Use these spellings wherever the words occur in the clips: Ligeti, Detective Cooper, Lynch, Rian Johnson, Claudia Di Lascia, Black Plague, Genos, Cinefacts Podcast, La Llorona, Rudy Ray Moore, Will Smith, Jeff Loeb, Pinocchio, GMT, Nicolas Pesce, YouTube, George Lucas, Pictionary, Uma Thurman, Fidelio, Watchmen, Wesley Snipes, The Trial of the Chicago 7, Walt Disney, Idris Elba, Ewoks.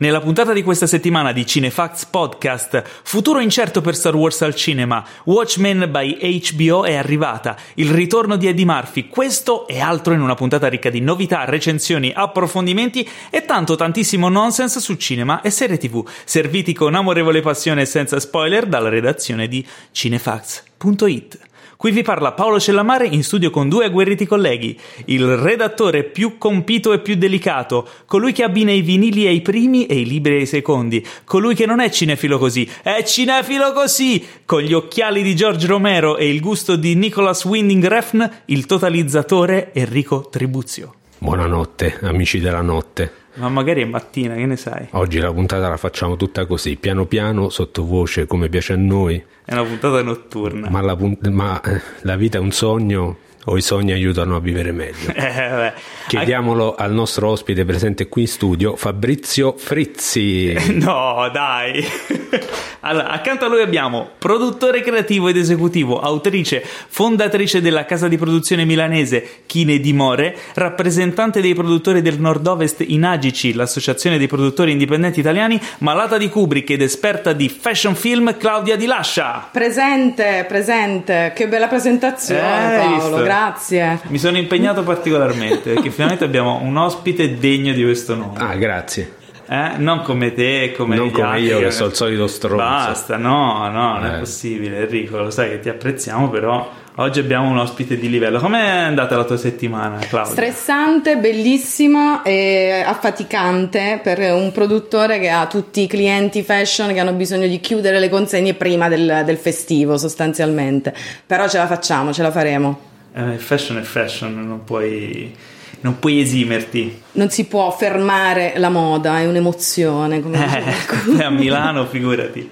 Nella puntata di questa settimana di Cinefacts Podcast, futuro incerto per Star Wars al cinema, Watchmen by HBO è arrivata, il ritorno di Eddie Murphy, questo e altro in una puntata ricca di novità, recensioni, approfondimenti e tanto tantissimo nonsense su cinema e serie TV, serviti con amorevole passione e senza spoiler dalla redazione di cinefacts.it. Qui vi parla Paolo Cellamare in studio con due agguerriti colleghi, il redattore più compito e più delicato, colui che abbina i vinili ai primi e i libri ai secondi, colui che non è cinefilo così, è cinefilo così, con gli occhiali di George Romero e il gusto di Nicholas Winding Refn, il totalizzatore Enrico Tribuzio. Buonanotte, amici della notte. Ma magari è mattina, che ne sai? Oggi la puntata la facciamo tutta così, piano piano, sottovoce, come piace a noi. È una puntata notturna. Ma la vita è un sogno, o i sogni aiutano a vivere meglio. Chiediamolo al nostro ospite presente qui in studio, Fabrizio Frizzi. No, dai! Allora, accanto a lui abbiamo produttore creativo ed esecutivo, autrice, fondatrice della casa di produzione milanese Kiné Dumore, rappresentante dei produttori del Nord-Ovest in Agici, l'associazione dei produttori indipendenti italiani, malata di Kubrick ed esperta di fashion film, Claudia Di Lascia. Presente, che bella presentazione, Paolo, grazie. Mi sono impegnato particolarmente perché finalmente abbiamo un ospite degno di questo nome. Ah, grazie. Non come te, come non gli come altri, io che sono il solito stronzo. Basta, no, non è possibile, Enrico, lo sai che ti apprezziamo, però oggi abbiamo un ospite di livello. Com'è andata la tua settimana, Claudia? Stressante, bellissima e affaticante per un produttore che ha tutti i clienti fashion che hanno bisogno di chiudere le consegne prima del festivo, sostanzialmente. Però ce la facciamo, ce la faremo. Fashion è fashion, non puoi esimerti. Non si può fermare la moda, è un'emozione. A Milano, figurati.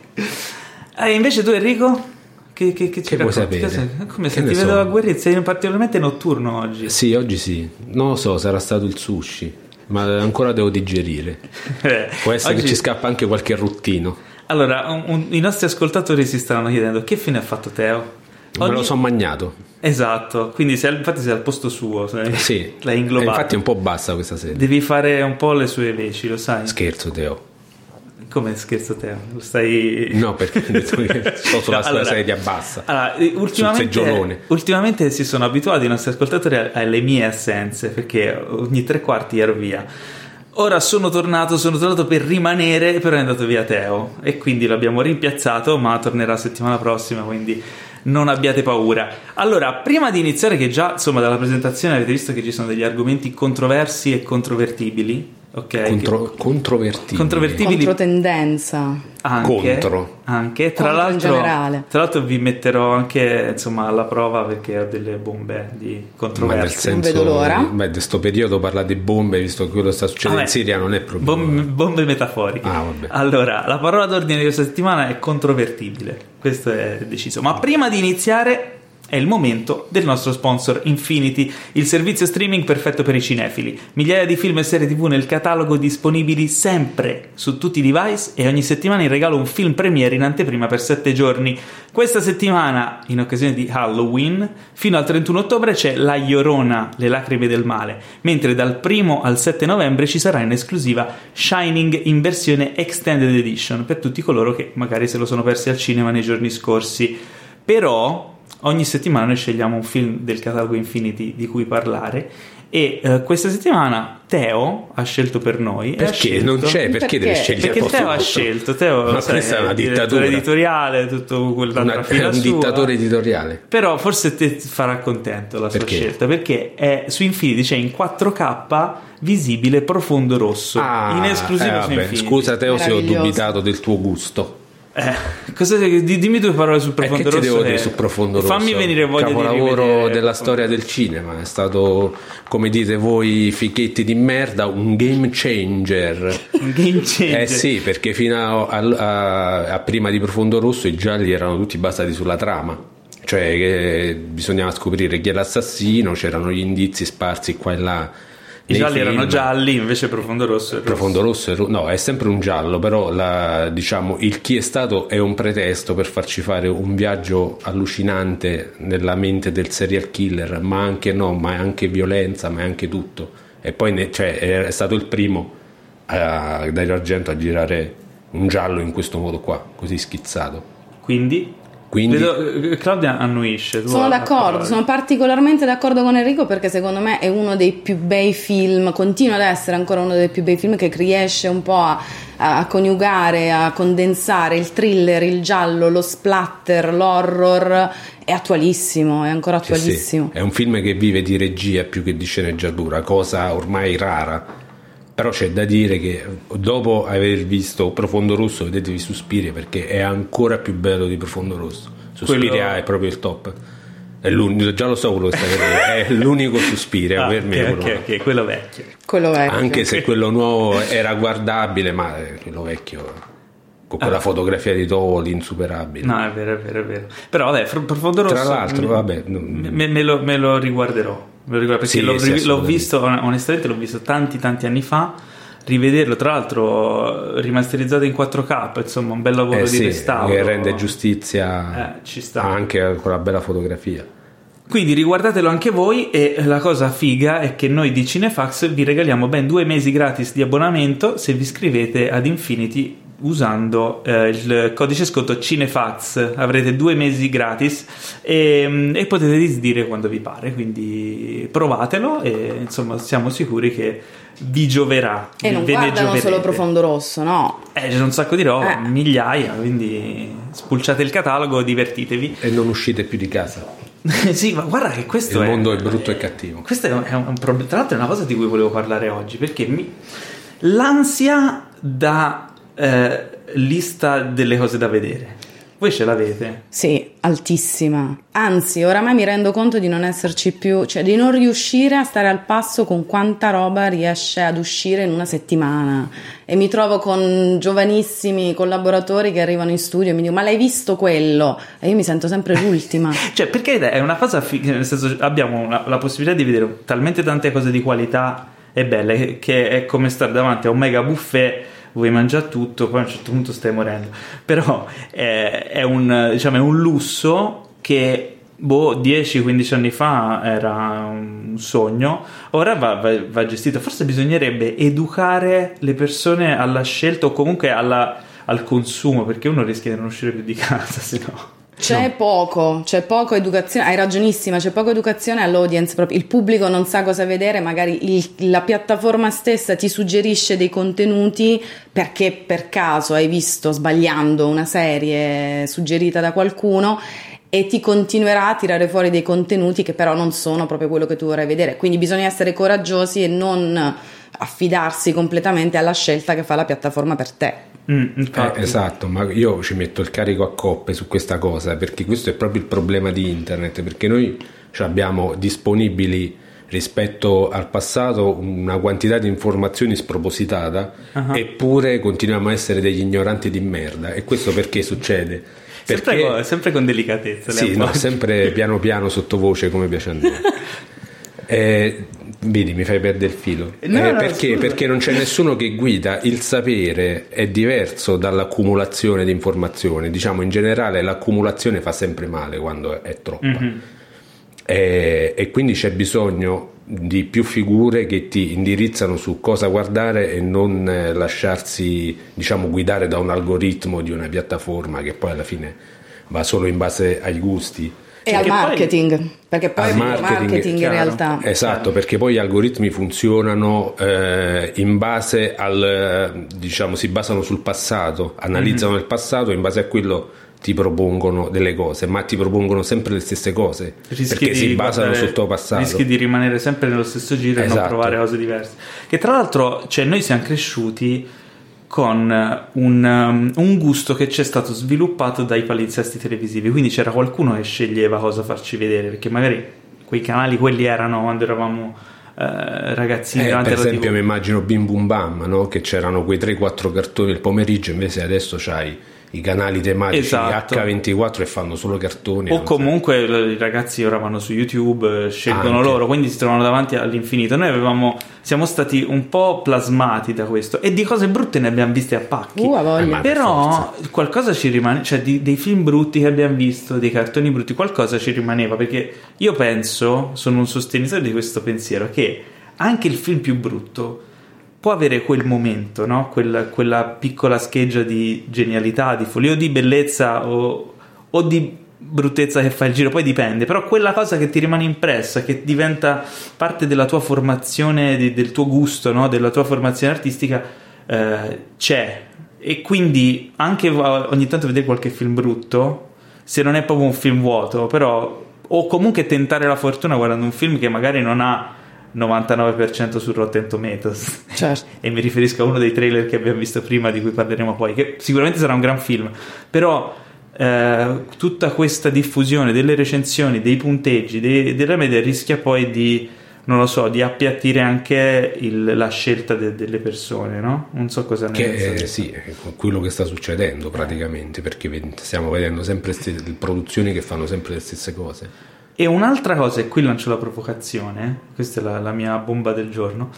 Invece tu, Enrico? Che ci vuoi sapere? Come se ti vedo agguerrito, sei particolarmente notturno oggi. Sì, oggi sì. Non lo so, sarà stato il sushi, ma ancora devo digerire. Può essere oggi... che ci scappa anche qualche ruttino. Allora, i nostri ascoltatori si stanno chiedendo che fine ha fatto Teo? Me lo sono magnato. Esatto, quindi sei al posto suo. Sì, l'hai inglobato. Infatti è un po' bassa questa sera. Devi fare un po' le sue veci, lo sai? Scherzo, Teo. Come scherzo, Teo? Lo stai... No, perché ho detto che sto sulla sua sedia bassa. Allora, ultimamente si sono abituati i nostri ascoltatori alle mie assenze, perché ogni tre quarti ero via. Ora sono tornato per rimanere, però è andato via Teo. E quindi l'abbiamo rimpiazzato, ma tornerà settimana prossima, quindi... non abbiate paura. Allora, prima di iniziare, che già insomma dalla presentazione avete visto che ci sono degli argomenti controversi e controvertibili, ok? Controvertibili. Controtendenza. Anche. Tra l'altro vi metterò anche insomma alla prova, perché ho delle bombe di controversie. Ma nel senso, non vedo l'ora. Beh, di sto periodo parla di bombe, visto che quello sta succedendo in Siria non è proprio bombe metaforiche. Vabbè. Allora, la parola d'ordine di questa settimana è controvertibile. Questo è deciso. Ma prima di iniziare è il momento del nostro sponsor Infinity, il servizio streaming perfetto per i cinefili. Migliaia di film e serie TV nel catalogo, disponibili sempre su tutti i device, e ogni settimana in regalo un film premiere in anteprima per 7 giorni. Questa settimana, in occasione di Halloween, fino al 31 ottobre c'è La Llorona, le lacrime del male, mentre dal 1 al 7 novembre ci sarà in esclusiva Shining in versione Extended Edition per tutti coloro che magari se lo sono persi al cinema nei giorni scorsi. Però... ogni settimana noi scegliamo un film del catalogo Infinity di cui parlare, e questa settimana Teo ha scelto per noi. Perché? Non c'è, perché deve scegliere? Perché Teo ha scelto. Teo, sai, è una dittatura editoriale, tutto quell'altra fila sua. È un dittatore editoriale. Però forse te farà contento la sua scelta, perché è su Infinity, c'è in 4K visibile Profondo Rosso, in esclusiva su Infinity. Scusa Teo se ho dubitato del tuo gusto. Dimmi due parole sul Profondo Rosso. Che ti devo dire su Profondo Rosso? Fammi venire voglia di rivedere. Capolavoro della storia del cinema, è stato, come dite voi fichetti di merda, un game changer. Sì, perché fino a prima di Profondo Rosso i gialli erano tutti basati sulla trama, cioè che bisognava scoprire chi è l'assassino, c'erano gli indizi sparsi qua e là. I gialli erano gialli, invece Profondo Rosso è rosso. Profondo Rosso è sempre un giallo, però il chi è stato è un pretesto per farci fare un viaggio allucinante nella mente del serial killer, ma è anche violenza, ma è anche tutto. E poi è stato il primo a Dario Argento a girare un giallo in questo modo qua, così schizzato. Quindi vedo, Claudia annuisce. Sono d'accordo, sono particolarmente d'accordo con Enrico, perché secondo me è uno dei più bei film, continua ad essere ancora uno dei più bei film che riesce un po' a coniugare, a condensare il thriller, il giallo, lo splatter, l'horror. È attualissimo, è ancora attualissimo. Sì, è un film che vive di regia più che di sceneggiatura, cosa ormai rara. Però c'è da dire che dopo aver visto Profondo Rosso, vedetevi Suspiria, perché è ancora più bello di Profondo Rosso. Suspiria è proprio il top. È l'unico, già lo so quello che sta vedendo, è l'unico Suspiria per me. Okay, quello vecchio. Anche se quello nuovo era guardabile, ma quello vecchio... con quella fotografia di Totò insuperabile. No, è vero. Però vabbè, Profondo Rosso, tra l'altro, me lo riguarderò. Perché sì, l'ho visto, onestamente l'ho visto tanti anni fa. Rivederlo, tra l'altro rimasterizzato in 4K, insomma un bel lavoro di restauro che rende giustizia, ci sta, anche con la bella fotografia. Quindi riguardatelo anche voi, e la cosa figa è che noi di Cinefax vi regaliamo ben 2 mesi gratis di abbonamento se vi iscrivete ad Infinity usando il codice sconto Cinefax. Avrete 2 mesi gratis e potete disdire quando vi pare, quindi provatelo e insomma siamo sicuri che vi gioverà. E non guardano solo Profondo Rosso, no? C'è un sacco di roba, migliaia, quindi spulciate il catalogo, divertitevi e non uscite più di casa. Sì, ma guarda che questo il mondo è brutto e cattivo. Questo è un problema, tra l'altro è una cosa di cui volevo parlare oggi, perché l'ansia da lista delle cose da vedere. Voi ce l'avete? Sì, altissima. Anzi, oramai mi rendo conto di non esserci più, cioè di non riuscire a stare al passo con quanta roba riesce ad uscire in una settimana. E mi trovo con giovanissimi collaboratori che arrivano in studio e mi dicono: ma l'hai visto quello? E io mi sento sempre l'ultima. Cioè, perché è una cosa nel senso, abbiamo la possibilità di vedere talmente tante cose di qualità e belle, che è come stare davanti a un mega buffet. Vuoi mangiare tutto, poi a un certo punto stai morendo. Però è un lusso che 10-15 anni fa era un sogno. Ora va gestito. Forse bisognerebbe educare le persone alla scelta, o comunque al consumo, perché uno rischia di non uscire più di casa, se no. C'è poco educazione, hai ragionissima, c'è poco educazione all'audience, proprio il pubblico non sa cosa vedere, magari la piattaforma stessa ti suggerisce dei contenuti perché per caso hai visto sbagliando una serie suggerita da qualcuno, e ti continuerà a tirare fuori dei contenuti che però non sono proprio quello che tu vorrai vedere. Quindi bisogna essere coraggiosi e non affidarsi completamente alla scelta che fa la piattaforma per te. Esatto, ma io ci metto il carico a coppe su questa cosa, perché questo è proprio il problema di internet, perché noi ci abbiamo disponibili rispetto al passato una quantità di informazioni spropositata, eppure continuiamo a essere degli ignoranti di merda. E questo perché succede? Perché... sempre con delicatezza, sì, no, sempre piano piano, sottovoce, come piace a noi. Vedi, mi fai perdere il filo. Perché non c'è nessuno che guida. Il sapere è diverso dall'accumulazione di informazioni. Diciamo, in generale l'accumulazione fa sempre male quando è troppa. E quindi c'è bisogno di più figure che ti indirizzano su cosa guardare e non lasciarsi, diciamo, guidare da un algoritmo di una piattaforma che poi alla fine va solo in base ai gusti. E al marketing, perché poi marketing in realtà. Esatto, perché poi gli algoritmi funzionano in base al, diciamo, si basano sul passato, analizzano il passato e in base a quello ti propongono delle cose, ma ti propongono sempre le stesse cose, perché si basano sul tuo passato. Rischi di rimanere sempre nello stesso giro e non provare cose diverse. Che tra l'altro, cioè, noi siamo cresciuti con un gusto che c'è stato sviluppato dai palinsesti televisivi, quindi c'era qualcuno che sceglieva cosa farci vedere, perché magari quei canali quelli erano quando eravamo ragazzini. Per esempio mi immagino Bim Bum Bam, no? Che c'erano quei 3-4 cartoni il pomeriggio, invece adesso c'hai i canali tematici H24 e fanno solo cartoni, o comunque i ragazzi ora vanno su YouTube, scelgono loro, quindi si trovano davanti all'infinito. Noi siamo stati un po' plasmati da questo, e di cose brutte ne abbiamo viste a pacchi, però qualcosa ci rimane, cioè dei film brutti che abbiamo visto, dei cartoni brutti, qualcosa ci rimaneva, perché io penso, sono un sostenitore di questo pensiero, che anche il film più brutto può avere quel momento, no? Quella piccola scheggia di genialità, di follia o di bellezza o di bruttezza che fa il giro, poi dipende, però quella cosa che ti rimane impressa, che diventa parte della tua formazione, del tuo gusto, no? Della tua formazione artistica, c'è. E quindi anche ogni tanto vedere qualche film brutto, se non è proprio un film vuoto, però, o comunque tentare la fortuna guardando un film che magari non ha 99% su Rotten Tomatoes, certo. E mi riferisco a uno dei trailer che abbiamo visto prima, di cui parleremo poi, che sicuramente sarà un gran film, però tutta questa diffusione delle recensioni, dei punteggi, della media rischia poi di, non lo so, di appiattire anche la scelta delle persone, no? Non so cosa ne pensate. Sì, è quello che sta succedendo praticamente, perché stiamo vedendo sempre produzioni che fanno sempre le stesse cose. E un'altra cosa, e qui lancio la provocazione, questa è la mia bomba del giorno,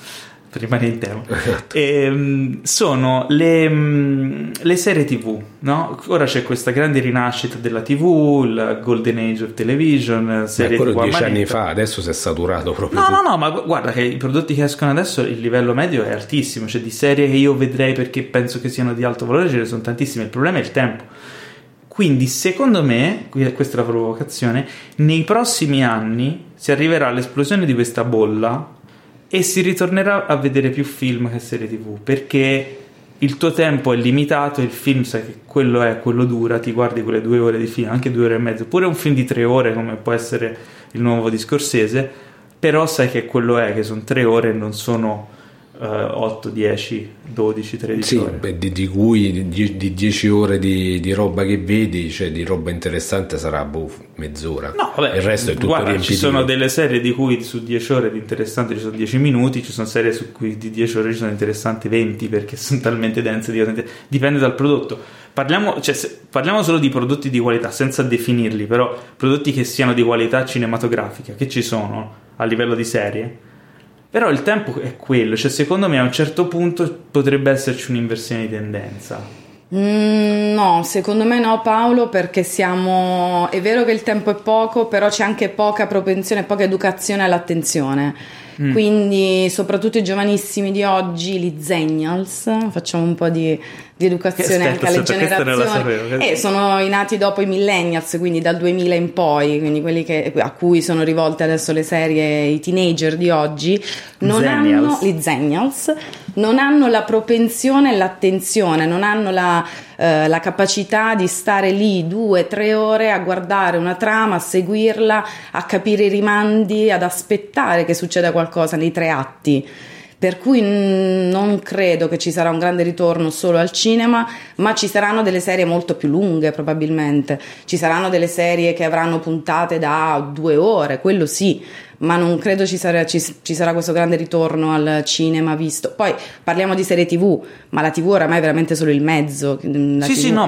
per rimanere in tema, esatto. Sono le serie TV, no? Ora c'è questa grande rinascita della TV, il Golden Age of Television, serie TV. 10 anni fa, adesso si è saturato proprio. No, ma guarda che i prodotti che escono adesso, il livello medio è altissimo, cioè di serie che io vedrei perché penso che siano di alto valore ce ne sono tantissime, il problema è il tempo. Quindi secondo me, questa è la provocazione, nei prossimi anni si arriverà all'esplosione di questa bolla e si ritornerà a vedere più film che serie TV, perché il tuo tempo è limitato, il film sai che quello è, quello dura, ti guardi quelle 2 ore di film, anche 2 ore e mezzo, oppure un film di 3 ore come può essere il nuovo di Scorsese, però sai che quello è, che sono 3 ore e non sono 8, 10, 12, 13 sì, ore. Beh, di cui di 10 ore di roba che vedi, cioè di roba interessante sarà mezz'ora. No, vabbè, il resto è tutto riempito. Ci sono delle serie di cui su 10 ore di interessante ci sono 10 minuti, ci sono serie su cui di 10 ore ci sono interessanti 20, perché sono talmente dense, dipende dal prodotto. Parliamo solo di prodotti di qualità, senza definirli, però prodotti che siano di qualità cinematografica, che ci sono a livello di serie. Però il tempo è quello, cioè secondo me a un certo punto potrebbe esserci un'inversione di tendenza. No, secondo me no, Paolo, perché siamo... È vero che il tempo è poco, però c'è anche poca propensione, poca educazione all'attenzione. Quindi soprattutto i giovanissimi di oggi, gli Zenials, facciamo un po' di educazione anche alle generazioni, sono i nati dopo i millennials, quindi dal 2000 in poi, quindi quelli a cui sono rivolte adesso le serie, i teenager di oggi, non hanno la propensione e l'attenzione, non hanno la capacità di stare lì 2-3 ore a guardare una trama, a seguirla, a capire i rimandi, ad aspettare che succeda qualcosa nei 3 atti. Per cui non credo che ci sarà un grande ritorno solo al cinema, ma ci saranno delle serie molto più lunghe probabilmente, ci saranno delle serie che avranno puntate da 2 ore, quello sì, ma non credo ci sarà questo grande ritorno al cinema visto. Poi parliamo di serie TV, ma la TV oramai è veramente solo il mezzo. Ma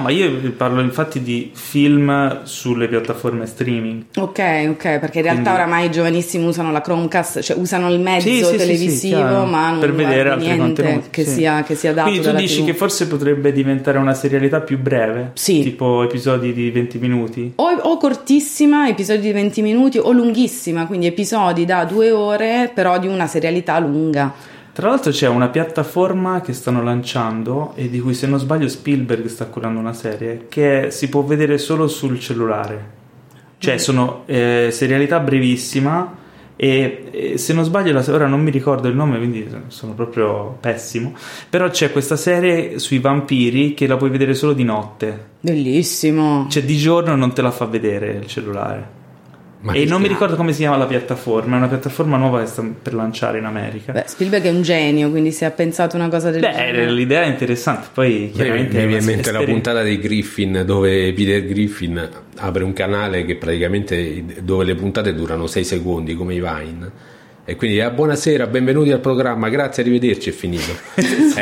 io parlo infatti di film sulle piattaforme streaming. Ok, perché in realtà oramai i giovanissimi usano la Chromecast, cioè usano il mezzo televisivo, ma non per vedere altri contenuti che sia dato. Quindi tu dici TV. Che forse potrebbe diventare una serialità più breve, sì, tipo episodi di 20 minuti o cortissima, episodi di 20 minuti o lunghissima, quindi episodi da 2 ore, però di una serialità lunga. Tra l'altro c'è una piattaforma che stanno lanciando e di cui, se non sbaglio, Spielberg sta curando una serie che si può vedere solo sul cellulare, cioè sono serialità brevissima e se non sbaglio ora non mi ricordo il nome, quindi sono proprio pessimo, però c'è questa serie sui vampiri che la puoi vedere solo di notte. Bellissimo, cioè di giorno non te la fa vedere il cellulare. E non mi ricordo come si chiama la piattaforma, è una piattaforma nuova che sta per lanciare in America. Beh, Spielberg è un genio, quindi se ha pensato una cosa del genere. L'idea è interessante, poi chiaramente mi viene in mente la puntata dei Griffin, dove Peter Griffin apre un canale che praticamente dove le puntate durano 6 secondi come i Vine. E quindi buonasera, benvenuti al programma, grazie, arrivederci, è finito.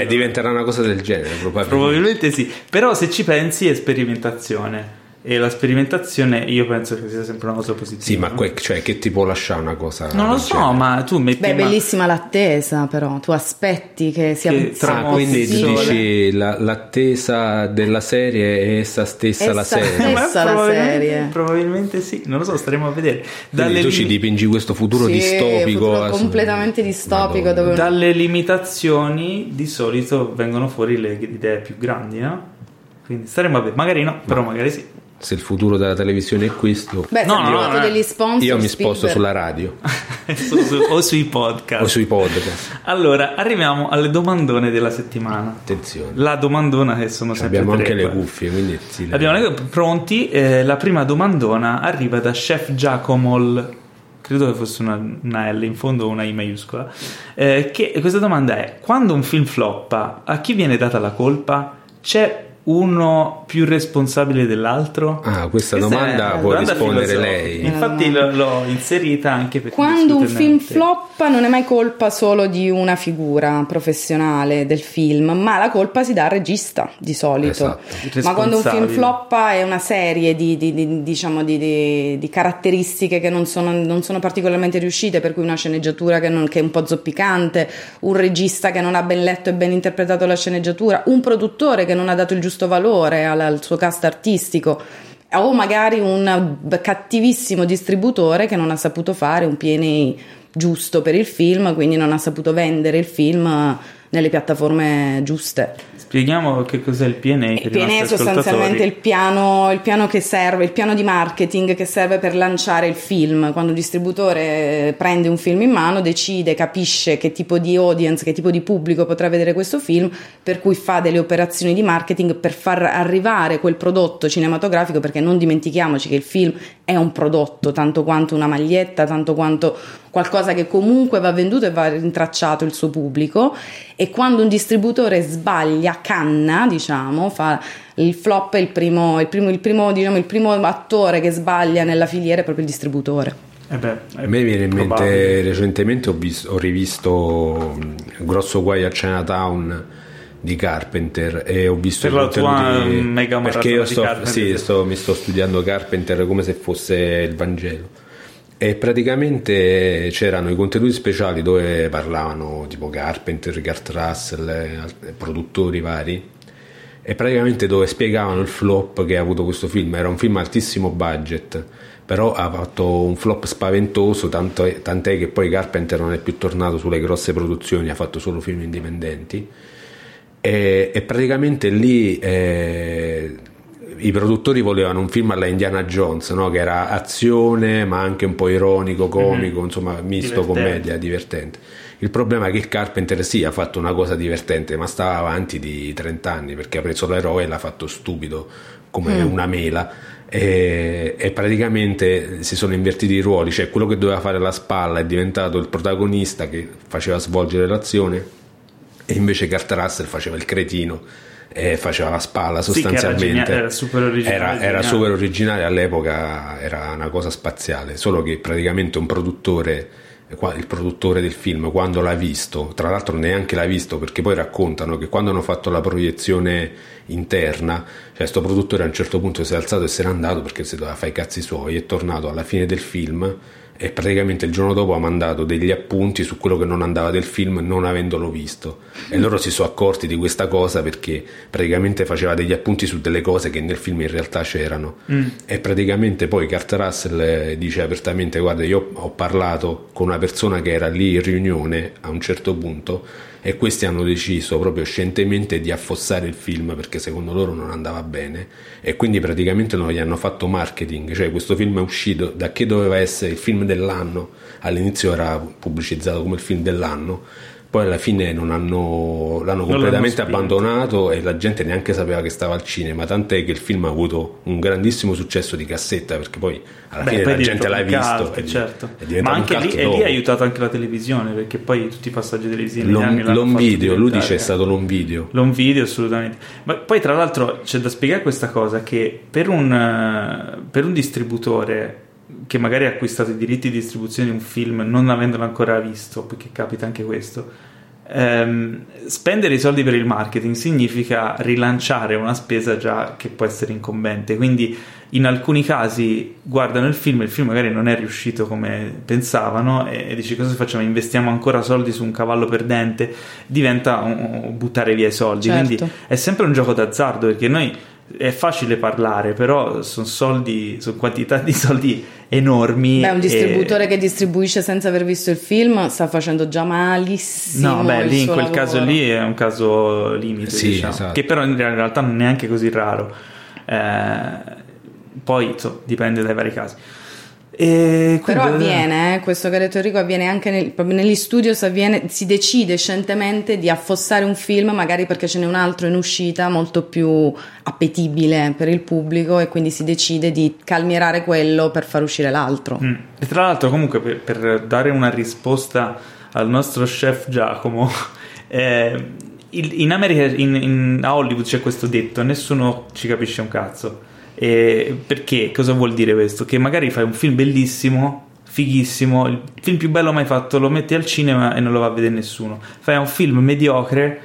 Diventerà una cosa del genere probabilmente. Probabilmente sì, però se ci pensi è sperimentazione. e la sperimentazione io penso che sia sempre una cosa positiva. Sì, ma cioè, che ti può lasciare una cosa? Non lo so, genere. Ma tu metti... Beh, bellissima l'attesa, però tu aspetti che sia... Che tra quindi tu dici l'attesa della serie e essa stessa essa la serie. Stessa la serie. Probabilmente sì, non lo so, staremo a vedere. Quindi tu ci dipingi questo futuro sì, distopico. Futuro completamente distopico. Dove... Dalle limitazioni di solito vengono fuori le idee più grandi, no? Quindi staremo a vedere, magari no, però magari sì. Se il futuro della televisione è questo, beh, no, degli sponsor, io mi sposto sulla radio o sui podcast. O sui podcast. Allora, arriviamo alle domandone della settimana. Attenzione. La domandona che sono sempre abbiamo tre, anche le cuffie, quindi abbiamo le cuffie pronti. La prima domandona arriva da Chef Giacomol. Credo che fosse una L in fondo o una I maiuscola. Che questa domanda è: quando un film floppa, a chi viene data la colpa? C'è uno più responsabile dell'altro? Ah, questa domanda può rispondere lei. Infatti l'ho inserita anche perché quando un film floppa non è mai colpa solo di una figura professionale del film, ma la colpa si dà al regista di solito. Esatto. Ma quando un film floppa è una serie di caratteristiche che non sono particolarmente riuscite, per cui una sceneggiatura che è un po' zoppicante, un regista che non ha ben letto e ben interpretato la sceneggiatura, un produttore che non ha dato il giusto valore al suo cast artistico, o magari un cattivissimo distributore che non ha saputo fare un P&A giusto per il film, quindi non ha saputo vendere il film nelle piattaforme giuste. Spieghiamo che cos'è il P&A. Il P&A è sostanzialmente il piano che serve, il piano di marketing che serve per lanciare il film. Quando un distributore prende un film in mano, decide, capisce che tipo di audience, che tipo di pubblico potrà vedere questo film, per cui fa delle operazioni di marketing per far arrivare quel prodotto cinematografico, perché non dimentichiamoci che il film è un prodotto, tanto quanto una maglietta, tanto quanto qualcosa che comunque va venduto e va rintracciato il suo pubblico. E quando un distributore sbaglia, canna, diciamo, fa il flop, il primo attore che sbaglia nella filiera è proprio il distributore. A me viene in mente, recentemente ho rivisto Grosso guaio a Chinatown di Carpenter, e ho visto per la tua mega maratona, perché io mi sto studiando Carpenter come se fosse il Vangelo. E praticamente c'erano i contenuti speciali dove parlavano tipo Carpenter, Kurt Russell, produttori vari, e praticamente dove spiegavano il flop che ha avuto questo film. Era un film altissimo budget, però ha fatto un flop spaventoso, tant'è che poi Carpenter non è più tornato sulle grosse produzioni, ha fatto solo film indipendenti, e praticamente lì... I produttori volevano un film alla Indiana Jones, no? Che era azione ma anche un po' ironico, comico, insomma misto, divertente. Commedia, divertente. Il problema è che Carpenter sì ha fatto una cosa divertente, ma stava avanti di 30 anni, perché ha preso l'eroe e l'ha fatto stupido come una mela, e praticamente si sono invertiti i ruoli, cioè quello che doveva fare la spalla è diventato il protagonista che faceva svolgere l'azione, e invece Kurt Russell faceva il cretino e faceva la spalla sostanzialmente. Sì, era super originale, all'epoca era una cosa spaziale, solo che praticamente il produttore del film, quando l'ha visto, tra l'altro neanche l'ha visto, perché poi raccontano che quando hanno fatto la proiezione interna, cioè sto produttore a un certo punto si è alzato e se n'è andato perché si doveva fare i cazzi suoi, è tornato alla fine del film e praticamente il giorno dopo ha mandato degli appunti su quello che non andava del film non avendolo visto, e loro si sono accorti di questa cosa perché praticamente faceva degli appunti su delle cose che nel film in realtà c'erano. E praticamente poi Kurt Russell dice apertamente: guarda, io ho parlato con una persona che era lì in riunione a un certo punto e questi hanno deciso proprio scientemente di affossare il film perché secondo loro non andava bene, e quindi praticamente non gli hanno fatto marketing, cioè questo film è uscito da che doveva essere il film dell'anno, all'inizio era pubblicizzato come il film dell'anno, poi alla fine l'hanno completamente abbandonato e la gente neanche sapeva che stava al cinema, tant'è che il film ha avuto un grandissimo successo di cassetta, perché poi alla fine la gente l'ha visto, certo. Ma anche lì, e lì ha aiutato anche la televisione, perché poi tutti i passaggi televisivi l'home video, lui dice è stato l'home video assolutamente. Ma poi tra l'altro c'è da spiegare questa cosa, che per un distributore che magari ha acquistato i diritti di distribuzione di un film non avendolo ancora visto, perché capita anche questo, spendere i soldi per il marketing significa rilanciare una spesa già che può essere incombente, quindi in alcuni casi guardano il film magari non è riuscito come pensavano e dici cosa facciamo, investiamo ancora soldi su un cavallo perdente, diventa buttare via i soldi, certo. Quindi è sempre un gioco d'azzardo, perché noi è facile parlare, però sono soldi, sono quantità di soldi enormi. Beh, un distributore che distribuisce senza aver visto il film sta facendo già malissimo. No, beh, lì in quel caso lì è un caso limite, sì, diciamo. Esatto. Che però in realtà non è neanche così raro. Poi dipende dai vari casi. E però avviene, questo che ha detto Enrico avviene anche proprio negli studios, si decide scientemente di affossare un film magari perché ce n'è un altro in uscita molto più appetibile per il pubblico e quindi si decide di calmierare quello per far uscire l'altro. E tra l'altro comunque per dare una risposta al nostro chef Giacomo, in America, a Hollywood c'è questo detto: nessuno ci capisce un cazzo. Perché cosa vuol dire questo? Che magari fai un film bellissimo, fighissimo, il film più bello mai fatto, lo metti al cinema e non lo va a vedere nessuno. Fai un film mediocre,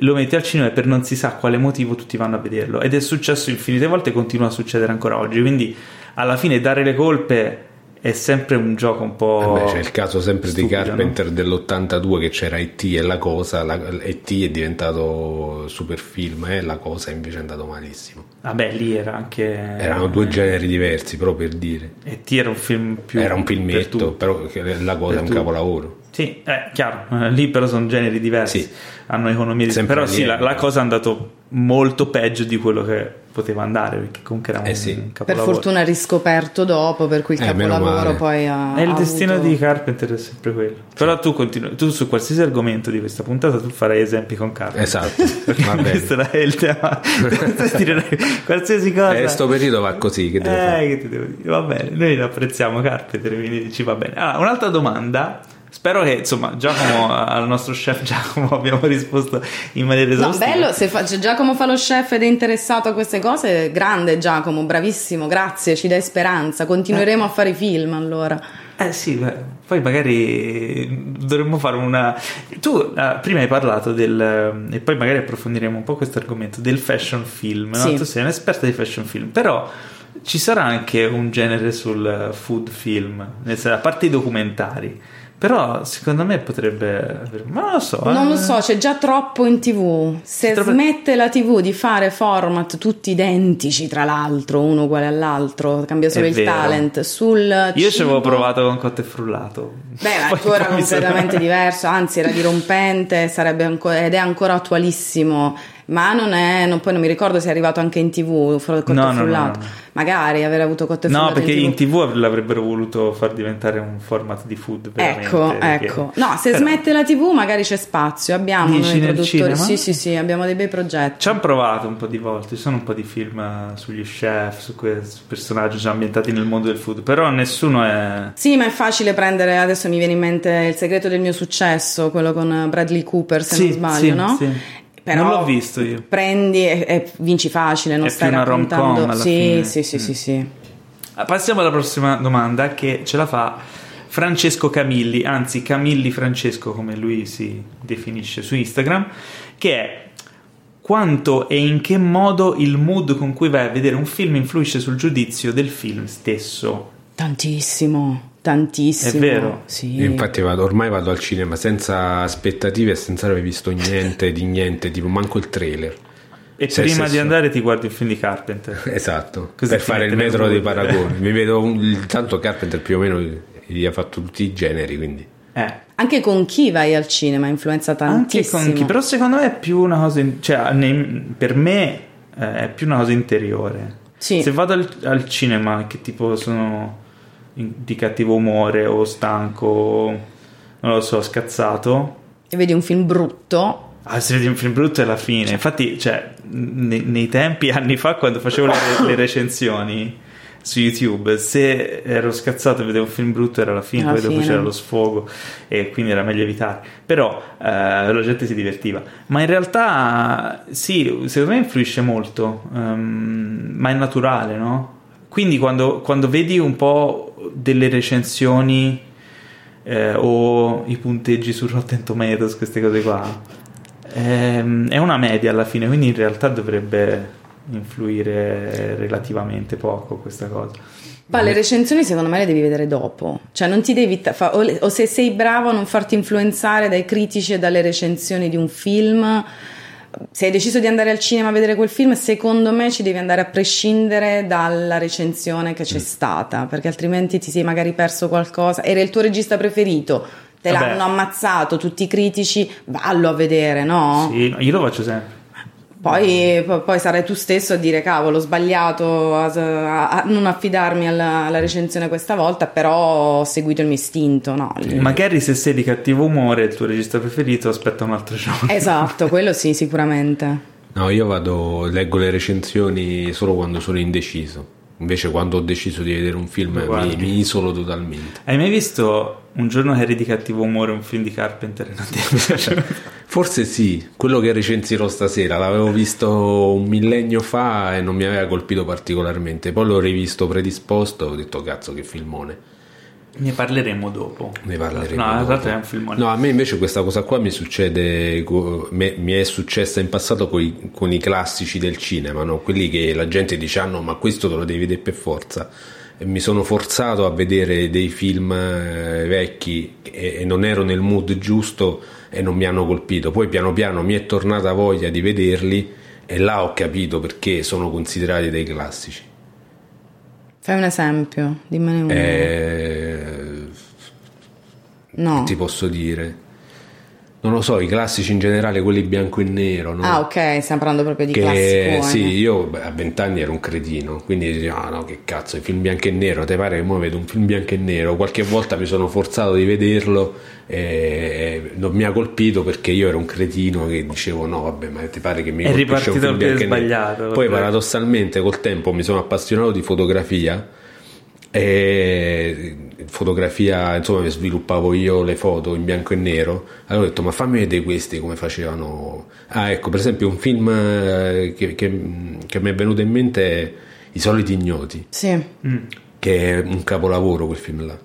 lo metti al cinema e per non si sa quale motivo tutti vanno a vederlo, ed è successo infinite volte e continua a succedere ancora oggi. Quindi alla fine dare le colpe è sempre un gioco un po'. C'è il caso sempre stupido, di Carpenter, no? dell'82 che c'era E.T. e la cosa. E.T. è diventato super film e la cosa invece è andato malissimo. Vabbè, lì era anche. Erano due generi diversi, però per dire. E.T. era un film più. Era un filmetto, però la cosa è un capolavoro. Sì, è chiaro. Lì però sono generi diversi. Sì. Hanno economie diverse. Però sì, la cosa è andato molto peggio di quello che poteva andare, perché comunque era un capolavoro. Per fortuna riscoperto dopo, per cui il capolavoro poi è il destino di Carpenter, è sempre quello. Sì. Però tu su qualsiasi argomento di questa puntata tu farai esempi con Carpenter. Esatto. Questo era il tema. Qualsiasi cosa. Questo periodo va così, che devo fare? Che ti devo dire? Va bene, noi apprezziamo Carpenter, quindi ci va bene. Allora, un'altra domanda. Spero che Giacomo, al nostro chef Giacomo abbiamo risposto in maniera esaustiva. No, bello, se Giacomo fa lo chef ed è interessato a queste cose, grande Giacomo, bravissimo, grazie, ci dai speranza, continueremo a fare i film allora. Sì, beh, poi magari dovremmo fare una. Tu prima hai parlato e poi magari approfondiremo un po' questo argomento del fashion film, sì. No? Tu sei un'esperta di fashion film, però ci sarà anche un genere sul food film, a parte i documentari. Però secondo me potrebbe. Ma non lo so. Non lo so, c'è già troppo in TV. Se smette la TV di fare format tutti identici, tra l'altro, uno uguale all'altro, cambia solo il talent. Io ci avevo provato con Cotto e Frullato. Beh, ancora completamente diverso, anzi, era dirompente, ed è ancora attualissimo. Ma non è. Poi non mi ricordo se è arrivato anche in TV Cotto e Frullato. No. Magari aver avuto Cotto e Frullato. No, perché in TV l'avrebbero voluto far diventare un format di food. Ecco. No, se smette la TV magari c'è spazio. Abbiamo noi produttori. Sì, abbiamo dei bei progetti. Ci hanno provato un po' di volte. Ci sono un po' di film sugli chef, su questi personaggi già ambientati nel mondo del food. Però nessuno è. Sì, ma è facile prendere. Adesso mi viene in mente Il segreto del mio successo, quello con Bradley Cooper, se non sbaglio, no? Sì. Però non l'ho visto io. Prendi e vinci facile, non è stai più una raccontando. Rom-com alla fine. Sì. Passiamo alla prossima domanda che ce la fa Francesco Camilli, anzi Camilli Francesco come lui si definisce su Instagram, che è: quanto e in che modo il mood con cui vai a vedere un film influisce sul giudizio del film stesso? Tantissimo. È vero, sì. Io infatti ormai vado al cinema senza aspettative e senza aver visto niente, tipo manco il trailer. E prima di andare ti guardi il film di Carpenter. Esatto. Così per fare il metro dei paragoni. Mi vedo tanto Carpenter più o meno gli ha fatto tutti i generi, quindi. Anche con chi vai al cinema influenza tantissimo. Anche con chi, però secondo me è più una cosa per me è più una cosa interiore. Sì. Se vado al cinema che tipo sono di cattivo umore o stanco, non lo so, scazzato, e vedi un film brutto. Se vedi un film brutto è la fine. Infatti, nei tempi, anni fa, quando facevo le recensioni su YouTube, se ero scazzato e vedevo un film brutto era la fine, poi dopo c'era lo sfogo e quindi era meglio evitare. Però la gente si divertiva. Ma in realtà sì, secondo me influisce molto, ma è naturale, no? Quindi quando vedi un po' delle recensioni o i punteggi su Rotten Tomatoes, queste cose qua, è una media alla fine, quindi in realtà dovrebbe influire relativamente poco questa cosa. Ma le recensioni secondo me le devi vedere dopo, cioè non ti devi o se sei bravo a non farti influenzare dai critici e dalle recensioni di un film. Se hai deciso di andare al cinema a vedere quel film, secondo me ci devi andare a prescindere dalla recensione che c'è stata, perché altrimenti ti sei magari perso qualcosa. Era il tuo regista preferito, te l'hanno ammazzato tutti i critici, vallo a vedere, no? Sì, io lo faccio sempre. Poi sarai tu stesso a dire cavolo, ho sbagliato a non affidarmi alla recensione questa volta, però ho seguito il mio istinto, no? Magari se sei di cattivo umore il tuo regista preferito aspetta un altro giorno. Esatto, quello sì, sicuramente. No, io leggo le recensioni solo quando sono indeciso. Invece quando ho deciso di vedere un film mi isolo totalmente. Hai mai visto Un giorno che eri di cattivo umore, un film di Carpenter? Forse sì, quello che recensirò stasera l'avevo visto un millennio fa e non mi aveva colpito particolarmente. Poi l'ho rivisto predisposto e ho detto cazzo che filmone. Ne parleremo dopo. Dopo. È un filmone. No, a me invece questa cosa qua mi è successa in passato con i classici del cinema, no? Quelli che la gente dice ma questo te lo devi vedere per forza. E mi sono forzato a vedere dei film vecchi e non ero nel mood giusto e non mi hanno colpito. Poi piano piano mi è tornata voglia di vederli e là ho capito perché sono considerati dei classici. Fai un esempio, dimmene uno. No. Ti posso dire? Non lo so, i classici in generale, quelli bianco e nero. No? Ah, ok, stiamo parlando proprio di classico. Sì, io a 20 anni ero un cretino, quindi dicevo, che cazzo, i film bianco e nero, te pare che mo vedo un film bianco e nero? Qualche volta mi sono forzato di vederlo e non mi ha colpito perché io ero un cretino che dicevo no, vabbè, ma ti pare che mi colpisce un film bianco e nero? Poi paradossalmente col tempo mi sono appassionato di fotografia. E fotografia, insomma, sviluppavo io le foto in bianco e nero. Allora ho detto ma fammi vedere questi come facevano. Ecco, per esempio un film che mi è venuto in mente è I soliti ignoti, sì. Che è un capolavoro quel film là.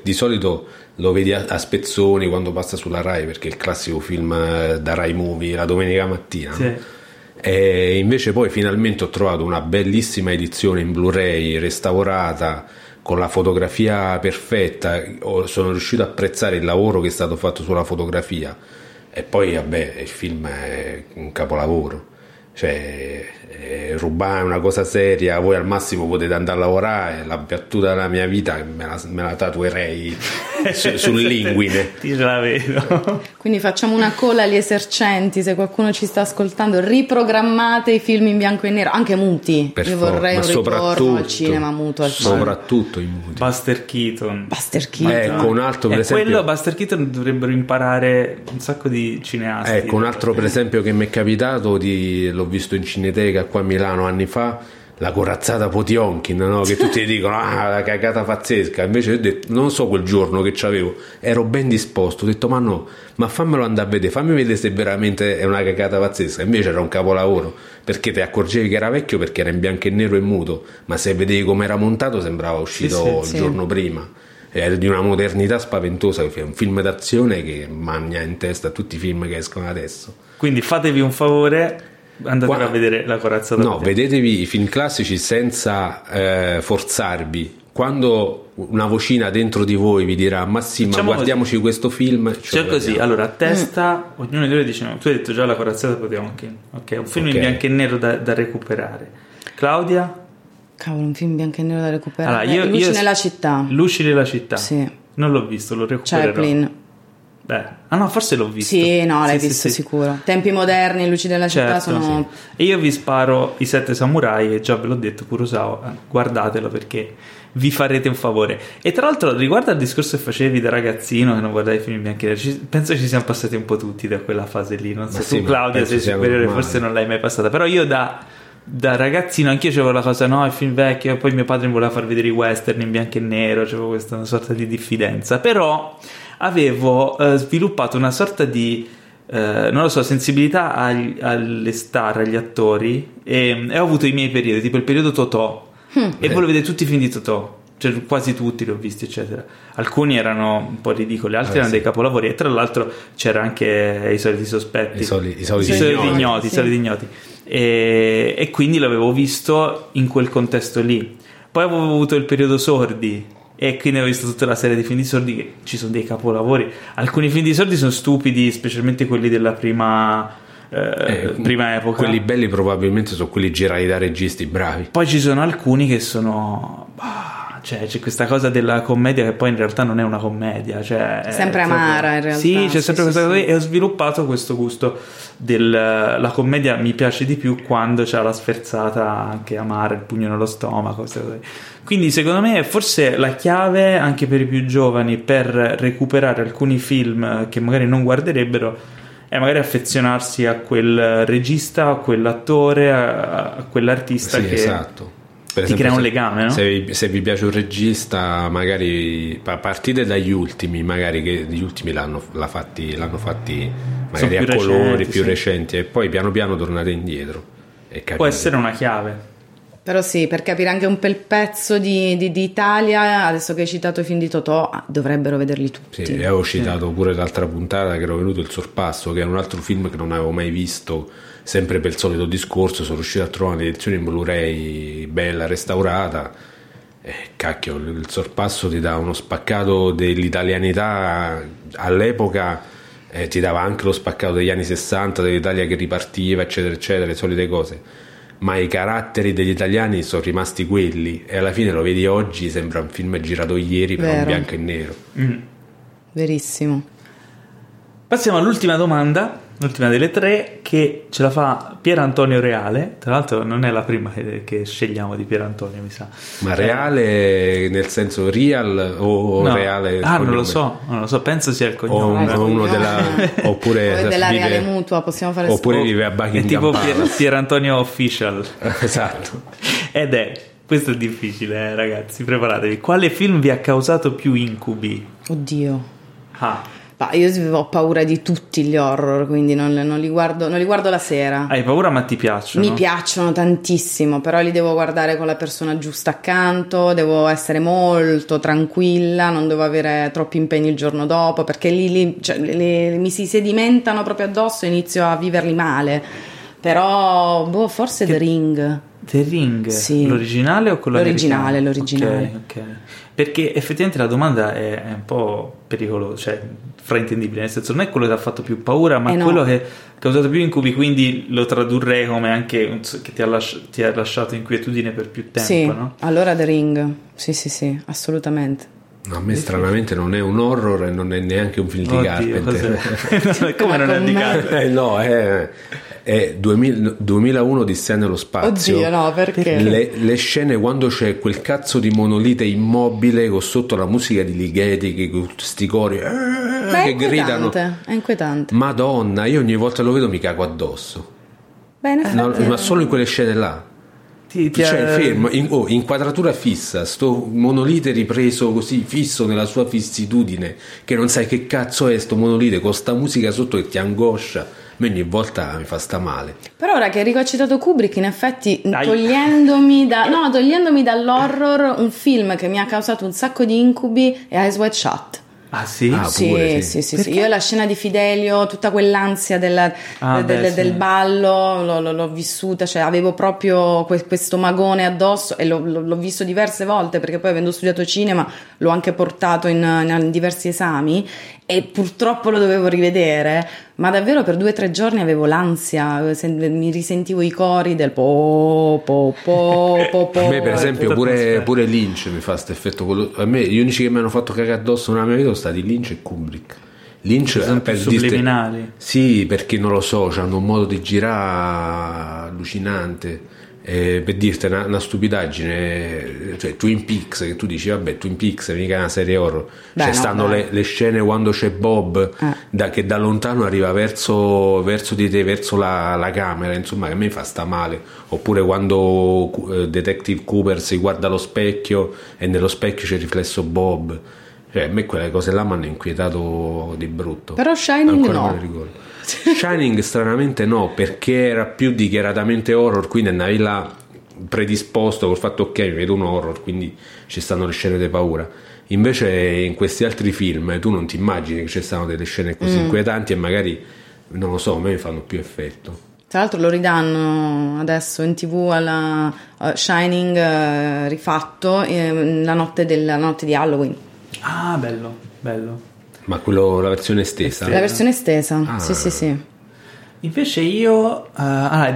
Di solito lo vedi a spezzoni quando passa sulla Rai, perché è il classico film da Rai Movie la domenica mattina, sì. No? E invece poi finalmente ho trovato una bellissima edizione in Blu-ray restaurata con la fotografia perfetta. Sono riuscito a apprezzare il lavoro che è stato fatto sulla fotografia e poi vabbè, il film è un capolavoro, cioè rubare una cosa seria. Voi al massimo potete andare a lavorare, la battuta della mia vita me la tatuerei sull'inguine. Ti la vedo. Quindi facciamo una cola agli esercenti, se qualcuno ci sta ascoltando, riprogrammate i film in bianco e nero, anche muti. Io vorrei un ritorno al cinema muto, soprattutto i muti. Buster Keaton. Ecco un altro per esempio. Quello Buster Keaton dovrebbero imparare un sacco di cineasti. Ecco un altro per esempio che mi è capitato l'ho visto in Cineteca qua a Milano anni fa, La corazzata Potionkin, no? Che tutti dicono la cagata pazzesca. Invece ho detto, non so, quel giorno che c'avevo ero ben disposto, ho detto ma fammelo andare a vedere, fammi vedere se veramente è una cagata pazzesca. Invece era un capolavoro, perché te accorgevi che era vecchio perché era in bianco e nero e muto, ma se vedevi come era montato sembrava uscito giorno prima. È di una modernità spaventosa, è un film d'azione che magna in testa tutti i film che escono adesso. Quindi fatevi un favore, andate a vedere La corazzata. No, vedetevi i film classici senza forzarvi. Quando una vocina dentro di voi vi dirà ma sì, ma guardiamoci questo film, così, allora a testa ognuno di noi dice no. Tu hai detto già La corazzata Potionkin, ok, un film in bianco e nero da recuperare. Claudia? Cavolo, un film in bianco e nero da recuperare. Allora, Luci nella città. Luci nella città, sì. Non l'ho visto, lo recupererò. Chaplin. Beh, forse l'ho visto. Sì, no, l'hai visto sicuro. Tempi moderni, Luci della città, sono. Sì. E io vi sparo I sette samurai, e già ve l'ho detto, Kurosawa, guardatelo perché vi farete un favore. E tra l'altro, riguardo al discorso che facevi da ragazzino che non guardavi film bianchi e neri, penso ci siamo passati un po' tutti da quella fase lì. Non so, tu Claudia sei superiore, forse non l'hai mai passata, però io da ragazzino anch'io c'avevo la cosa, no, il film vecchio, e poi mio padre mi voleva far vedere i western in bianco e nero, c'avevo questa sorta di diffidenza, però avevo sviluppato una sorta di non lo so, sensibilità alle star, agli attori, e ho avuto i miei periodi, tipo il periodo Totò, e volevo vedere tutti i film di Totò, cioè quasi tutti li ho visti, eccetera. Alcuni erano un po' ridicoli, altri erano dei capolavori, e tra l'altro c'era anche I soliti sospetti, I soliti ignoti. e quindi l'avevo visto in quel contesto lì. Poi avevo avuto il periodo Sordi e quindi ho visto tutta la serie di film di Sordi, che ci sono dei capolavori. Alcuni film di Sordi sono stupidi, specialmente quelli della prima epoca. Quelli belli probabilmente sono quelli girati da registi bravi. Poi ci sono alcuni che sono... Cioè, c'è questa cosa della commedia che poi in realtà non è una commedia, cioè sempre amara in realtà. Sì, c'è sempre questa cosa lì, e ho sviluppato questo gusto la commedia mi piace di più quando c'ha la sferzata anche amara, il pugno nello stomaco, queste cose. Quindi secondo me forse la chiave anche per i più giovani per recuperare alcuni film che magari non guarderebbero è magari affezionarsi a quel regista, a quell'attore, a quell'artista, sì, che esatto. Per ti esempio, crea un legame, no? Se vi piace un regista, magari partite dagli ultimi, magari che gli ultimi l'hanno fatti magari a colori più recenti, e poi piano piano tornate indietro e capite. Può essere una chiave. Però sì, per capire anche un bel pezzo di Italia, adesso che hai citato i film di Totò, dovrebbero vederli tutti. Sì, avevo citato pure l'altra puntata che era venuto Il Sorpasso, che è un altro film che non avevo mai visto, sempre per il solito discorso, sono riuscito a trovare un'edizione in Blu-ray bella, restaurata, e cacchio, Il Sorpasso ti dà uno spaccato dell'italianità all'epoca, ti dava anche lo spaccato degli anni 60, dell'Italia che ripartiva, eccetera, eccetera, le solite cose. Ma i caratteri degli italiani sono rimasti quelli, e alla fine lo vedi oggi, sembra un film girato ieri, però in bianco e nero. Verissimo. Passiamo all'ultima domanda, l'ultima delle tre, che ce la fa Pier Antonio Reale. Tra l'altro non è la prima che scegliamo di Pier Antonio, mi sa. Ma Reale nel senso real o no. Reale? Ah, non lo so, penso sia il cognome. O uno della, oppure della vive, Reale Mutua, possiamo fare. Oppure vive a Buckingham Palace. È tipo Pier Antonio Official. Esatto. Ed è, questo è difficile, ragazzi, preparatevi. Quale film vi ha causato più incubi? Oddio. Bah, io ho paura di tutti gli horror, quindi non li guardo la sera. Hai paura, ma ti piacciono? Mi piacciono tantissimo, però li devo guardare con la persona giusta accanto, devo essere molto tranquilla, non devo avere troppi impegni il giorno dopo, perché lì mi si sedimentano proprio addosso e inizio a viverli male. Però forse The Ring. The Ring? Sì. L'originale o quello americano? L'originale. Okay. Perché effettivamente la domanda è un po' pericolosa, cioè fraintendibile, nel senso non è quello che ha fatto più paura, ma è quello che ha causato più incubi, quindi lo tradurrei come anche che ti ha lasciato inquietudine per più tempo, sì, no? Allora The Ring, sì, assolutamente. No, a me stranamente non è un horror e non è neanche un film di Carpenter. Come non è di Carpenter? No, è 2001 Odissea nello spazio. Oddio, no, perché? Le scene quando c'è quel cazzo di monolite immobile con sotto la musica di Ligeti, che sti cori che gridano. È inquietante. Madonna, io ogni volta lo vedo mi cago addosso. Bene, no, ma solo in quelle scene là. Cioè fermo, inquadratura fissa, sto monolite ripreso così fisso nella sua fissitudine, che non sai che cazzo è sto monolite con sta musica sotto che ti angoscia. A me ogni volta mi fa sta male. Però ora che Enrico ha citato Kubrick, in effetti togliendomi dall'horror, un film che mi ha causato un sacco di incubi è Eyes Wide Shut. Ah sì? Sì. Io la scena di Fidelio, tutta quell'ansia del ballo l'ho vissuta, cioè avevo proprio questo magone addosso, e l'ho visto diverse volte, perché poi avendo studiato cinema l'ho anche portato in diversi esami, e purtroppo lo dovevo rivedere, ma davvero per 2 o 3 giorni avevo l'ansia, mi risentivo i cori del po. A me per esempio pure Lynch mi fa questo effetto. A me gli unici che mi hanno fatto cagare addosso nella mia vita sono stati Lynch e Kubrick. Lynch per subliminali. Sì, perché non lo so, hanno un modo di girare allucinante. Per dirti una stupidaggine, cioè Twin Peaks, che tu dici vabbè Twin Peaks mica una serie horror, stanno le scene quando c'è Bob che da lontano arriva verso di te, verso la camera, insomma, che a me fa sta male. Oppure quando Detective Cooper si guarda allo specchio e nello specchio c'è il riflesso Bob, cioè a me quelle cose là mi hanno inquietato di brutto. Però Shining ancora no. Shining stranamente no, perché era più dichiaratamente horror, quindi andavi là predisposto col fatto ok, mi vedo un horror, quindi ci stanno le scene di paura. Invece in questi altri film tu non ti immagini che ci stanno delle scene così inquietanti, e magari non lo so, a me mi fanno più effetto. Tra l'altro lo ridanno adesso in TV alla Shining rifatto, la notte di Halloween. Ah, bello, bello. Ma quello, la versione estesa? La versione estesa, ah. sì. Invece io,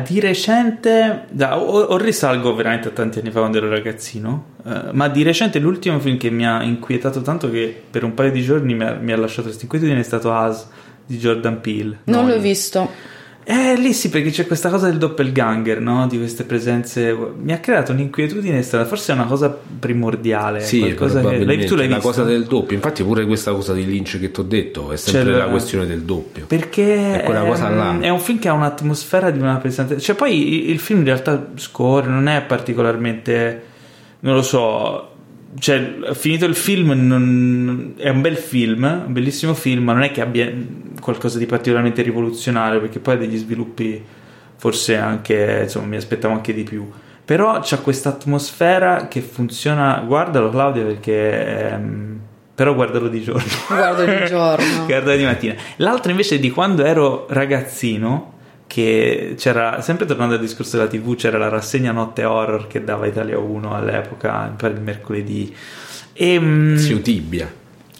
di recente, o risalgo veramente a tanti anni fa quando ero ragazzino, ma di recente l'ultimo film che mi ha inquietato tanto che per un paio di giorni mi ha lasciato questa inquietudine è stato Us di Jordan Peele. Non l'ho visto. Lì sì, perché c'è questa cosa del doppelganger, no? Di queste presenze. Mi ha creato un'inquietudine strana, forse è una cosa primordiale. Sì, probabilmente, tu l'hai la cosa del doppio. Infatti pure questa cosa di Lynch che ti ho detto è sempre la questione del doppio. Perché è quella cosa là. È un film che ha un'atmosfera di una presenza. Cioè poi il film in realtà scorre, non è particolarmente, non lo so, cioè finito il film è un bel film, un bellissimo film, ma non è che abbia qualcosa di particolarmente rivoluzionario, perché poi ha degli sviluppi forse anche, insomma, mi aspettavo anche di più, però c'ha questa atmosfera che funziona. Guardalo, Claudia, perché però guardalo di giorno. Guardalo di mattina. L'altro invece di quando ero ragazzino, che c'era, sempre tornando al discorso della TV, c'era la rassegna Notte Horror che dava Italia 1 all'epoca, il mercoledì, e Tibbia.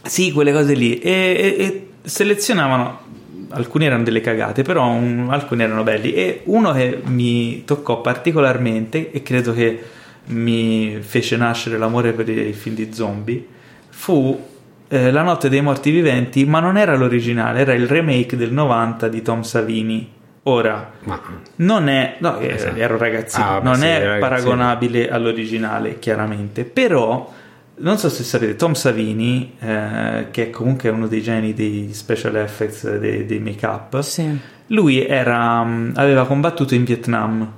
Sì, quelle cose lì, e selezionavano, alcuni erano delle cagate, però alcuni erano belli, e uno che mi toccò particolarmente e credo che mi fece nascere l'amore per i film di zombie fu La Notte dei Morti Viventi, ma non era l'originale, era il remake del 90 di Tom Savini. Ora, ma non è, no, esatto, ero ragazzino, non sì, è paragonabile all'originale, chiaramente, però non so se sapete, Tom Savini, che è comunque uno dei geni dei special effects, dei make-up, sì, lui aveva combattuto in Vietnam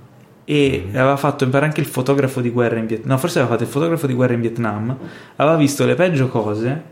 e aveva fatto imparare anche il fotografo di guerra in Vietnam, no, forse aveva fatto il fotografo di guerra in Vietnam, aveva visto le peggio cose,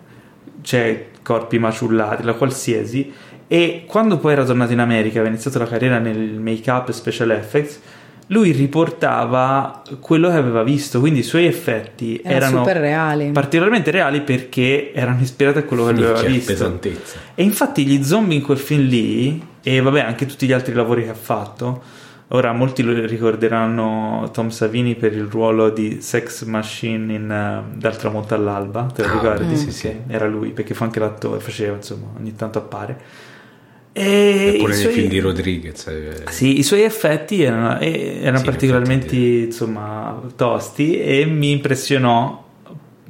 cioè corpi maciullati, la qualsiasi. E quando poi era tornato in America, aveva iniziato la carriera nel make-up e special effects, lui riportava quello che aveva visto, quindi i suoi effetti erano super reali, particolarmente reali, perché erano ispirati a quello che lui aveva visto. Pesantezza. E infatti gli zombie in quel film lì, e vabbè anche tutti gli altri lavori che ha fatto, ora molti lo ricorderanno Tom Savini per il ruolo di Sex Machine in Dal tramonto all'alba, te lo ricordi? Sì, era lui, perché fa anche l'attore, faceva, insomma, ogni tanto appare. E pure nei film di Rodriguez, sì, i suoi effetti erano sì, particolarmente, insomma, tosti, e mi impressionò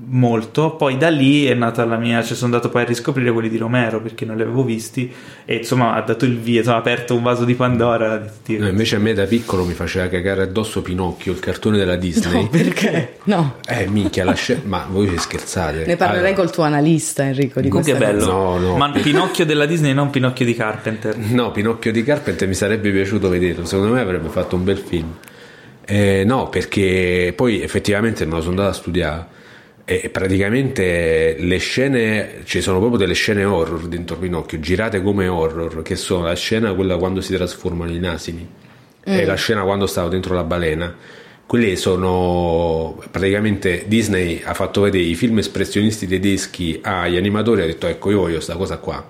molto. Poi da lì è nata la mia, cioè sono andato poi a riscoprire quelli di Romero, perché non li avevo visti, e insomma ha dato il via, insomma, ha aperto un vaso di Pandora di tutti. No, invece a me da piccolo mi faceva cagare addosso Pinocchio, il cartone della Disney. No, perché? No. Minchia, ma voi ci scherzate. Ne parlerai col tuo analista, Enrico, di questo. Che bello. No. Ma Pinocchio della Disney, non Pinocchio di Carpenter. No, Pinocchio di Carpenter mi sarebbe piaciuto vederlo, secondo me avrebbe fatto un bel film. No, perché poi effettivamente me lo sono andato a studiare. E praticamente le scene, ci sono proprio delle scene horror dentro Pinocchio, girate come horror, che sono la scena quella quando si trasformano in asini e la scena quando stavo dentro la balena. Quelle sono praticamente, Disney ha fatto vedere i film espressionisti tedeschi agli animatori, ha detto ecco io voglio sta cosa qua,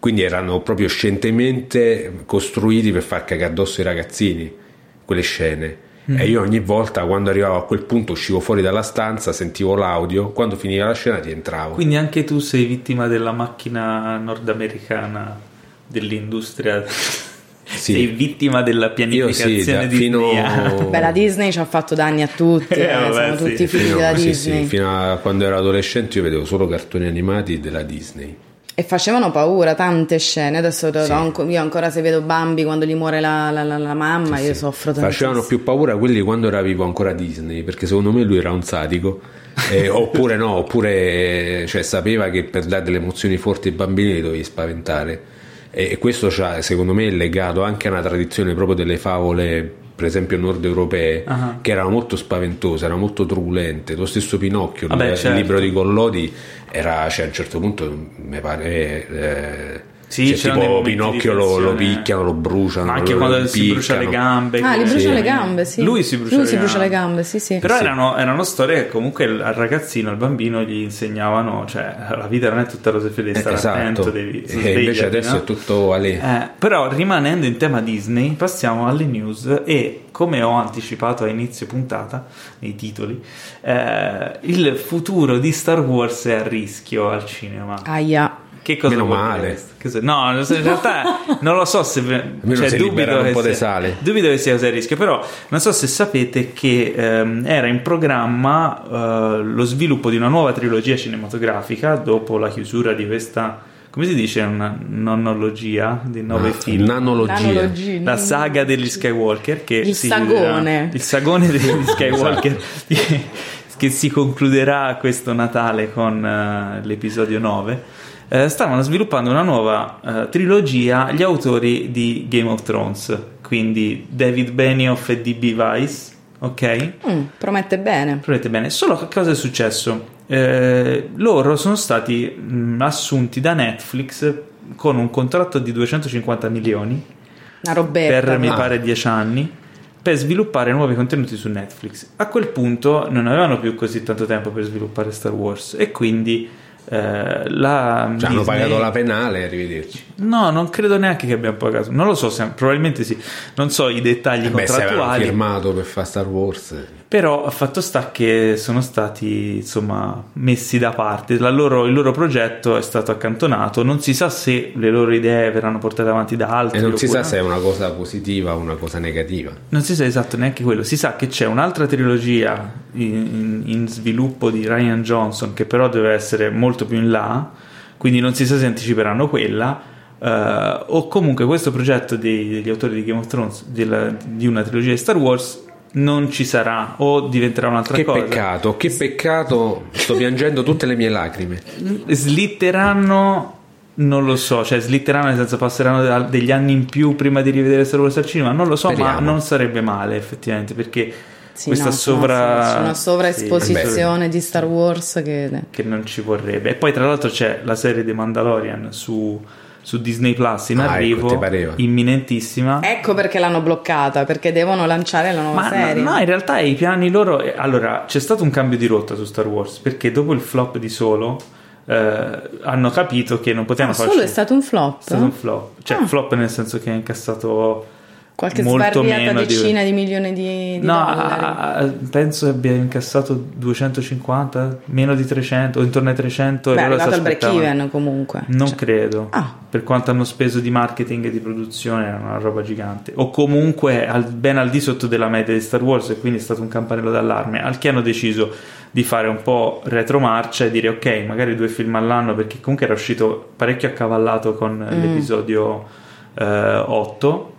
quindi erano proprio scientemente costruiti per far cagare addosso i ragazzini quelle scene. E io ogni volta quando arrivavo a quel punto uscivo fuori dalla stanza, sentivo l'audio, quando finiva la scena ti entravo. Quindi anche tu sei vittima della macchina nordamericana dell'industria. Sì. Sei vittima della pianificazione disneyana. Beh, la Disney ci ha fatto danni a tutti, vabbè, siamo tutti figli della Disney. Sì, fino a quando ero adolescente io vedevo solo cartoni animati della Disney. E facevano paura tante scene. Adesso io ancora, se vedo Bambi quando gli muore la mamma, io soffro tantissimo. Facevano più paura quelli quando era vivo ancora Disney, perché secondo me lui era un sadico, oppure cioè, sapeva che per dare delle emozioni forti ai bambini li dovevi spaventare, e questo c'ha, secondo me, è legato anche a una tradizione proprio delle favole, per esempio nord europee, che erano molto spaventose, erano molto truculente. Lo stesso Pinocchio, il libro di Collodi era, cioè, a un certo punto mi pare Sì, cioè, tipo Pinocchio lo picchiano, lo bruciano. Ma anche quando si brucia le gambe. Ah, gli brucia le gambe, sì. Lui si brucia le gambe, sì, sì. Però sì. Erano storie che comunque al ragazzino, al bambino gli insegnavano, cioè la vita non è tutta rose e fiori, devi stare attento, devi svegliarti, invece adesso è tutto però rimanendo in tema Disney, passiamo alle news e come ho anticipato a inizio puntata nei titoli, il futuro di Star Wars è a rischio al cinema. Ahia. Che cosa meno male. No, in realtà non lo so se cioè, dubito che sia a rischio, però non so se sapete che era in programma lo sviluppo di una nuova trilogia cinematografica dopo la chiusura di questa, come si dice, una nonnologia di 9 film, la saga degli Skywalker, che il sagone degli Skywalker che si concluderà questo Natale con l'episodio 9. Stavano sviluppando una nuova trilogia gli autori di Game of Thrones, quindi David Benioff e D.B. Weiss, ok? Promette bene. Solo che cosa è successo? Loro sono stati assunti da Netflix con un contratto di 250 milioni per mi pare 10 anni per sviluppare nuovi contenuti su Netflix. A quel punto non avevano più così tanto tempo per sviluppare Star Wars e quindi Disney hanno pagato la penale, arrivederci. No, non credo neanche che abbiano pagato, non lo so, probabilmente sì, non so i dettagli contrattuali, firmato per fare Star Wars, però fatto sta che sono stati insomma messi da parte, il loro progetto è stato accantonato, non si sa se le loro idee verranno portate avanti da altri e non si sa se è una cosa positiva o una cosa negativa, non si sa esatto neanche quello. Si sa che c'è un'altra trilogia in sviluppo di Rian Johnson che però deve essere molto più in là, quindi non si sa se anticiperanno quella o comunque questo progetto degli autori di Game of Thrones di una trilogia di Star Wars non ci sarà o diventerà un'altra cosa. Che peccato, sto piangendo tutte le mie lacrime. Slitteranno, non lo so, cioè slitteranno nel senso passeranno degli anni in più prima di rivedere Star Wars al cinema, non lo so. Speriamo. Ma non sarebbe male effettivamente, perché sì, una sovraesposizione di Star Wars che non ci vorrebbe. E poi tra l'altro c'è la serie The Mandalorian su Disney Plus in arrivo, ecco, imminentissima, ecco perché l'hanno bloccata, perché devono lanciare la nuova serie. No, in realtà i piani loro, allora c'è stato un cambio di rotta su Star Wars perché dopo il flop di Solo hanno capito che non potevano farci. Solo è stato un flop, cioè flop nel senso che ha incassato qualche svariata decina di milioni di dollari. Penso abbia incassato 250, meno di 300 o intorno ai 300. Beh, è arrivato al break even comunque. Non credo. Per quanto hanno speso di marketing e di produzione era una roba gigante. O comunque ben al di sotto della media di Star Wars, e quindi è stato un campanello d'allarme. Al che hanno deciso di fare un po' retromarcia e dire ok, magari 2 film all'anno, perché comunque era uscito parecchio accavallato con l'episodio 8.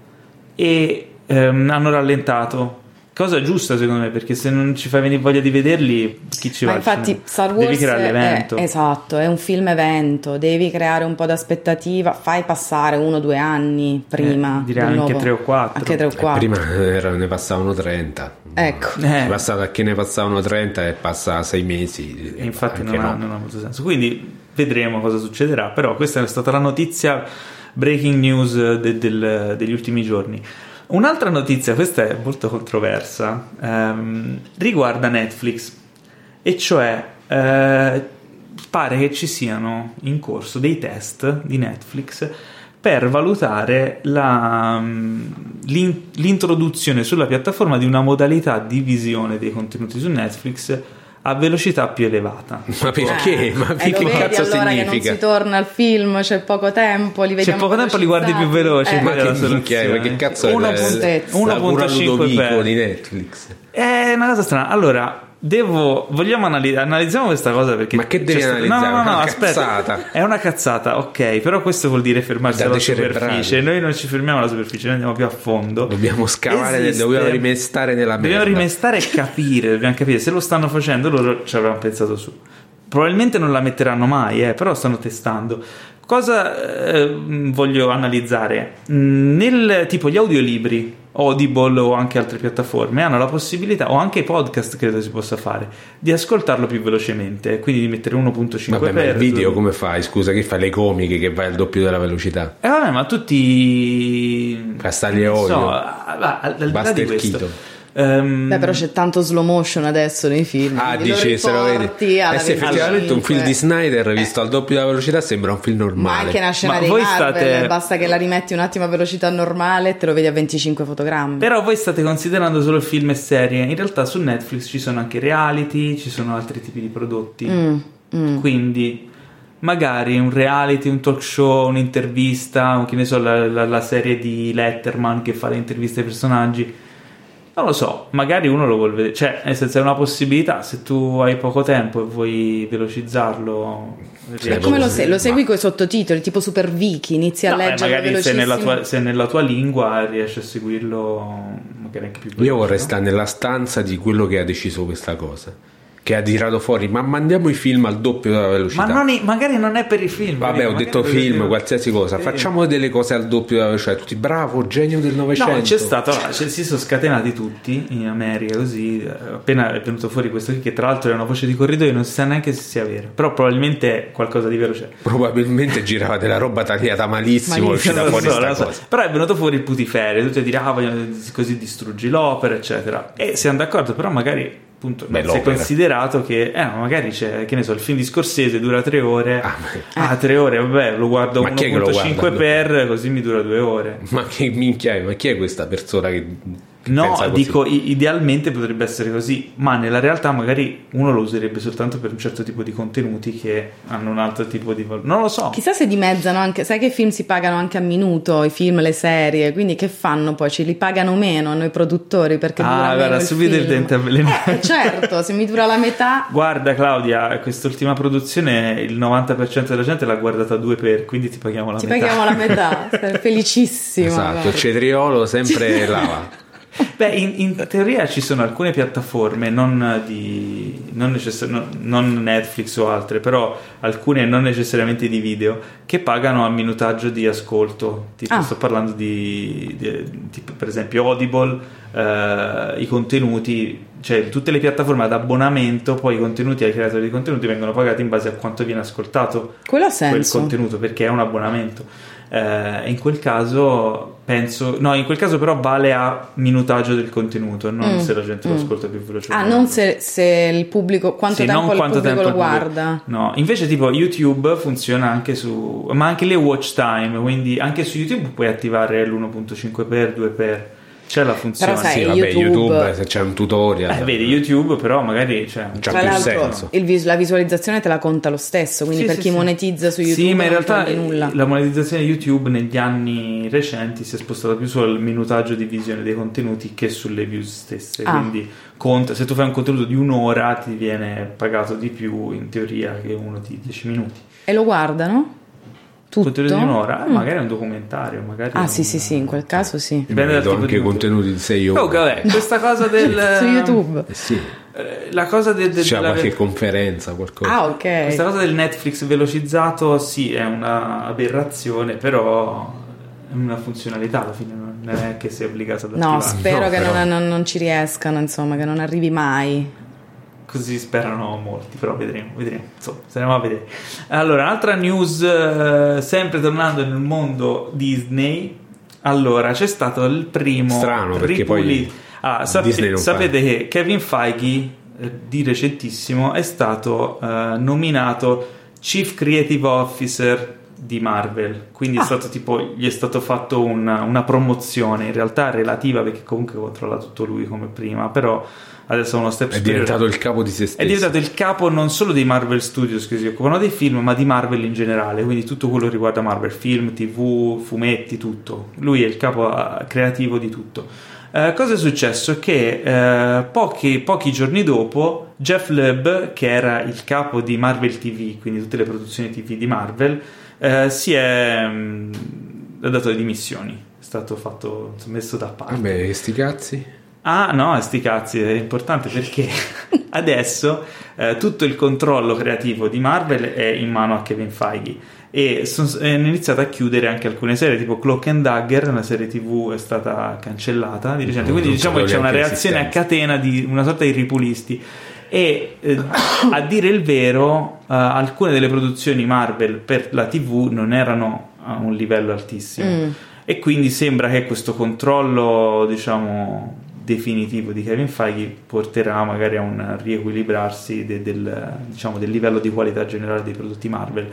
E hanno rallentato, cosa giusta secondo me, perché se non ci fai venire voglia di vederli, chi ci va? Infatti Star Wars devi creare l'evento, esatto, è un film evento, devi creare un po' d'aspettativa, fai passare 1 o 2 anni prima, direi anche nuovo. 3 o 4. Prima ne passavano 30, ecco, ne passavano 30 e passa 6 mesi e infatti non ha molto senso, quindi vedremo cosa succederà. Però questa è stata la notizia breaking news degli ultimi giorni. Un'altra notizia, questa è molto controversa, riguarda Netflix, e cioè pare che ci siano in corso dei test di Netflix per valutare l'introduzione sulla piattaforma di una modalità di visione dei contenuti su Netflix a velocità più elevata. Ma perché? Che cazzo allora significa? Che non si torna al film, c'è poco tempo, li guardi più veloci. Ma che minchia, perché cazzo è 1.5 di Netflix? È una cosa strana. Allora, vogliamo analizziamo questa cosa, perché ma che devi analizzare? No, aspetta. È una cazzata, ok, però questo vuol dire fermarsi alla superficie. Noi non ci fermiamo alla superficie, noi andiamo più a fondo. Dobbiamo scavare, dobbiamo rimestare nella merda. Dobbiamo rimestare e dobbiamo capire se lo stanno facendo, loro ci avranno pensato su. Probabilmente non la metteranno mai, però stanno testando. Cosa voglio analizzare? Nel tipo gli audiolibri Audible o anche altre piattaforme hanno la possibilità, o anche i podcast credo si possa fare, di ascoltarlo più velocemente, quindi di mettere 1.5. Vabbè, ma il video come fai? Scusa, che fai? Le comiche che vai al doppio della velocità? Vabbè, ma tutti Castagli e olio, al di là di questo Keaton. Beh, però c'è tanto slow motion adesso nei film. Ah, dice, se lo vedi, se effettivamente un film di Snyder visto al doppio della velocità sembra un film normale. Ma anche una scena di Marvel basta che la rimetti un attimo a velocità normale e te lo vedi a 25 fotogrammi. Però voi state considerando solo film e serie. In realtà su Netflix ci sono anche reality, ci sono altri tipi di prodotti. Quindi magari un reality, un talk show, un'intervista, o che ne so, la serie di Letterman che fa le interviste ai personaggi. Non lo so, magari uno lo vuol vedere, cioè nel senso è una possibilità, se tu hai poco tempo e vuoi velocizzarlo. Come lo segui con i sottotitoli, tipo Super Viki, inizi a leggere magari se nella tua lingua riesci a seguirlo magari anche più veloce. Io vorrei stare nella stanza di quello che ha deciso questa cosa, che ha tirato fuori, ma mandiamo i film al doppio della velocità. Ma magari non è per i film. Vabbè, ho detto film, qualsiasi cosa. Facciamo delle cose al doppio della velocità. Tutti bravo, genio del Novecento. No, si sono scatenati tutti in America così. Appena è venuto fuori questo qui, che tra l'altro è una voce di corridoio, non si sa neanche se sia vero. Però probabilmente è qualcosa di vero c'è. Probabilmente girava della roba tagliata malissimo. È uscita fuori sta cosa. Però è venuto fuori il putiferio. Tutti a dire così distruggi l'opera, eccetera. E siamo d'accordo, però magari appunto, si è considerato che magari c'è, che ne so, il film di Scorsese dura 3 ore, 3 ore, vabbè, lo guardo 1.5 per, così mi dura 2 ore. Ma che minchia è? Ma chi è questa persona che pensa così? Dico, idealmente potrebbe essere così, ma nella realtà magari uno lo userebbe soltanto per un certo tipo di contenuti che hanno un altro tipo di valore. Non lo so. Chissà se dimezzano anche, sai che i film si pagano anche a minuto, i film, le serie, quindi che fanno poi? Ce li pagano meno noi produttori perché dura meno. Guarda, subito il dente avvelenato. Certo, se mi dura la metà. Guarda Claudia, quest'ultima produzione il 90% della gente l'ha guardata 2x, quindi ti paghiamo la metà. Ti paghiamo la metà, sei felicissimo. Esatto, guarda. Cetriolo sempre lava. Beh, in teoria ci sono alcune piattaforme non Netflix o altre, però alcune non necessariamente di video, che pagano a minutaggio di ascolto, tipo sto parlando di per esempio Audible, i contenuti, cioè tutte le piattaforme ad abbonamento, poi i contenuti ai creatori di contenuti vengono pagati in base a quanto viene ascoltato quel contenuto, perché è un abbonamento. In quel caso però vale a minutaggio del contenuto, non se la gente lo ascolta più velocemente. Non se il pubblico quanto tempo lo guarda. No, invece tipo YouTube funziona anche su, ma anche le watch time, quindi anche su YouTube puoi attivare l'1.5x, 2x. C'è la funzione, però sai, YouTube, se c'è un tutorial vedi YouTube, però magari c'è più senso. La visualizzazione te la conta lo stesso, quindi per chi monetizza su YouTube ma in realtà nulla. La monetizzazione di YouTube negli anni recenti si è spostata più sul minutaggio di visione dei contenuti che sulle views stesse, quindi se tu fai un contenuto di 1 ora ti viene pagato di più in teoria che uno di 10 minuti. E lo guardano? Tutto di un'ora, magari è un documentario, magari in quel caso sì. Dipende dal tipo anche di contenuti di 6 ore. Vabbè, questa cosa del su YouTube. La cosa qualche conferenza, qualcosa. Ok. Questa cosa del Netflix velocizzato è una aberrazione, però è una funzionalità alla fine, non è che sei obbligato ad attivare. No, spero che però non ci riescano, insomma, che non arrivi mai. Così sperano molti, però vedremo. Insomma, saremo a vedere. Allora, un'altra news, sempre tornando nel mondo Disney. Allora, c'è stato il primo strano, perché poi sapete che Kevin Feige di recentissimo è stato nominato Chief Creative Officer di Marvel, quindi è stato tipo, gli è stato fatto una promozione in realtà relativa, perché comunque controlla tutto lui come prima, però adesso è uno step superiore. È diventato il capo di se stesso, è diventato il capo non solo dei Marvel Studios che si occupano dei film, ma di Marvel in generale, quindi tutto quello che riguarda Marvel, film, TV, fumetti, tutto. Lui è il capo creativo di tutto. Cosa è successo? Che pochi giorni dopo Jeff Loeb, che era il capo di Marvel TV, quindi tutte le produzioni TV di Marvel, ha dato le dimissioni, è stato messo da parte. Vabbè, sti cazzi. Ah no, sti cazzi, è importante perché adesso tutto il controllo creativo di Marvel è in mano a Kevin Feige e hanno iniziato a chiudere anche alcune serie, tipo Cloak and Dagger, una serie TV è stata cancellata di recente, quindi diciamo che c'è una reazione a catena di una sorta di ripulisti. E a dire il vero, alcune delle produzioni Marvel per la TV non erano a un livello altissimo e quindi sembra che questo controllo, diciamo, definitivo di Kevin Feige porterà magari a un riequilibrarsi diciamo, del livello di qualità generale dei prodotti Marvel.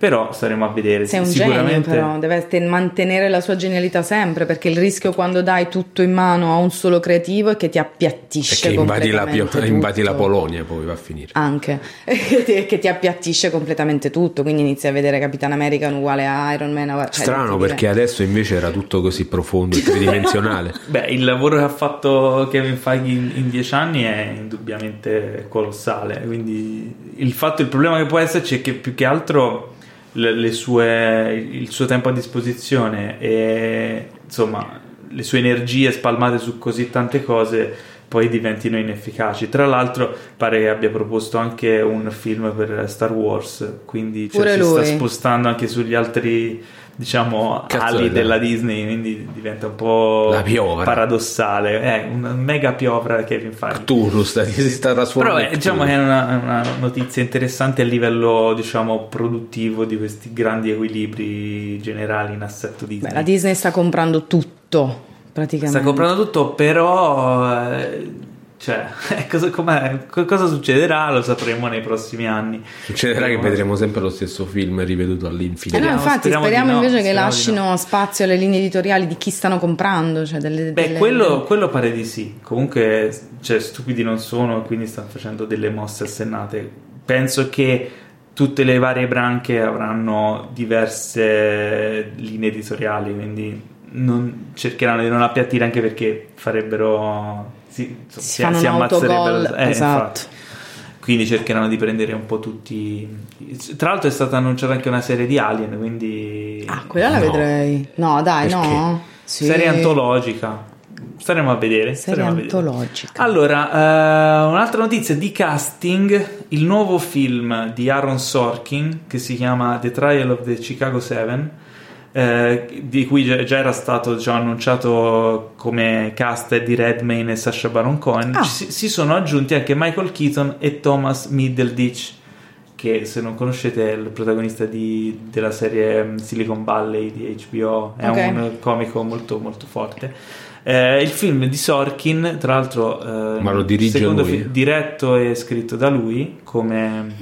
Però saremo a vedere. Sei un sicuramente genio, però deve mantenere la sua genialità sempre, perché il rischio quando dai tutto in mano a un solo creativo è che ti appiattisce e che invadi la Polonia, poi va a finire anche che ti appiattisce completamente tutto, quindi inizi a vedere Capitan America uguale a Iron Man, cioè, strano perché adesso invece era tutto così profondo e tridimensionale. Beh, il lavoro che ha fatto Kevin Feige in 10 anni è indubbiamente colossale, quindi il problema che può esserci è che più che altro il suo tempo a disposizione e insomma le sue energie spalmate su così tante cose poi diventino inefficaci. Tra l'altro pare che abbia proposto anche un film per Star Wars, quindi si sta spostando anche sugli altri, diciamo, ali della Disney, quindi diventa un po' paradossale, è una mega piovra Kevin Feige. Si sta trasformando. Però diciamo che è una notizia interessante a livello, diciamo, produttivo, di questi grandi equilibri generali in assetto Disney. Beh, la Disney sta comprando tutto, praticamente. Sta comprando tutto, però cioè, cosa succederà lo sapremo nei prossimi anni. Succederà che vedremo sempre lo stesso film ripetuto all'infinito. No, infatti speriamo invece che lasciano spazio alle linee editoriali di chi stanno comprando, cioè quello pare di sì. Comunque, cioè, stupidi non sono, quindi stanno facendo delle mosse assennate. Penso che tutte le varie branche avranno diverse linee editoriali, quindi cercheranno di non appiattire, anche perché farebbero si ammazzerebbero, esatto. Quindi cercheranno di prendere un po' tutti. Tra l'altro è stata annunciata anche una serie di Alien, quindi quella la vedrei. No, dai, perché? No, sì. Serie antologica, staremo a vedere. Allora, un'altra notizia di casting: il nuovo film di Aaron Sorkin che si chiama The Trial of the Chicago 7, di cui già era stato annunciato come cast di Redmayne e Sacha Baron Cohen. Si sono aggiunti anche Michael Keaton e Thomas Middleditch, che se non conoscete è il protagonista della serie Silicon Valley di HBO, è un comico molto molto forte. Il film di Sorkin, tra l'altro, ma lo dirige lui. Diretto e scritto da lui, come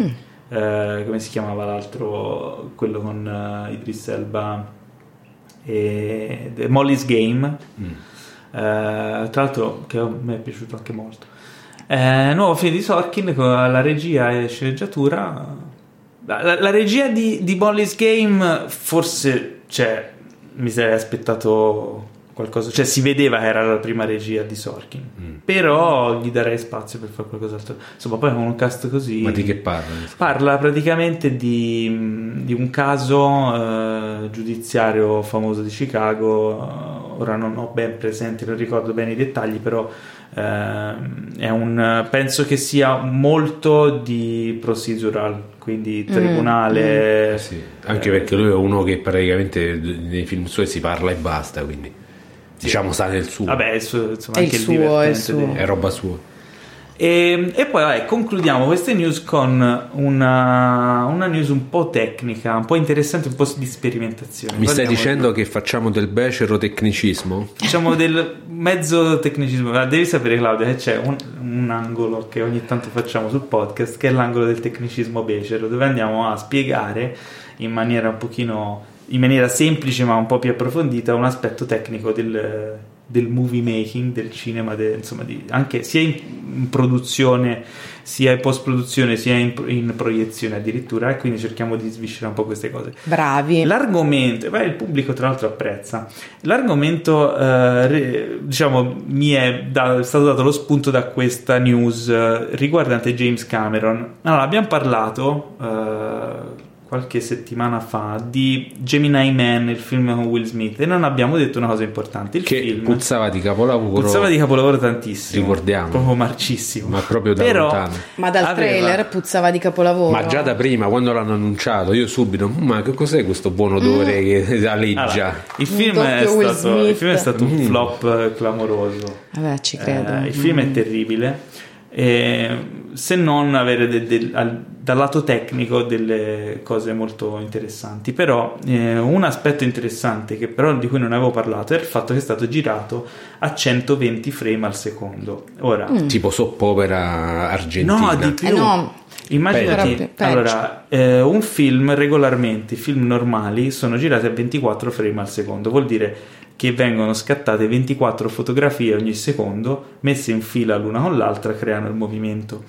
come si chiamava l'altro, quello con Idris Elba, e Molly's Game, tra l'altro, che a me è piaciuto anche molto. Nuovo film di Sorkin con la regia e sceneggiatura. La regia di Molly's Game, forse, cioè, mi sarei aspettato qualcosa, cioè si vedeva che era la prima regia di Sorkin, però gli darei spazio per fare qualcos'altro. Insomma, poi con un cast così. Ma di che parla? Parla praticamente di un caso giudiziario famoso di Chicago. Ora non ho ben presente, non ricordo bene i dettagli, però penso che sia molto di procedural, quindi tribunale. Sì. Anche perché lui è uno che praticamente nei film suoi si parla e basta, quindi diciamo sta nel suo. Vabbè, insomma, anche il suo. È roba sua. E poi concludiamo queste news con una news un po' tecnica, un po' interessante, un po' di sperimentazione. Mi stai dicendo che facciamo del becero tecnicismo? Facciamo del mezzo tecnicismo. Devi sapere, Claudia, che c'è un angolo che ogni tanto facciamo sul podcast, che è l'angolo del tecnicismo becero, dove andiamo a spiegare in maniera semplice ma un po' più approfondita un aspetto tecnico del movie making, del cinema, insomma, anche sia in produzione, sia in post produzione, sia in proiezione addirittura, e quindi cerchiamo di sviscerare un po' queste cose. Bravi. L'argomento, il pubblico tra l'altro apprezza l'argomento, mi è stato dato lo spunto da questa news riguardante James Cameron. Allora, abbiamo parlato qualche settimana fa di Gemini Man, il film con Will Smith, e non abbiamo detto una cosa importante: il che film puzzava di capolavoro. Puzzava di capolavoro tantissimo, ricordiamo, proprio marcissimo, ma proprio da lontano. Ma dal trailer puzzava di capolavoro, ma già da prima, quando l'hanno annunciato, io subito, ma che cos'è questo buon odore che aleggia? Allora, il film è stato un flop clamoroso. Vabbè, ci credo. Il film è terribile. Se non avere dal lato tecnico delle cose molto interessanti, però un aspetto interessante che però di cui non avevo parlato è il fatto che è stato girato a 120 frame al secondo. Ora, tipo soppopera argentina. No, di più. No. Immaginati, allora, un film regolarmente, i film normali sono girati a 24 frame al secondo, vuol dire che vengono scattate 24 fotografie ogni secondo, messe in fila l'una con l'altra, creano il movimento.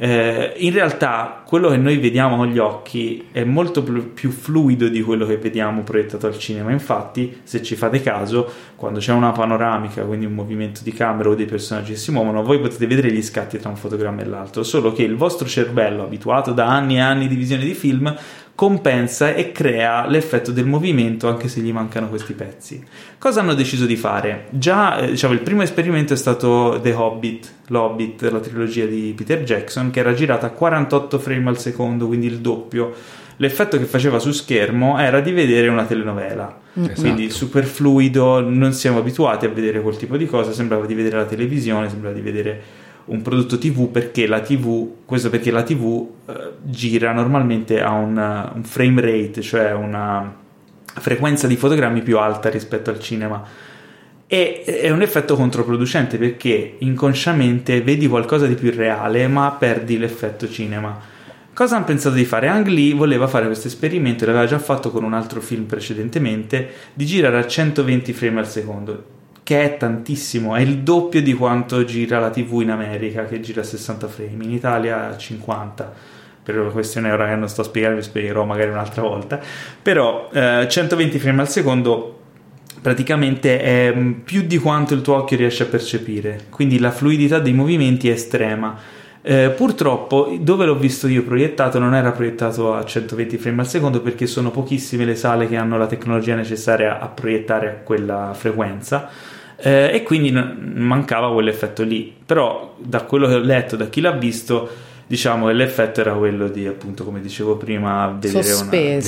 In realtà quello che noi vediamo con gli occhi è molto più fluido di quello che vediamo proiettato al cinema. Infatti, se ci fate caso, quando c'è una panoramica, quindi un movimento di camera o dei personaggi che si muovono, voi potete vedere gli scatti tra un fotogramma e l'altro, solo che il vostro cervello, abituato da anni e anni di visione di film, compensa e crea l'effetto del movimento anche se gli mancano questi pezzi. Cosa hanno deciso di fare? Già, diciamo, il primo esperimento è stato The Hobbit, l'Hobbit, la trilogia di Peter Jackson, che era girata a 48 frame al secondo, quindi il doppio. L'effetto che faceva su schermo era di vedere una telenovela, esatto. Quindi super fluido, non siamo abituati a vedere quel tipo di cosa, sembrava di vedere la televisione, sembrava di vedere un prodotto TV, perché la TV, questo perché la TV gira normalmente a un frame rate, cioè una frequenza di fotogrammi più alta rispetto al cinema, e è un effetto controproducente perché inconsciamente vedi qualcosa di più reale ma perdi l'effetto cinema. Cosa hanno pensato di fare? Ang Lee voleva fare questo esperimento, l'aveva già fatto con un altro film precedentemente, di girare a 120 frame al secondo, che è tantissimo, è il doppio di quanto gira la TV in America, che gira a 60 frame, in Italia a 50, per una questione ora che non sto a spiegare, vi spiegherò magari un'altra volta, però 120 frame al secondo praticamente è più di quanto il tuo occhio riesce a percepire, quindi la fluidità dei movimenti è estrema. Purtroppo dove l'ho visto io proiettato non era proiettato a 120 frame al secondo, perché sono pochissime le sale che hanno la tecnologia necessaria a proiettare a quella frequenza, e quindi mancava quell'effetto lì. Però da quello che ho letto, da chi l'ha visto, diciamo che l'effetto era quello di, appunto, come dicevo prima, vedere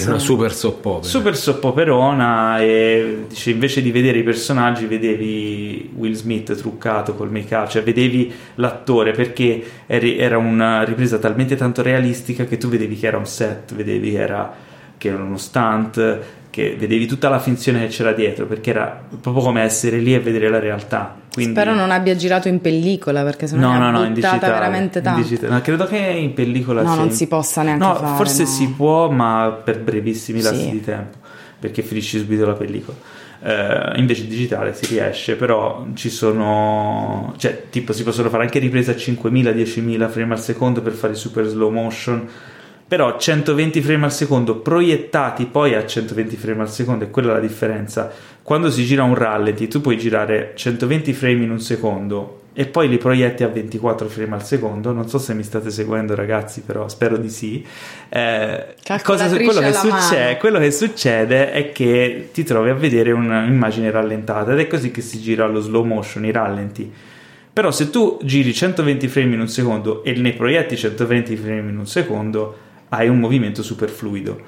una super soppoperona, e dice, invece di vedere i personaggi vedevi Will Smith truccato col make up, cioè vedevi l'attore, perché era una ripresa talmente tanto realistica che tu vedevi che era un set, vedevi che era uno stunt, che vedevi tutta la finzione che c'era dietro, perché era proprio come essere lì e vedere la realtà. Quindi, spero non abbia girato in pellicola, perché se no, è buttata veramente tanto. Ma credo che in pellicola non si possa neanche fare. Forse si può, ma per brevissimi lassi di tempo, perché finisci subito la pellicola. Invece digitale si riesce, però ci sono, cioè, tipo, si possono fare anche riprese a 5.000-10.000 frame al secondo per fare super slow motion. Però 120 frame al secondo proiettati poi a 120 frame al secondo, e quella è la differenza. Quando si gira un rallenti, tu puoi girare 120 frame in un secondo e poi li proietti a 24 frame al secondo. Non so se mi state seguendo, ragazzi, però spero di sì. Quello che succede è che ti trovi a vedere un'immagine rallentata, ed è così che si gira lo slow motion, i rallenti. Però se tu giri 120 frame in un secondo e ne proietti 120 frame in un secondo, hai un movimento super fluido.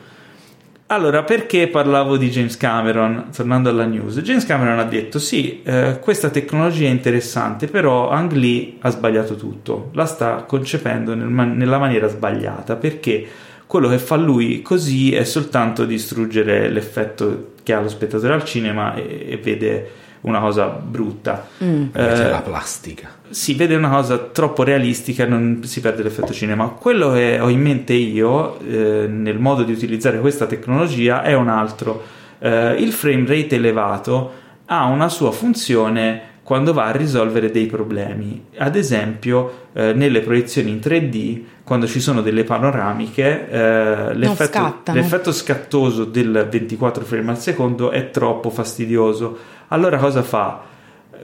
Allora, perché parlavo di James Cameron? Tornando alla news, James Cameron ha detto sì, questa tecnologia è interessante, però Ang Lee ha sbagliato tutto, la sta concependo nella maniera sbagliata, perché quello che fa lui così è soltanto distruggere l'effetto che ha lo spettatore al cinema e vede una cosa brutta, c'è la plastica, si vede una cosa troppo realistica, non si perde l'effetto cinema. Quello che ho in mente io nel modo di utilizzare questa tecnologia è un altro. Il frame rate elevato ha una sua funzione quando va a risolvere dei problemi, ad esempio nelle proiezioni in 3D, quando ci sono delle panoramiche, l'effetto scattoso del 24 frame al secondo è troppo fastidioso. Allora cosa fa?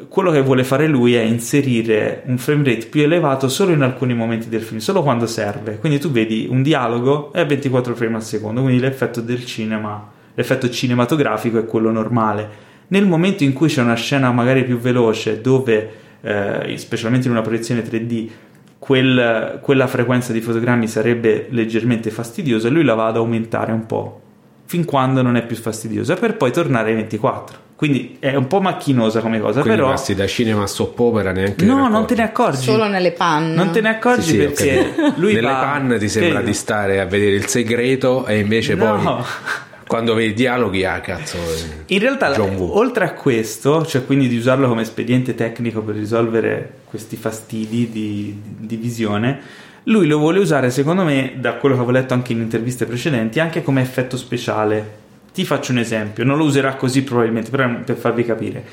quello che vuole fare lui è inserire un frame rate più elevato solo in alcuni momenti del film, solo quando serve. Quindi tu vedi un dialogo e a 24 frame al secondo, quindi l'effetto del cinema, l'effetto cinematografico è quello normale. Nel momento in cui c'è una scena magari più veloce, dove specialmente in una proiezione 3D quella frequenza di fotogrammi sarebbe leggermente fastidiosa, lui la va ad aumentare un po', fin quando non è più fastidiosa, per poi tornare ai 24. Quindi è un po' macchinosa come cosa. Quindi però passi da cinema a soppopera neanche. No, non te ne accorgi. Solo nelle panne. Non te ne accorgi, sì, perché lui nelle panne ti sembra di stare a vedere Il Segreto, e invece poi quando vedi i dialoghi, cazzo. In realtà, oltre a questo, cioè quindi di usarlo come espediente tecnico per risolvere questi fastidi di visione, lui lo vuole usare, secondo me, da quello che avevo letto anche in interviste precedenti, anche come effetto speciale. Ti faccio un esempio, non lo userà così probabilmente, però per farvi capire,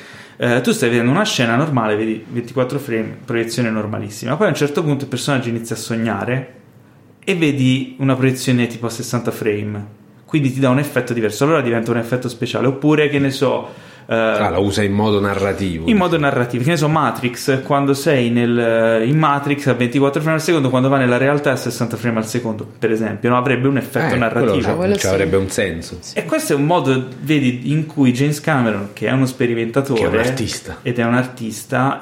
tu stai vedendo una scena normale, vedi 24 frame, proiezione normalissima, poi a un certo punto il personaggio inizia a sognare e vedi una proiezione tipo a 60 frame, quindi ti dà un effetto diverso, allora diventa un effetto speciale. Oppure, che ne so, la usa in modo narrativo, che ne so, Matrix, quando sei in Matrix a 24 frame al secondo, quando va nella realtà a 60 frame al secondo, per esempio, no? Avrebbe un effetto narrativo, cioè avrebbe un senso, sì. E questo è un modo, vedi, in cui James Cameron, che è uno sperimentatore, che è un artista,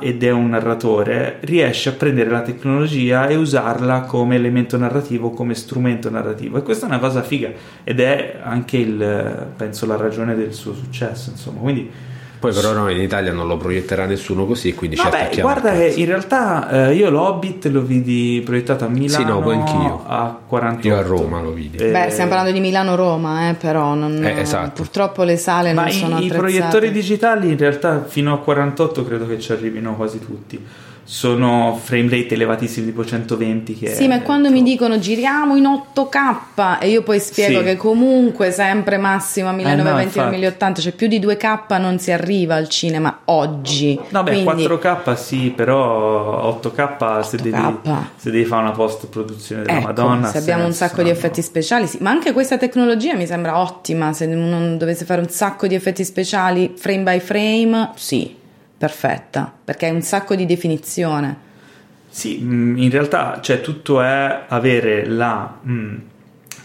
ed è un narratore, riesce a prendere la tecnologia e usarla come elemento narrativo, come strumento narrativo, e questa è una cosa figa, ed è anche penso la ragione del suo successo, insomma. Quindi poi però no, in Italia non lo proietterà nessuno così, quindi ci attacchiamo. Guarda, che in realtà io l'Hobbit lo vidi proiettato a Milano. Sì, no, poi anch'io. A 48. Io a Roma lo vidi. Beh, stiamo parlando di Milano-Roma, però non, esatto. Purtroppo le sale non sono attrezzate. I proiettori digitali in realtà fino a 48 credo che ci arrivino quasi tutti. Sono frame rate elevatissimi, tipo 120. Che sì, ma quando mi dicono giriamo in 8K e io poi spiego che comunque sempre massimo a 1920 o 1080, cioè più di 2K non si arriva al cinema oggi. No, beh, quindi 4K sì, però 8K se devi fare una post produzione della Madonna. Se abbiamo un sacco di effetti speciali, sì. Ma anche questa tecnologia mi sembra ottima. Se non dovesse fare un sacco di effetti speciali frame by frame, sì, perfetta, perché è un sacco di definizione. Sì, in realtà, cioè, tutto è avere la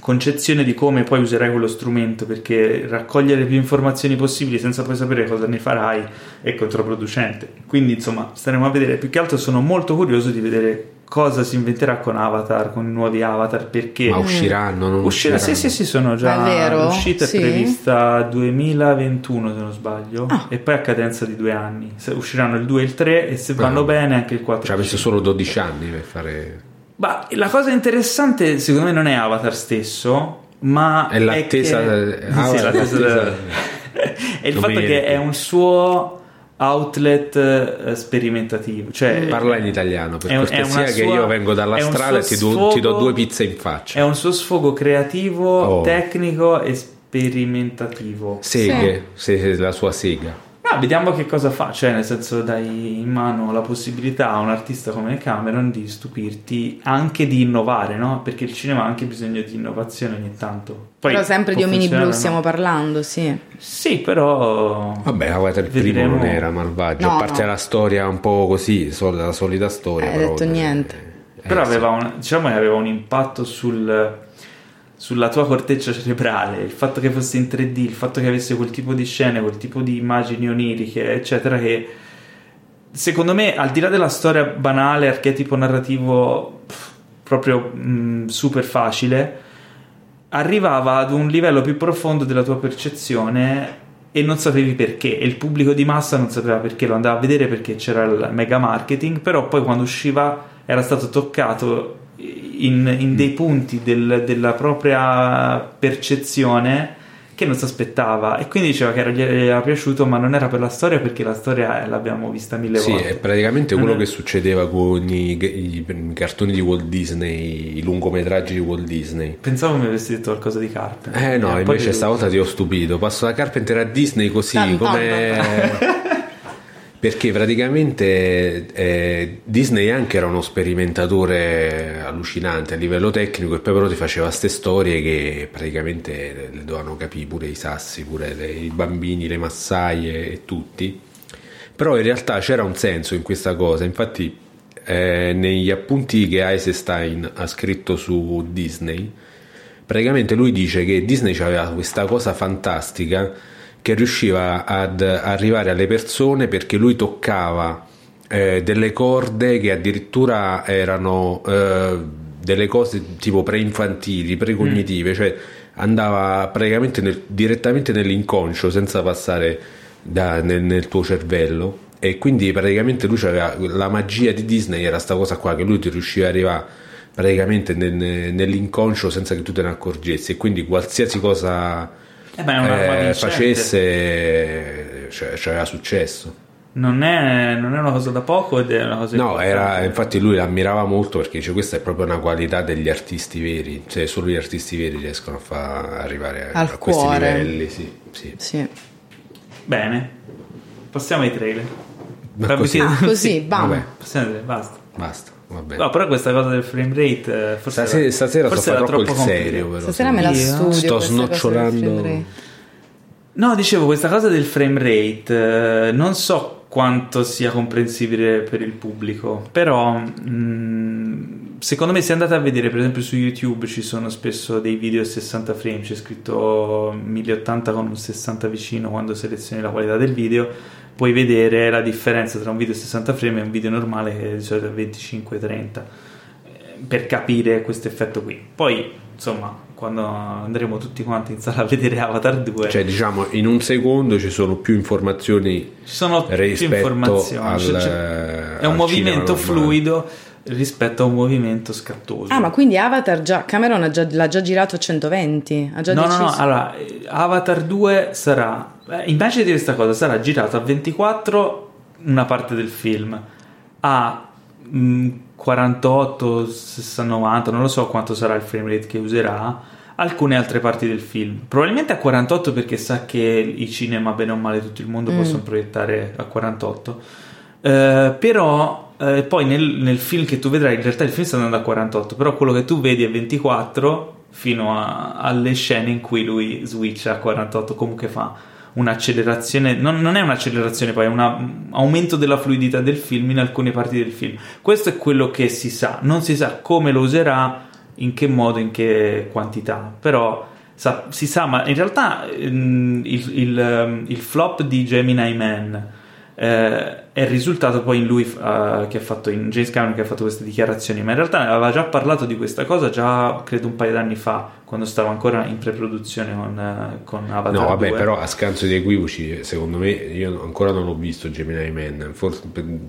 concezione di come poi userai quello strumento, perché raccogliere più informazioni possibili senza poi sapere cosa ne farai è controproducente. Quindi, insomma, staremo a vedere. Più che altro sono molto curioso di vedere cosa si inventerà con Avatar, con i nuovi Avatar, perché ma usciranno, non usciranno? Sì, sono già uscite, prevista 2021 se non sbaglio, e poi a cadenza di 2 anni. Usciranno il 2 e il 3 e se vanno bene anche il 4. Ci ha messo solo 12 anni per fare. La cosa interessante secondo me non è Avatar stesso, ma è l'attesa, è il fatto che è un suo outlet sperimentativo, cioè parla in italiano per cortesia, che io vengo dalla strada e ti do 2 pizze in faccia. È un suo sfogo creativo, tecnico e sperimentativo. La sua sega. Vediamo che cosa fa, cioè nel senso dai in mano la possibilità a un artista come Cameron di stupirti, anche di innovare, no? Perché il cinema ha anche bisogno di innovazione ogni tanto. Poi però sempre di omini blu stiamo parlando, sì però vabbè, guarda, il primo non era malvagio, a parte la storia un po' così, la solita storia, però detto niente, però aveva aveva un impatto sulla tua corteccia cerebrale, il fatto che fosse in 3D, il fatto che avesse quel tipo di scene, quel tipo di immagini oniriche, eccetera, che secondo me, al di là della storia banale, archetipo narrativo proprio super facile, arrivava ad un livello più profondo della tua percezione e non sapevi perché, e il pubblico di massa non sapeva perché, lo andava a vedere perché c'era il mega marketing, però poi quando usciva era stato toccato in dei punti della propria percezione che non si aspettava, e quindi diceva che gli era piaciuto, ma non era per la storia, perché la storia l'abbiamo vista mille volte. Sì, è praticamente quello che succedeva con i cartoni di Walt Disney, i lungometraggi di Walt Disney. Pensavo mi avessi detto qualcosa di Carpenter. No, invece stavolta ti ho stupito. Passo da Carpenter a Disney così, come. Perché praticamente Disney anche era uno sperimentatore allucinante a livello tecnico, e poi però ti faceva queste storie che praticamente le dovevano capire pure i sassi, pure i bambini, le massaie e tutti. però in realtà c'era un senso in questa cosa. Infatti negli appunti che Eisenstein ha scritto su Disney, praticamente lui dice che Disney aveva questa cosa fantastica che riusciva ad arrivare alle persone perché lui toccava delle corde che addirittura erano delle cose tipo preinfantili, precognitive, cioè andava praticamente direttamente nell'inconscio senza passare nel tuo cervello, e quindi praticamente lui c'aveva la magia di Disney, era sta cosa qua che lui ti riusciva ad arrivare praticamente nell'inconscio senza che tu te ne accorgessi, e quindi qualsiasi cosa facesse c'aveva successo. Non è una cosa da poco ed è una cosa importante. Era, infatti lui l'ammirava molto perché dice questa è proprio una qualità degli artisti veri, cioè solo gli artisti veri riescono a arrivare a questi livelli. Sì. Bene, passiamo ai trailer. Basta. Vabbè. No, però questa cosa del frame rate stasera sto troppo serio, però stasera me la studio, sto snocciolando. No, dicevo, questa cosa del frame rate non so quanto sia comprensibile per il pubblico, però secondo me, se andate a vedere per esempio su YouTube ci sono spesso dei video a 60 frame, c'è scritto 1080 con un 60 vicino, quando selezioni la qualità del video puoi vedere la differenza tra un video a 60 frame e un video normale che di solito è 25-30, per capire questo effetto qui. Poi insomma, quando andremo tutti quanti in sala a vedere Avatar 2, cioè diciamo in un secondo ci sono più informazioni, ci sono rispetto più informazioni è un movimento fluido rispetto a un movimento scattoso. Ma quindi Avatar già Cameron l'ha già girato a 120, ha già deciso. No, allora Avatar 2 sarà, invece di questa cosa, sarà girato a 24 una parte del film, a 48, 90, non lo so quanto sarà il frame rate che userà, alcune altre parti del film probabilmente a 48, perché sa che i cinema bene o male tutto il mondo possono proiettare a 48, però poi nel film che tu vedrai, in realtà il film sta andando a 48, però quello che tu vedi è 24 fino alle scene in cui lui switcha a 48, comunque fa un'accelerazione, non è un'accelerazione, poi è un aumento della fluidità del film in alcune parti del film. Questo è quello che si sa, non si sa come lo userà, in che modo, in che quantità, però si sa. Ma in realtà il flop di Gemini Man è risultato poi in lui che ha fatto, in James Cameron che ha fatto queste dichiarazioni, ma in realtà aveva già parlato di questa cosa già credo un paio d'anni fa, quando stava ancora in pre-produzione con Avatar 2. Però a scanso di equivoci, secondo me, io ancora non l'ho visto Gemini Man, forse,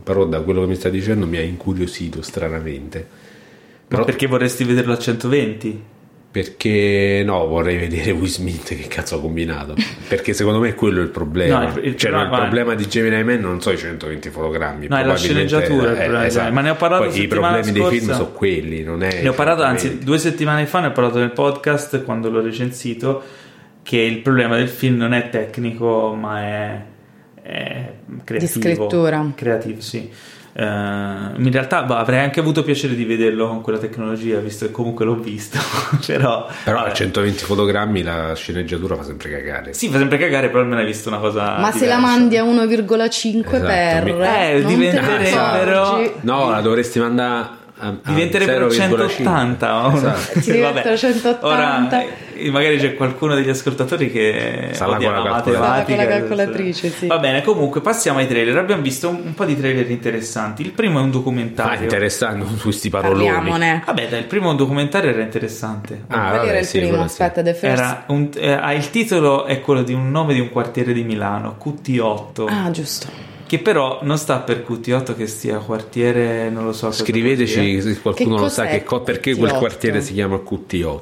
però da quello che mi sta dicendo mi ha incuriosito stranamente. Però, ma perché vorresti vederlo a 120? Perché vorrei vedere Will Smith che cazzo ha combinato, perché secondo me è quello il problema. Il problema di Gemini Man non so i 120 fotogrammi, è la sceneggiatura esatto. Ma ne ho parlato poi, i problemi scorsa. Dei film sono quelli, non è, ne ho parlato anzi 2 settimane fa, ne ho parlato nel podcast quando l'ho recensito, che il problema del film non è tecnico ma è creativo, di scrittura creativo, sì. In realtà avrei anche avuto piacere di vederlo con quella tecnologia, visto che comunque l'ho visto però a 120 fotogrammi la sceneggiatura fa sempre cagare. Sì, fa sempre cagare, però almeno hai visto una cosa ma diversa. Se la mandi a 1,5 esatto, per diventerebbero la dovresti mandare diventerebbero 180. Esatto. Vabbè, 180. Ora magari c'è qualcuno degli ascoltatori che sarà con la calcolatrice. Sì. Va bene, comunque passiamo ai trailer. Abbiamo visto un po' di trailer interessanti. Il primo è un documentario. Interessante su questi paroloni. Vabbè, dai, il primo documentario era interessante. Il titolo è quello di un nome di un quartiere di Milano, QT8. Ah, giusto. Che però non sta per QT8, che stia quartiere, non lo so. Scriveteci se qualcuno lo sa perché quel quartiere si chiama QT8.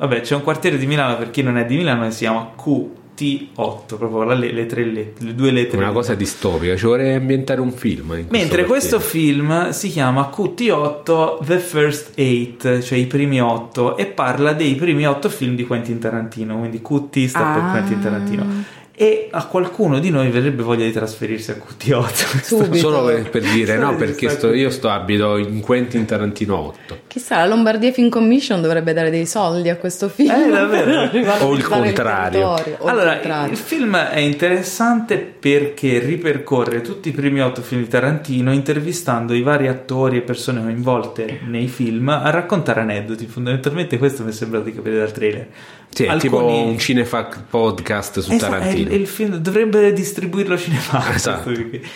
Vabbè, c'è un quartiere di Milano, per chi non è di Milano, che si chiama QT8, proprio le 2 lettere. Una cosa distopica, ci vorrei ambientare un film. Mentre questo film si chiama QT8 The First 8, cioè i primi 8, e parla dei primi 8 film di Quentin Tarantino, quindi QT sta per Quentin Tarantino. e a qualcuno di noi verrebbe voglia di trasferirsi a QT8 subito. Solo per dire, no, perché io abito in Quentin Tarantino 8. Chissà, la Lombardia Film Commission dovrebbe dare dei soldi a questo film, davvero. O il contrario. Il film è interessante perché ripercorre tutti i primi 8 film di Tarantino, intervistando i vari attori e persone coinvolte nei film a raccontare aneddoti. Fondamentalmente questo mi è sembrato di capire dal trailer. Sì, tipo un cinefact podcast su Tarantino. Il film dovrebbe distribuirlo cinefact. Esatto.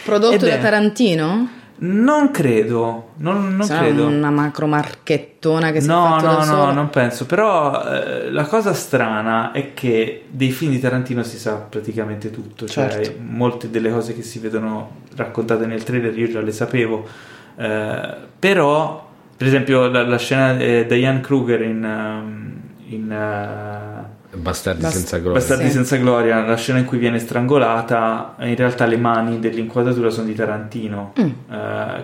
Prodotto da Tarantino? Non credo. Non credo. Una macromarchettona che si è fatto da solo. No, non penso. Però la cosa strana è che dei film di Tarantino si sa praticamente tutto. Cioè, certo, molte delle cose che si vedono raccontate nel trailer io già le sapevo. Però, per esempio, la scena Diane Kruger in Bastardi senza gloria, la scena in cui viene strangolata, in realtà le mani dell'inquadratura sono di Tarantino.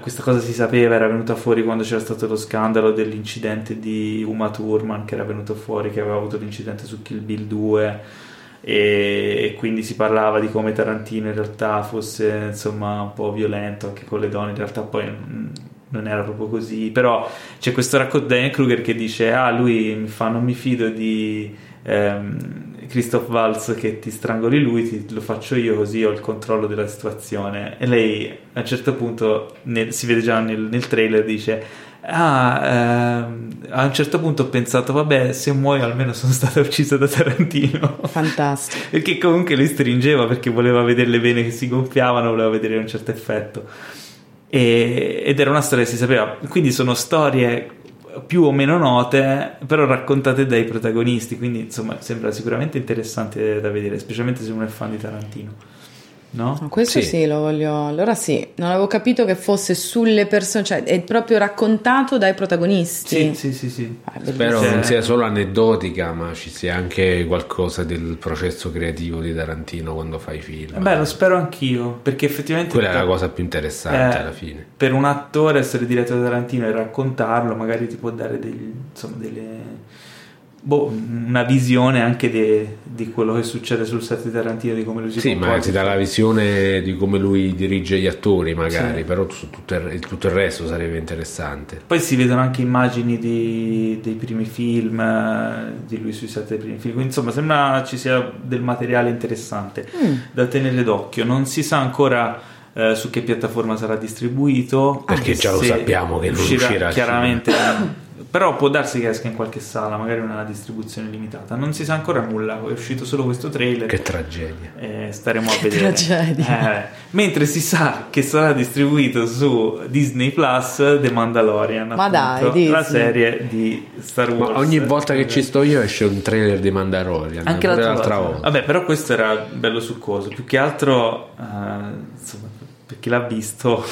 Questa cosa si sapeva, era venuta fuori quando c'era stato lo scandalo dell'incidente di Uma Thurman, che era venuto fuori che aveva avuto l'incidente su Kill Bill 2, e quindi si parlava di come Tarantino in realtà fosse, insomma, un po' violento anche con le donne. In realtà poi non era proprio così, però c'è questo racconto di Daniel Kruger che dice: lui non mi fido di Christoph Waltz, che ti strangoli lui, lo faccio io, così ho il controllo della situazione. E lei a un certo punto si vede già nel trailer, dice: a un certo punto ho pensato, vabbè, se muoio almeno sono stata uccisa da Tarantino. Fantastico. Perché comunque li stringeva, perché voleva vederle bene che si gonfiavano, voleva vedere un certo effetto. Ed era una storia che si sapeva, quindi sono storie più o meno note, però raccontate dai protagonisti, quindi insomma sembra sicuramente interessante da vedere, specialmente se uno è fan di Tarantino, no? Questo sì lo voglio. Allora sì, non avevo capito che fosse sulle persone, cioè è proprio raccontato dai protagonisti. Sì. Spero non sia solo aneddotica, ma ci sia anche qualcosa del processo creativo di Tarantino quando fa i film. Beh, lo spero anch'io, perché effettivamente quella è la cosa più interessante alla fine. Per un attore essere diretto da Tarantino e raccontarlo magari ti può dare una visione anche di quello che succede sul set di Tarantino, di come lui si comporta. Sì, ma ti dà la visione di come lui dirige gli attori, magari, sì. Però su tutto il resto sarebbe interessante. Poi si vedono anche immagini dei primi film di lui sui set dei primi film, quindi insomma sembra ci sia del materiale interessante da tenere d'occhio. Non si sa ancora su che piattaforma sarà distribuito, perché già lo sappiamo che non uscirà chiaramente però può darsi che esca in qualche sala, magari una distribuzione limitata, non si sa ancora nulla, è uscito solo questo trailer. Che tragedia, staremo a vedere. Mentre si sa che sarà distribuito su Disney Plus The Mandalorian, ma appunto, dai, la serie di Star Wars. Ma ogni volta che ci sto io esce un trailer di Mandalorian, anche l'altra volta. Vabbè, però questo era bello succoso, più che altro insomma, per chi l'ha visto,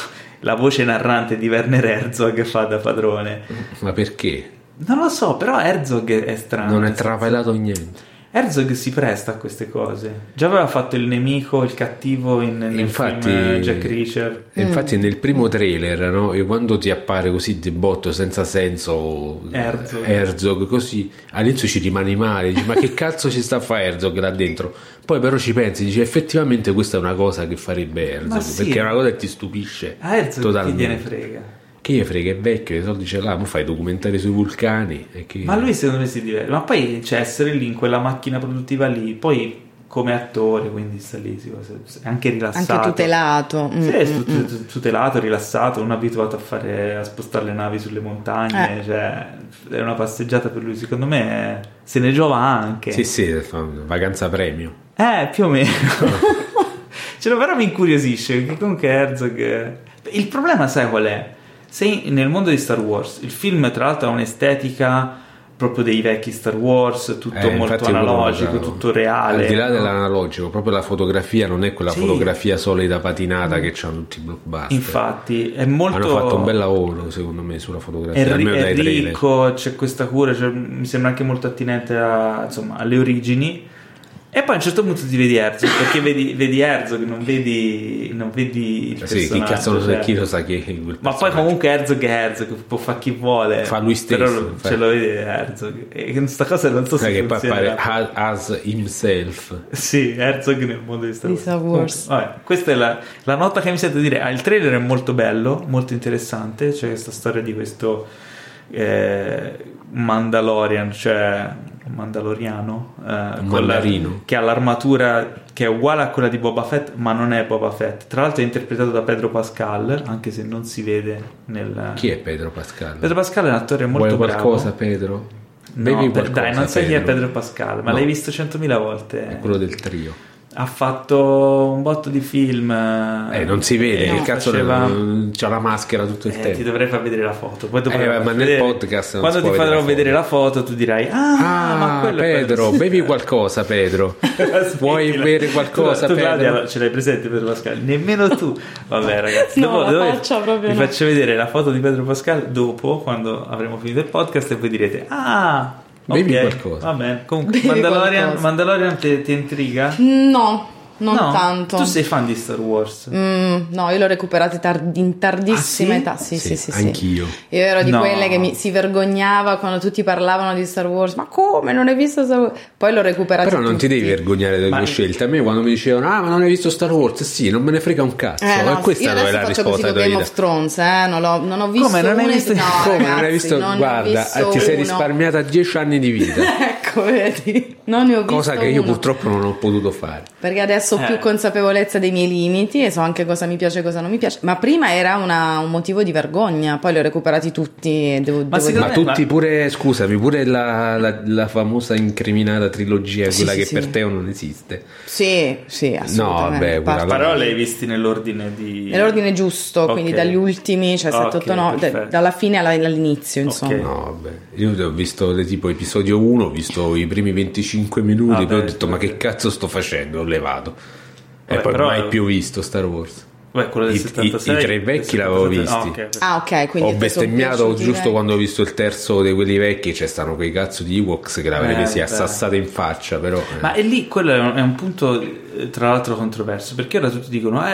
la voce narrante di Werner Herzog che fa da padrone. Ma perché? Non lo so, però Herzog è strano. Non è trapelato niente. Herzog si presta a queste cose. Già aveva fatto il nemico, il cattivo nel film Jack Reacher. Infatti nel primo trailer, no? E quando ti appare così di botto, senza senso, Herzog così, all'inizio ci rimani male, dici, ma che cazzo ci sta a fare Herzog là dentro? Poi però ci pensi, dici, effettivamente questa è una cosa che farebbe Herzog, sì, perché è una cosa che ti stupisce totalmente. Chi gliene frega? Chi gli frega, è vecchio, i soldi ce l'ha, ma fai documentari sui vulcani ma lui secondo me si diverte, ma poi c'è essere lì in quella macchina produttiva lì, poi come attore, quindi sta lì, è anche rilassato, anche tutelato. Sì, tutelato, rilassato, non abituato a spostare le navi sulle montagne. Cioè, è una passeggiata per lui, secondo me se ne giova anche. Sì, vacanza premio, più o meno. Cioè, però mi incuriosisce, perché comunque Herzog, il problema sai qual è? Se nel mondo di Star Wars il film tra l'altro ha un'estetica proprio dei vecchi Star Wars, tutto molto analogico, tutto reale, al di là dell'analogico, proprio la fotografia non è quella fotografia solida patinata che c'hanno tutti i blockbuster. Infatti è molto, hanno fatto un bel lavoro secondo me sulla fotografia, è ricco, c'è questa cura, mi sembra anche molto attinente alle origini. E poi a un certo punto ti vedi Herzog, perché vedi Herzog, non vedi il personaggio. Sì, chi cazzo lo sa, chi lo sa chi è quel personaggio. Ma poi comunque Herzog è Herzog, può fare chi vuole, fa lui stesso, però ce lo vede Herzog. E questa cosa non so se che poi fare as himself. Sì, Herzog nel mondo di Star Wars. Vabbè, questa è la nota che mi sento dire. Il trailer è molto bello, molto interessante, c'è questa storia di questo Mandalorian, cioè mandaloriano, che ha l'armatura che è uguale a quella di Boba Fett, ma non è Boba Fett. Tra l'altro è interpretato da Pedro Pascal, anche se non si vede nel... Chi è Pedro Pascal? Pedro Pascal è un attore molto bravo. Vuoi qualcosa, Pedro? No, qualcosa, dai, non sai chi è Pedro Pascal, ma no, l'hai visto 100.000 volte. È quello del trio. Ha fatto un botto di film. Non si vede, no, il cazzo faceva... c'ha la maschera tutto il tempo. Ti dovrei far vedere la foto. Poi ma vedere... nel podcast non quando ti farò vedere la foto, tu dirai: ma quello Pedro, bevi qualcosa, Pedro. Vuoi bere qualcosa, Pedro? Claudia, ce l'hai presente Pedro Pascal? Nemmeno tu. Vabbè, ragazzi, no, vi faccio vedere la foto di Pedro Pascal dopo, quando avremo finito il podcast, e voi direte: bevi qualcosa. Vabbè, comunque Mandalorian ti intriga? No, non tanto. Tu sei fan di Star Wars? No, io l'ho recuperato in tardissima età. Sì, anch'io. Io ero di quelle che si vergognava quando tutti parlavano di Star Wars. Ma come? Non hai visto Star Wars? Poi l'ho recuperato. Però non ti devi vergognare delle tue scelte. A me quando mi dicevano: ma non hai visto Star Wars? Sì, non me ne frega un cazzo. No, questa è la risposta. Game of Thrones, non ho visto. Come non hai visto? Guarda, ti sei risparmiata 10 anni di vita. Ecco, vedi. Non ne ho visto. Cosa che io purtroppo non ho potuto fare. Perché adesso ho più consapevolezza dei miei limiti e so anche cosa mi piace e cosa non mi piace, ma prima era un motivo di vergogna. Poi li ho recuperati tutti e pure la famosa incriminata trilogia, quella che per te non esiste. Sì, assolutamente. No, vabbè, però li hai visti nell'ordine giusto, okay. Quindi dagli ultimi, cioè 7, 8, 9, dalla fine all'inizio, insomma. Okay. No, vabbè. Io ho visto tipo episodio 1, ho visto i primi 25 minuti, poi ho detto ma che cazzo sto facendo? Ho levato. E poi mai più visto Star Wars. Quello del 76, i tre vecchi l'avevo visti. Ok, quindi ho bestemmiato giusto quando ho visto il terzo di quelli vecchi. C'è stanno quei cazzo di Ewoks che l'avrei presi assassate in faccia, però. Ma è lì, quello è un punto tra l'altro controverso, perché ora tutti dicono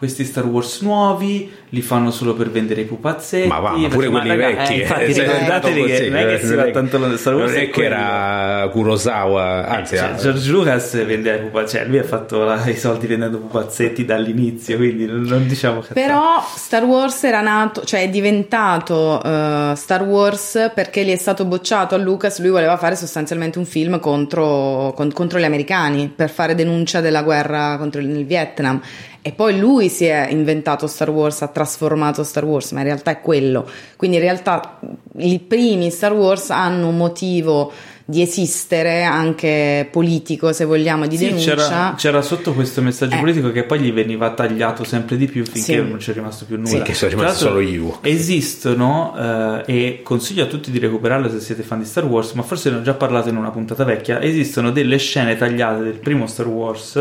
questi Star Wars nuovi li fanno solo per vendere i pupazzetti. Ma pure quelli vecchi. Infatti, ricordatevi che non è che si va tanto lontano. Star Wars non è che era Kurosawa, anzi, George Lucas vendeva i pupazzetti, lui ha fatto i soldi vendendo pupazzetti dall'inizio, quindi non diciamo cazzate. Però Star Wars era nato, cioè è diventato Star Wars perché gli è stato bocciato a Lucas. Lui voleva fare sostanzialmente un film contro gli americani, per fare denuncia della guerra contro il Vietnam. E poi lui si è inventato Star Wars, ha trasformato Star Wars, ma in realtà è quello. Quindi in realtà i primi Star Wars hanno un motivo di esistere, anche politico, se vogliamo, di denuncia. C'era sotto questo messaggio politico che poi gli veniva tagliato sempre di più finché non c'è rimasto più nulla. Sì, che sono rimasto solo io. Esistono, e consiglio a tutti di recuperarlo se siete fan di Star Wars, ma forse ne ho già parlato in una puntata vecchia. Esistono delle scene tagliate del primo Star Wars,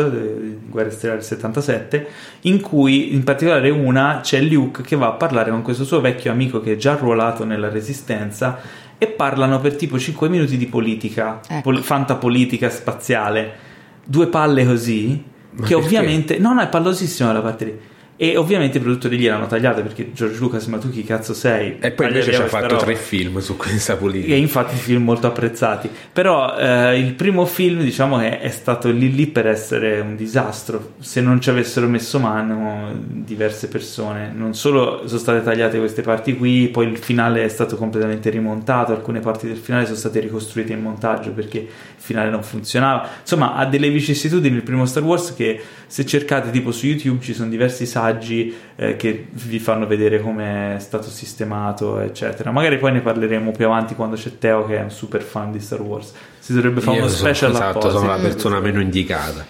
Guerre Stellari 77, in cui in particolare una c'è Luke che va a parlare con questo suo vecchio amico che è già arruolato nella Resistenza, e parlano per tipo 5 minuti di politica, fantapolitica spaziale, due palle così. Ma che perché? Ovviamente no, è pallosissima la parte lì, e ovviamente i produttori gliel'hanno tagliata perché George Lucas, ma tu chi cazzo sei? E poi invece ci ha fatto 3 film su questa politica, e infatti film molto apprezzati, però il primo film diciamo che è stato lì per essere un disastro. Se non ci avessero messo mano diverse persone, non solo sono state tagliate queste parti qui, poi il finale è stato completamente rimontato, alcune parti del finale sono state ricostruite in montaggio perché il finale non funzionava. Insomma, ha delle vicissitudini il primo Star Wars, che se cercate tipo su YouTube ci sono diversi siti che vi fanno vedere come è stato sistemato, eccetera. Magari poi ne parleremo più avanti quando c'è Teo, che è un super fan di Star Wars. Si dovrebbe fare uno special apposito. Sono la persona meno indicata.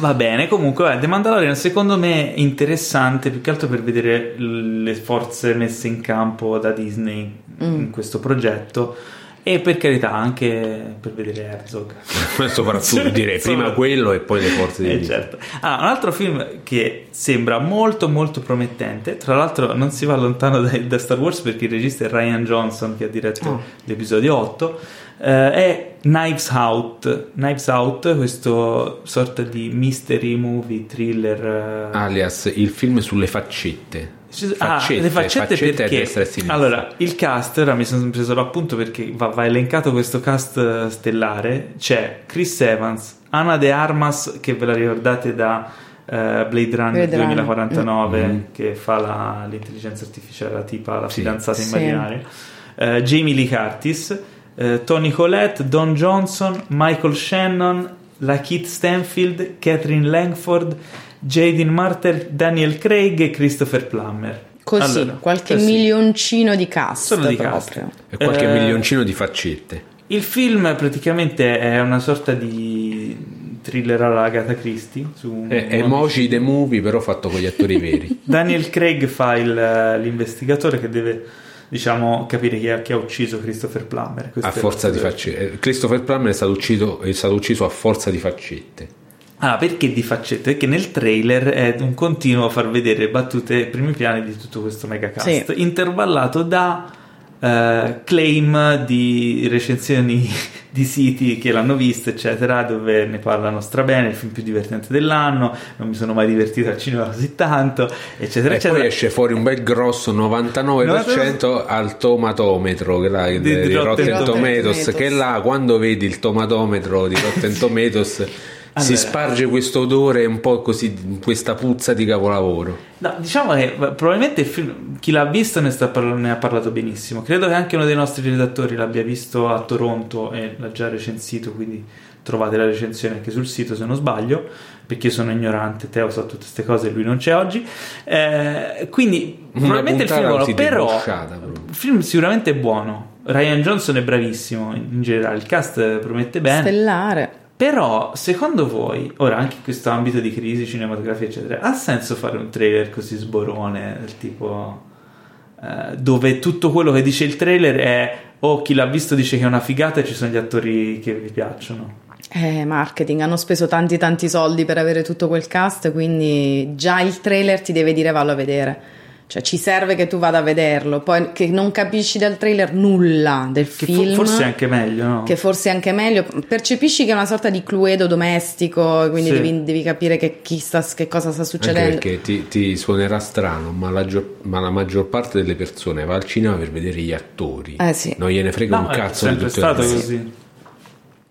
Va bene, comunque The Mandalorian secondo me è interessante, più che altro per vedere le forze messe in campo da Disney in questo progetto. E per carità anche per vedere Herzog, soprattutto direi prima quello e poi le forze di certo. Un altro film che sembra molto molto promettente, tra l'altro non si va lontano da Star Wars perché il regista è Rian Johnson, che ha diretto l'episodio 8, è Knives Out, questo sorta di mystery movie thriller, alias il film sulle faccette. Le faccette perché a destra e a sinistra. Allora, il cast, ora mi sono preso l'appunto perché va elencato questo cast stellare. C'è Chris Evans, Ana de Armas, che ve la ricordate da Blade Runner 2049, che fa l'intelligenza artificiale, la tipa, la fidanzata immaginare. Jamie Lee Curtis, Toni Collette, Don Johnson, Michael Shannon, la Kit Stanfield, Catherine Langford, Jaden Martel, Daniel Craig e Christopher Plummer. Così, allora, qualche milioncino di cast. Solo di cast. E qualche milioncino di faccette. Il film praticamente è una sorta di thriller alla Agatha Christie su Emoji the Movie, però fatto con gli attori veri. Daniel Craig fa l'investigatore che deve, diciamo, capire chi ha ucciso Christopher Plummer. Questo a forza di faccette. Christopher Plummer è stato ucciso a forza di faccette. Ah, perché di faccette? Perché nel trailer è un continuo a far vedere battute primi piani di tutto questo megacast, intervallato da claim di recensioni di siti che l'hanno visto, eccetera, dove ne parlano strabene, il film più divertente dell'anno, non mi sono mai divertito al cinema così tanto, eccetera, eccetera. Poi esce fuori un bel grosso 99% al tomatometro, che là, di Rotten Tomatoes, che là quando vedi il tomatometro di Rotten Tomatoes si sparge questo odore un po' così, questa puzza di capolavoro. No, diciamo che probabilmente il film, chi l'ha visto ne ha parlato benissimo. Credo che anche uno dei nostri redattori l'abbia visto a Toronto e l'ha già recensito, quindi trovate la recensione anche sul sito se non sbaglio, perché io sono ignorante, Teo sa tutte queste cose e lui non c'è oggi, quindi probabilmente il film, però il film sicuramente è buono. Ryan Johnson è bravissimo in generale, il cast promette bene, stellare. Però, secondo voi, ora anche in questo ambito di crisi cinematografica, eccetera, ha senso fare un trailer così sborone, del tipo dove tutto quello che dice il trailer è chi l'ha visto dice che è una figata e ci sono gli attori che vi piacciono? Marketing, hanno speso tanti soldi per avere tutto quel cast, quindi già il trailer ti deve dire vallo a vedere. Cioè ci serve che tu vada a vederlo, poi che non capisci dal trailer nulla del film, forse anche meglio, no? Che forse è anche meglio, percepisci che è una sorta di cluedo domestico, quindi devi capire che cosa sta succedendo, anche perché ti suonerà strano, ma la maggior parte delle persone va al cinema per vedere gli attori, non gliene frega un cazzo di tutto. È sempre stato così.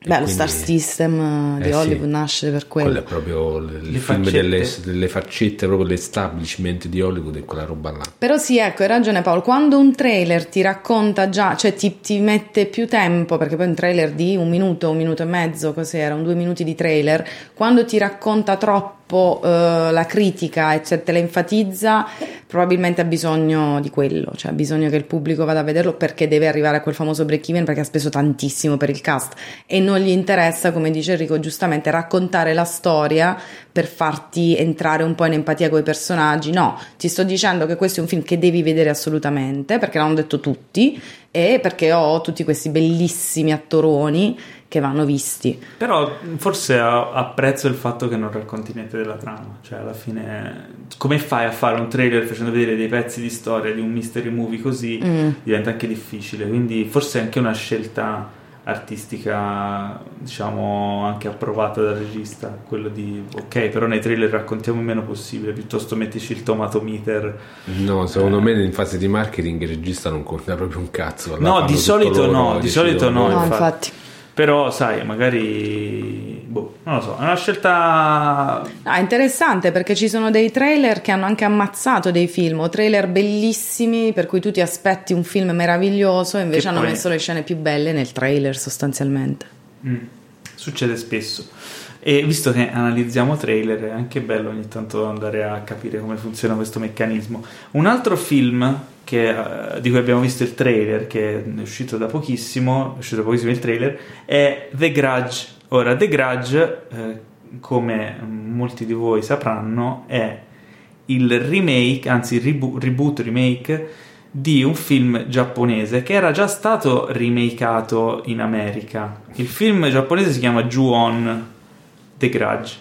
Beh, lo star system di Hollywood nasce per quello. Quello è proprio il film delle faccette, proprio l'establishment di Hollywood e quella roba là. Però sì, ecco, hai ragione Paolo, quando un trailer ti racconta già, cioè ti mette più tempo, perché poi un trailer di un minuto e mezzo, cos'era, un 2 minuti di trailer, quando ti racconta troppo la critica e te la enfatizza, probabilmente ha bisogno di quello, cioè ha bisogno che il pubblico vada a vederlo perché deve arrivare a quel famoso break even, perché ha speso tantissimo per il cast e non gli interessa, come dice Enrico giustamente, raccontare la storia per farti entrare un po' in empatia coi personaggi. No, ti sto dicendo che questo è un film che devi vedere assolutamente perché l'hanno detto tutti e perché ho tutti questi bellissimi attoroni che vanno visti. Però forse apprezzo il fatto che non racconti niente della trama, cioè alla fine come fai a fare un trailer facendo vedere dei pezzi di storia di un mystery movie così, diventa anche difficile, quindi forse è anche una scelta artistica, diciamo, anche approvata dal regista, quello di però nei trailer raccontiamo il meno possibile, piuttosto mettici il tomatometer. No, secondo me in fase di marketing il regista non conta proprio un cazzo. No, di solito no, infatti. Però sai, magari non lo so, è una scelta interessante, perché ci sono dei trailer che hanno anche ammazzato dei film, o trailer bellissimi per cui tu ti aspetti un film meraviglioso e invece hanno messo le scene più belle nel trailer sostanzialmente. Succede spesso. E visto che analizziamo trailer, è anche bello ogni tanto andare a capire come funziona questo meccanismo. Un altro film di cui abbiamo visto il trailer, che è uscito da pochissimo, il trailer, è The Grudge. Ora, The Grudge, come molti di voi sapranno, è il remake, anzi reboot, di un film giapponese che era già stato remakeato in America. Il film giapponese si chiama Ju-on The Grudge,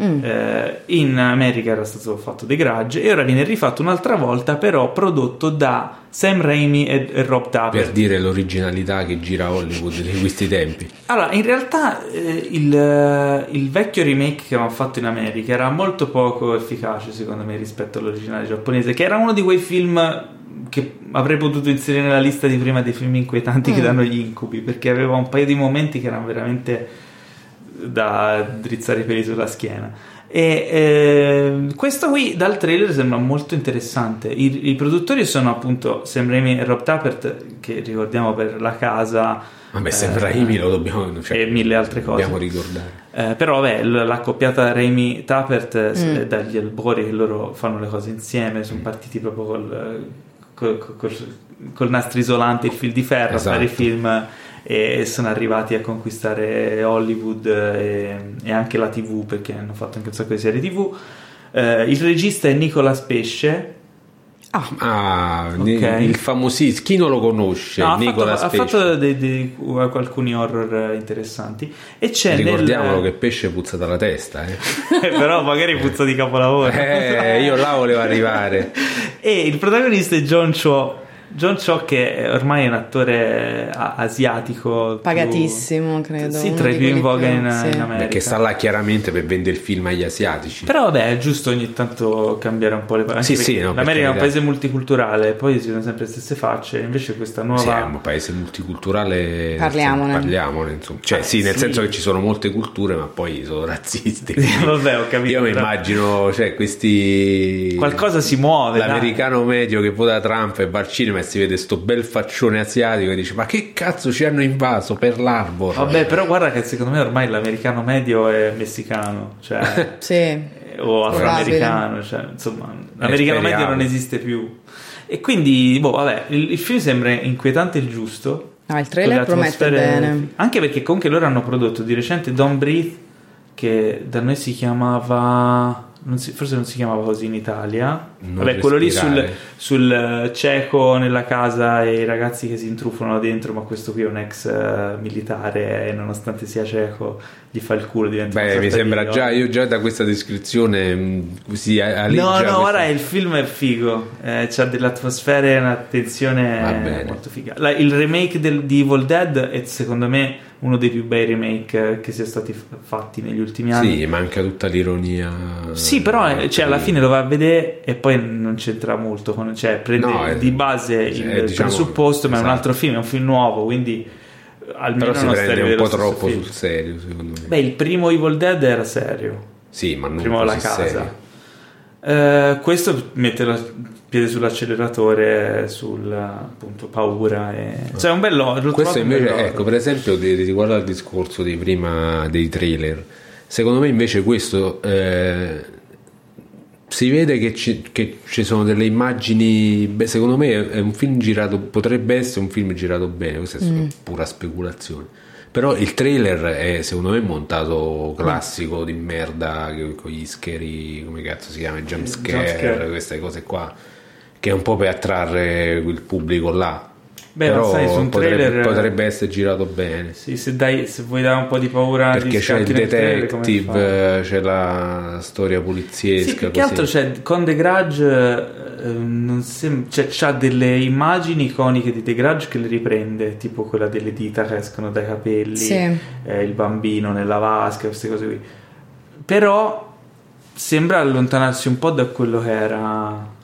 In America era stato fatto The Grudge e ora viene rifatto un'altra volta, però prodotto da Sam Raimi e Rob Tapper, per dire l'originalità che gira Hollywood di questi tempi. Allora, in realtà il vecchio remake che avevano fatto in America era molto poco efficace, secondo me, rispetto all'originale giapponese, che era uno di quei film che avrei potuto inserire nella lista di prima dei film inquietanti che danno gli incubi, perché aveva un paio di momenti che erano veramente da drizzare i peli sulla schiena. E questo qui dal trailer sembra molto interessante. I produttori sono appunto Sam Raimi e Rob Tappert, che ricordiamo per La Casa. Vabbè, Sam Raimi lo dobbiamo, cioè, e mille altre cose dobbiamo ricordare. Però vabbè, la coppiata Raimi Tappert dagli albori che loro fanno le cose insieme, sono partiti proprio col nastro isolante, il fil di ferro, esatto, a fare i film, e sono arrivati a conquistare Hollywood e anche la TV, perché hanno fatto anche un sacco di serie TV. Il regista è Nicolas Pesce. Okay. Il famosissimo, chi non lo conosce, Nicolas Pesce ha fatto alcuni horror interessanti, e c'è, ricordiamolo, che Pesce puzza dalla testa, però magari puzza di capolavoro, io là volevo arrivare. E il protagonista è John Cho, che ormai è un attore asiatico pagatissimo, credo, sì, tra i più in voga in America, perché sta là chiaramente per vendere il film agli asiatici. Però vabbè, è giusto ogni tanto cambiare un po' le parole, l'America è un paese multiculturale, poi si vedono sempre le stesse facce. Invece questa nuova, sì, è un paese multiculturale, parliamone insomma. Cioè, sì, nel senso che ci sono molte culture, ma poi sono razzisti, vabbè, ho capito. Io mi immagino, cioè, questi, qualcosa si muove, l'americano medio che vota Trump e va al cinema e si vede sto bel faccione asiatico e dice: ma che cazzo ci hanno invaso per l'arbor? Vabbè, però guarda che secondo me ormai l'americano medio è messicano, cioè sì, o afroamericano, cioè, insomma, l'americano medio non esiste più. E quindi vabbè, il film sembra inquietante il giusto. Il trailer promette bene, anche perché comunque loro hanno prodotto di recente Don't Breathe, che da noi si chiamava, forse non si chiamava così in Italia. Vabbè, quello lì sul cieco nella casa e i ragazzi che si intrufano dentro, ma questo qui è un ex militare e nonostante sia cieco gli fa il culo, diventa mi sembra di già da questa descrizione così aleggia. No, ora il film è figo, c'ha dell'atmosfera e un'attenzione molto figa. Il remake di Evil Dead è secondo me uno dei più bei remake che sia stati fatti negli ultimi anni. Sì, manca tutta l'ironia. Sì, però cioè, alla fine lo va a vedere e poi non c'entra molto con, cioè prende di base il presupposto, ma è un altro film, è un film nuovo, quindi almeno però non si prende un po' troppo film sul serio, secondo me. Beh, il primo Evil Dead era serio. Sì, ma non prima La Casa. Questo mette piede sull'acceleratore, sulla appunto paura cioè un bello. Questo invece, ecco, per esempio, riguardo al discorso di prima dei trailer, secondo me invece questo si vede che ci sono delle immagini. Beh, secondo me è un film girato, potrebbe essere un film girato bene, questa è pura speculazione, però il trailer è secondo me montato classico di merda, con gli scheri, come cazzo si chiama, jump scare, queste cose qua, che è un po' per attrarre quel pubblico là. Beh, però sai, su un trailer potrebbe essere girato bene. Sì, se vuoi dare un po' di paura, perché c'è il detective, trailer, c'è la storia poliziesca. Sì, più che altro c'è con The Grudge, c'ha delle immagini iconiche di The Grudge che le riprende, tipo quella delle dita che escono dai capelli, il bambino nella vasca, queste cose qui. Però sembra allontanarsi un po' da quello che era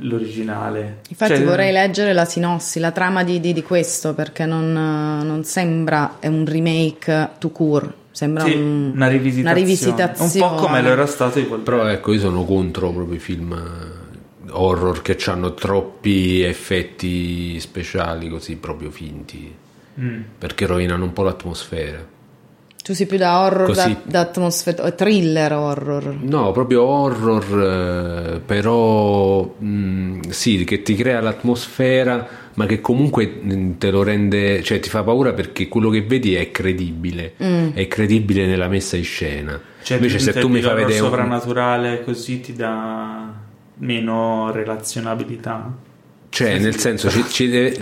l'originale. Infatti vorrei leggere la sinossi, la trama di questo, perché non sembra è un remake to cure, sembra una rivisitazione un po' come lo era stato però ecco, io sono contro proprio i film horror che hanno troppi effetti speciali così proprio finti, perché rovinano un po' l'atmosfera. Tu sei più da horror, da atmosfera, thriller horror? No, proprio horror, però sì, che ti crea l'atmosfera, ma che comunque te lo rende, cioè ti fa paura perché quello che vedi è credibile nella messa in scena. Cioè, invece se tu mi fai vedere un soprannaturale così, ti dà meno relazionabilità. Cioè, nel senso, ci deve,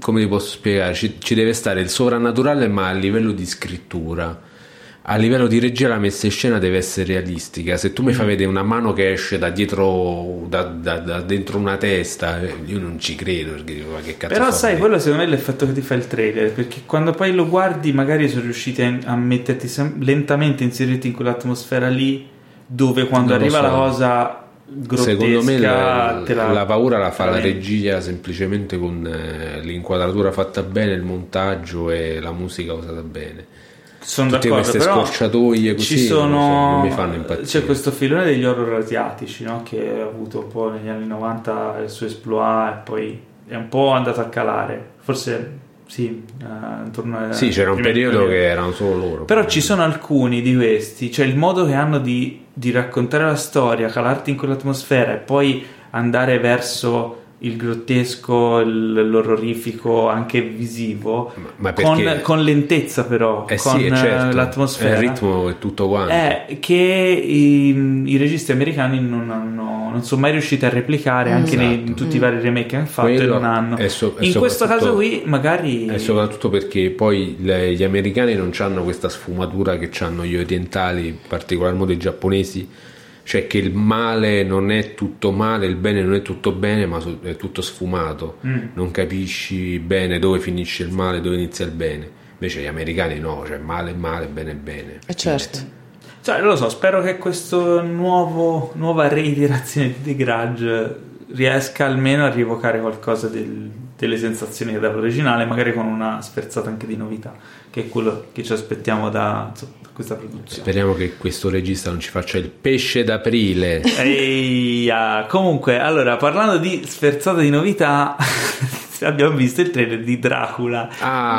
come vi posso spiegare, ci deve stare il sovrannaturale, ma a livello di scrittura, a livello di regia la messa in scena deve essere realistica. Se tu mi fai vedere una mano che esce da dietro, da dentro una testa, io non ci credo, perché dico, ma che cazzo. Però sai, quello secondo me è l'effetto che ti fa il trailer, perché quando poi lo guardi magari sono riusciti a metterti lentamente, inserirti in quell'atmosfera lì, dove quando non arriva la cosa grottesca, secondo me la paura la fa la regia, semplicemente con l'inquadratura fatta bene, il montaggio e la musica usata bene. Sono tutte d'accordo, queste però scorciatoie così ci sono, non mi fanno impazzire. C'è questo filone degli horror asiatici, no? Che ha avuto un po' negli anni 90 il suo exploit e poi è un po' andato a calare, forse. Sì, intorno sì, c'era un periodo che erano solo loro. Però ci sono alcuni di questi, cioè il modo che hanno di raccontare la storia, calarti in quell'atmosfera e poi andare verso il grottesco, l'orrorifico, anche visivo, ma con lentezza, però con certo, l'atmosfera, il ritmo e tutto quanto, è che i registi americani non sono mai riusciti a replicare, anche in tutti i vari remake che hanno fatto. Quello e non hanno in questo caso qui magari, e soprattutto perché poi gli americani non hanno questa sfumatura che hanno gli orientali, in particolar modo i giapponesi. Cioè che il male non è tutto male, il bene non è tutto bene, ma è tutto sfumato. Non capisci bene dove finisce il male, dove inizia il bene. Invece gli americani no, cioè male è male, bene è bene. E certo. Cioè, non lo so, spero che questa nuova reiterazione di The Grudge riesca almeno a rievocare qualcosa delle sensazioni che dava l'originale, magari con una sferzata anche di novità, che è quello che ci aspettiamo da questa produzione. Speriamo che questo regista non ci faccia il pesce d'aprile. Eia. Comunque, allora, parlando di sferzata di novità, abbiamo visto il trailer di Dracula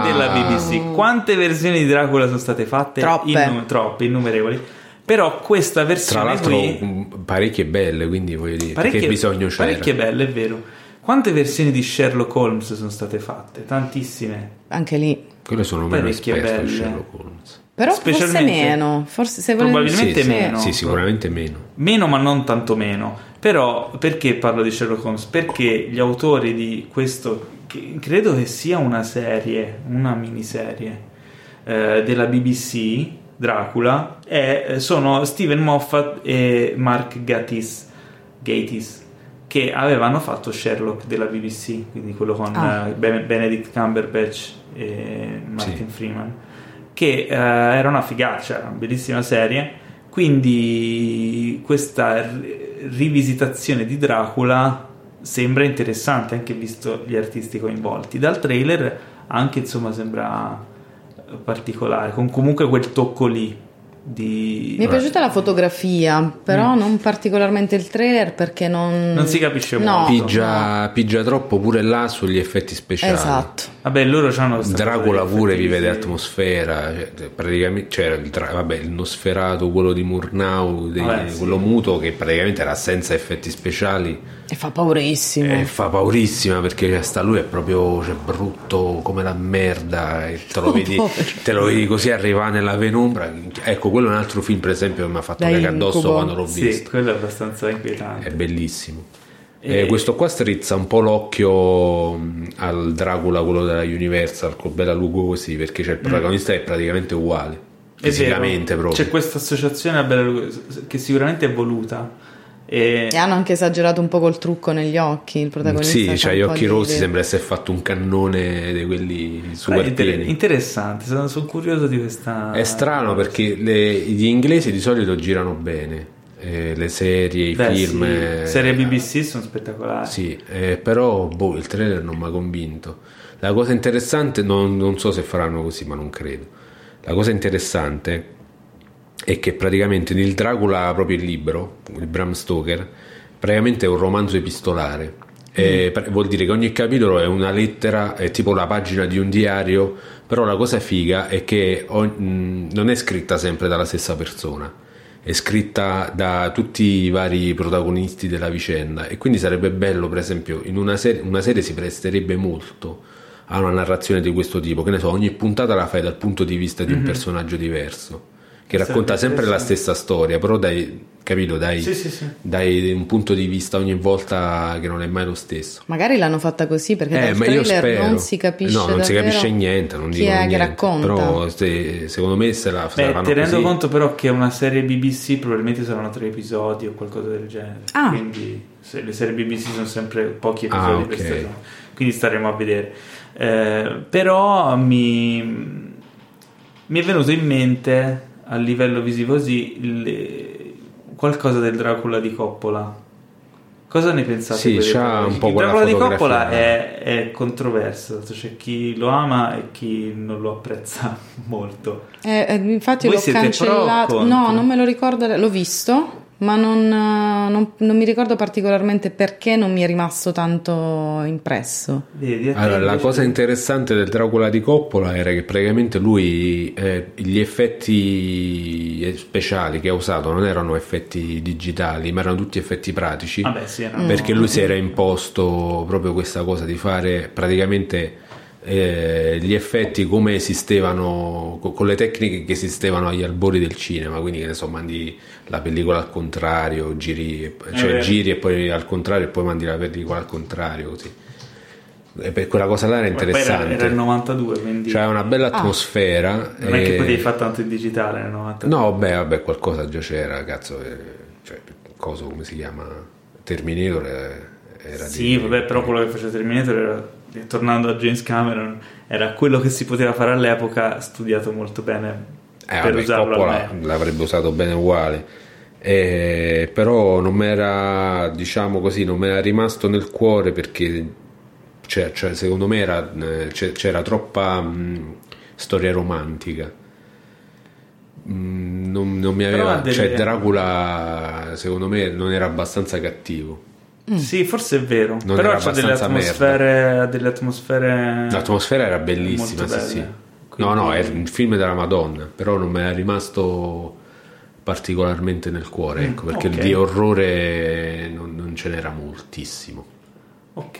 della BBC. Quante versioni di Dracula sono state fatte? Troppe, innumerevoli. Però questa versione, tra l'altro, qui, parecchie belle, quindi voglio dire, che bisogno c'era. Parecchie belle, è vero. Quante versioni di Sherlock Holmes sono state fatte? Tantissime. Anche lì. Quelle sono meno esperte di Sherlock Holmes. Però forse meno. Forse, se probabilmente meno. Sì, sicuramente meno. Meno, ma non tanto meno. Però perché parlo di Sherlock Holmes? Perché gli autori di questo, credo che sia una serie, una miniserie della BBC, Dracula, sono Steven Moffat e Mark Gatiss, che avevano fatto Sherlock della BBC, quindi quello con Benedict Cumberbatch e Martin Freeman, che era una figaccia, una bellissima serie. Quindi questa rivisitazione di Dracula sembra interessante, anche visto gli artisti coinvolti. Dal trailer anche, insomma, sembra particolare, con comunque quel tocco lì. Mi è piaciuta la fotografia, però non particolarmente il trailer, perché non si capisce molto. Pigia troppo pure là sugli effetti speciali. Esatto. Vabbè, loro c'hanno Dracula pure vive d'atmosfera, cioè, praticamente c'era il Nosferatu, quello di Murnau, quello muto, che praticamente era senza effetti speciali. E fa paurissimo. Perché sta lui è proprio, cioè, brutto come la merda, e te lo vedi così, arriva nella penombra. Ecco, quello è un altro film, per esempio, che mi ha fatto cagare addosso quando l'ho visto. Sì, quello è abbastanza inquietante. È bellissimo. Questo qua strizza un po' l'occhio al Dracula, quello della Universal, con Bela Lugosi, perché il protagonista è praticamente uguale. Fisicamente proprio. C'è questa associazione a Bela Lugosi che sicuramente è voluta. E hanno anche esagerato un po' col trucco negli occhi. Il protagonista c'ha gli occhi rossi, sembra essere fatto un cannone di quelli super pieni. Interessante, sono curioso di questa. È strano perché gli inglesi di solito girano bene le serie, i film. Sì. Serie BBC sono spettacolari. Sì, però il trailer non mi ha convinto. La cosa interessante, non so se faranno così, ma non credo. La cosa interessante è che praticamente il Dracula, proprio il libro, il Bram Stoker, praticamente è un romanzo epistolare. Vuol dire che ogni capitolo è una lettera, è tipo la pagina di un diario, però la cosa figa è che non è scritta sempre dalla stessa persona, è scritta da tutti i vari protagonisti della vicenda, e quindi sarebbe bello, per esempio, in una serie si presterebbe molto a una narrazione di questo tipo, che ne so, ogni puntata la fai dal punto di vista di un personaggio diverso, che racconta sempre la stessa storia, però capito? Dai, sì. Dai un punto di vista ogni volta che non è mai lo stesso. Magari l'hanno fatta così perché dal trailer non si capisce niente, non chi è che racconta. Però secondo me se la fanno così. Tenendo conto però che è una serie BBC, probabilmente saranno 3 episodi o qualcosa del genere. Ah. Quindi se le serie BBC sono sempre pochi episodi per stagione. Quindi staremo a vedere. Però mi è venuto in mente a livello visivo qualcosa del Dracula di Coppola. Cosa ne pensate? Sì, c'ha un po' il Dracula di Coppola è controverso, c'è chi lo ama e chi non lo apprezza molto. Infatti voi l'ho cancellato. No, non me lo ricordo, l'ho visto, ma non mi ricordo particolarmente perché non mi è rimasto tanto impresso. Allora, la cosa interessante del Dracula di Coppola era che praticamente lui gli effetti speciali che ha usato non erano effetti digitali, ma erano tutti effetti pratici. Vabbè, sì, perché lui si era imposto proprio questa cosa di fare praticamente gli effetti come esistevano con le tecniche che esistevano agli albori del cinema, quindi che ne so, mandi la pellicola al contrario, giri e poi al contrario e poi mandi la pellicola al contrario, così. E per quella cosa là era interessante. Era il 92, quindi c'era una bella atmosfera. Non è che potevi fare tanto in digitale nel 92. No, vabbè, qualcosa già c'era, cazzo, cioè cosa, come si chiama, Terminator era vabbè, però quello che faceva Terminator era, tornando a James Cameron, era quello che si poteva fare all'epoca, studiato molto bene per usarlo. Coppola l'avrebbe usato bene uguale, però non mi era, diciamo così, non me era rimasto nel cuore perché cioè, secondo me c'era troppa storia romantica. Non mi aveva Dracula, secondo me, non era abbastanza cattivo. Sì, forse è vero. Non però c'ha delle atmosfere. L'atmosfera era bellissima, sì. Quindi... No, è un film della Madonna, però non mi è rimasto particolarmente nel cuore, ecco, perché di orrore non ce n'era moltissimo. Ok.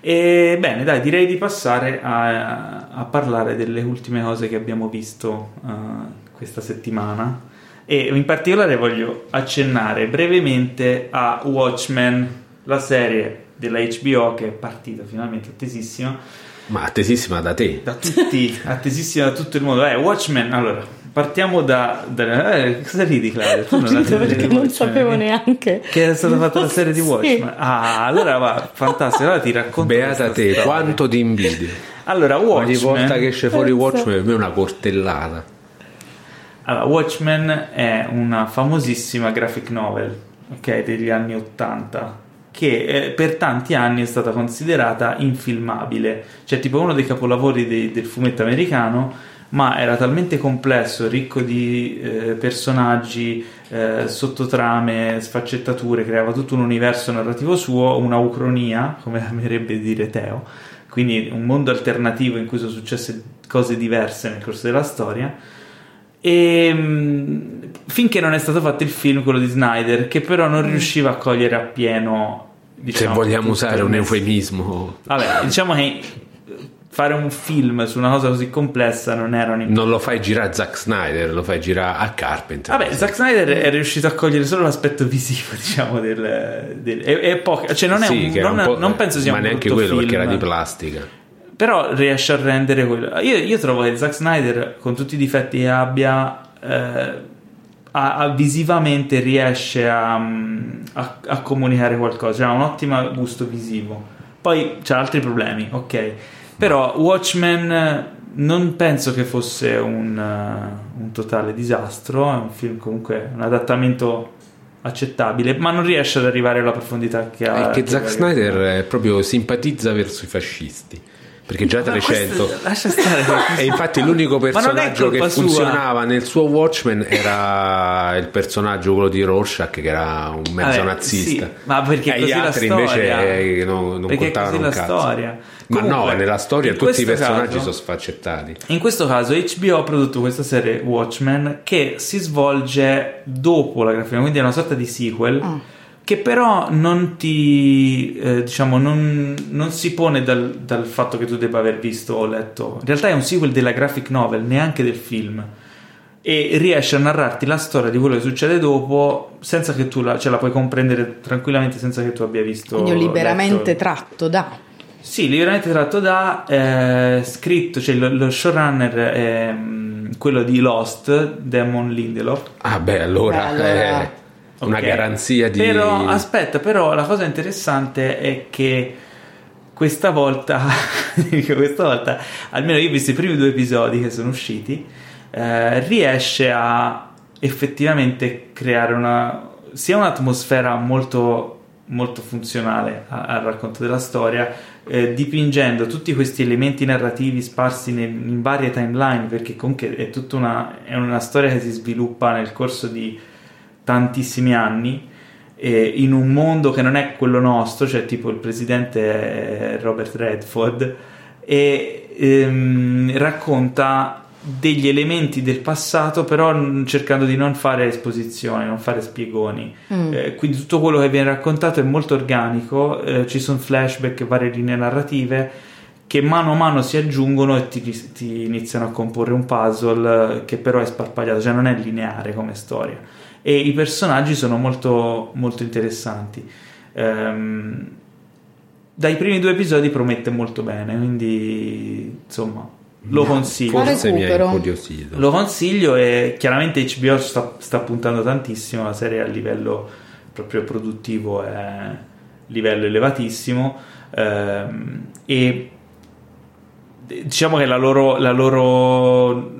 E bene, dai, direi di passare a parlare delle ultime cose che abbiamo visto questa settimana. E in particolare voglio accennare brevemente a Watchmen, la serie della HBO che è partita finalmente attesissima. Ma attesissima da te? Da tutti, attesissima da tutto il mondo. Watchmen, allora, partiamo da cosa ridi, Claudia? Tu non perché non sapevo neanche che era stata fatta la serie di Watchmen. Sì. Ah, allora va, fantastico, allora ti racconto. Beata te, storia. Quanto ti invidio. Allora, Watchmen, ogni volta che esce fuori Watchmen per me è una cortellata. Allora, Watchmen è una famosissima graphic novel, degli anni 80, che per tanti anni è stata considerata infilmabile, cioè tipo uno dei capolavori del fumetto americano, ma era talmente complesso, ricco di personaggi, sottotrame, sfaccettature, creava tutto un universo narrativo suo, una ucronia, come amerebbe dire Teo, quindi un mondo alternativo in cui sono successe cose diverse nel corso della storia. E finché non è stato fatto il film, quello di Snyder, che però non riusciva a cogliere appieno, diciamo, se vogliamo usare un eufemismo, diciamo che fare un film su una cosa così complessa non era non lo fai girare a Zack Snyder, lo fai girare a Carpenter. Zack Snyder è riuscito a cogliere solo l'aspetto visivo, diciamo, cioè non è non penso sia un brutto film, ma neanche quello, perché era di plastica. Però riesce a rendere quello. Io trovo che Zack Snyder, con tutti i difetti che abbia, visivamente riesce a comunicare qualcosa. Ha un ottimo gusto visivo. Poi c'ha altri problemi, però Watchmen non penso che fosse un totale disastro. È un film, comunque, un adattamento accettabile, ma non riesce ad arrivare alla profondità che ha. È che Zack Snyder proprio simpatizza verso i fascisti, perché già 300 lascia stare. E infatti l'unico personaggio che funzionava nel suo Watchmen era il personaggio, quello di Rorschach, che era un mezzo nazista, sì, ma perché così gli altri la storia, invece non contavano un cazzo. Comunque, nella storia tutti i personaggi sono sfaccettati. In questo caso HBO ha prodotto questa serie Watchmen che si svolge dopo la graphic novel, quindi è una sorta di sequel che però non ti non si pone dal fatto che tu debba aver visto o letto. In realtà è un sequel della graphic novel, neanche del film, e riesce a narrarti la storia di quello che succede dopo senza che tu ce la puoi comprendere tranquillamente, senza che tu abbia visto. Quindi liberamente tratto da... Sì, liberamente tratto da scritto, cioè lo showrunner è quello di Lost, Damon Lindelof. Ah beh, allora è una okay. garanzia di... Però aspetta, però la cosa interessante è che questa volta almeno io ho visto i primi due episodi che sono usciti, riesce a effettivamente creare sia un'atmosfera molto molto funzionale al racconto della storia, dipingendo tutti questi elementi narrativi sparsi in varie timeline, perché comunque è tutta una storia che si sviluppa nel corso di tantissimi anni, in un mondo che non è quello nostro, cioè tipo il presidente Robert Redford, e racconta degli elementi del passato, però cercando di non fare esposizione, non fare spiegoni. Quindi tutto quello che viene raccontato è molto organico, ci sono flashback, varie linee narrative che mano a mano si aggiungono e ti iniziano a comporre un puzzle che però è sparpagliato, cioè non è lineare come storia, e i personaggi sono molto molto interessanti. Dai primi due episodi promette molto bene, quindi insomma lo consiglio. Forse mi hai incuriosito. Lo consiglio, e chiaramente HBO sta puntando tantissimo. La serie a livello proprio produttivo è livello elevatissimo, e diciamo che la loro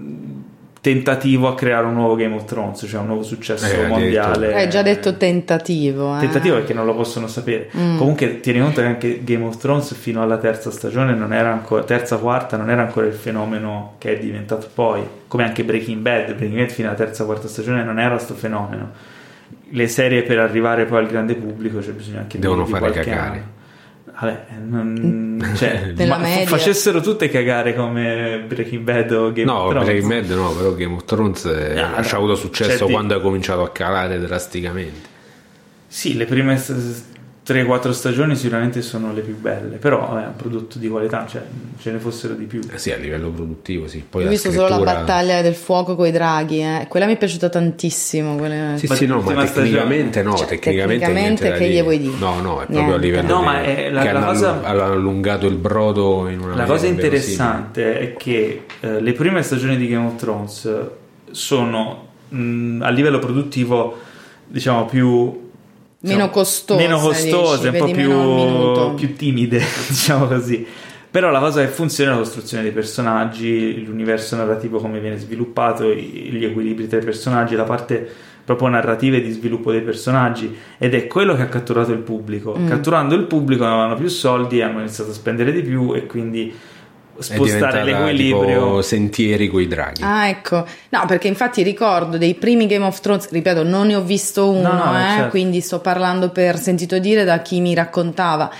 tentativo a creare un nuovo Game of Thrones, cioè un nuovo successo mondiale. Hai già detto tentativo. Tentativo perché non lo possono sapere. Comunque tieni conto che anche Game of Thrones fino alla terza stagione non era ancora, terza quarta non era ancora il fenomeno che è diventato poi, come anche Breaking Bad fino alla terza quarta stagione non era sto fenomeno. Le serie per arrivare poi al grande pubblico, cioè bisogna anche devono fare cagare anno. Vabbè, cioè, facessero tutte cagare come Breaking Bad o Game of Thrones. No, Breaking Bad no, però Game of Thrones ha avuto successo quando ha cominciato a calare drasticamente. Sì, le prime 3-4 stagioni sicuramente sono le più belle, però è un prodotto di qualità, cioè ce ne fossero di più. Sì, a livello produttivo, sì. Poi ho visto solo la battaglia del fuoco coi draghi, quella mi è piaciuta tantissimo. Ma tecnicamente no, cioè, tecnicamente che gli vuoi dire? No, è proprio a livello hanno allungato il brodo in una... La cosa interessante è che le prime stagioni di Game of Thrones sono a livello produttivo, diciamo, più... meno costose, un po' più timide, diciamo così. Però la cosa che funziona è la costruzione dei personaggi, l'universo narrativo come viene sviluppato, gli equilibri tra i personaggi, la parte proprio narrativa e di sviluppo dei personaggi, ed è quello che ha catturato il pubblico. Catturando il pubblico avevano più soldi, hanno iniziato a spendere di più, e quindi spostare l'equilibrio, tipo sentieri coi draghi. Ah, ecco. No, perché infatti ricordo dei primi Game of Thrones, ripeto, non ne ho visto uno, certo. Quindi sto parlando per sentito dire da chi mi raccontava.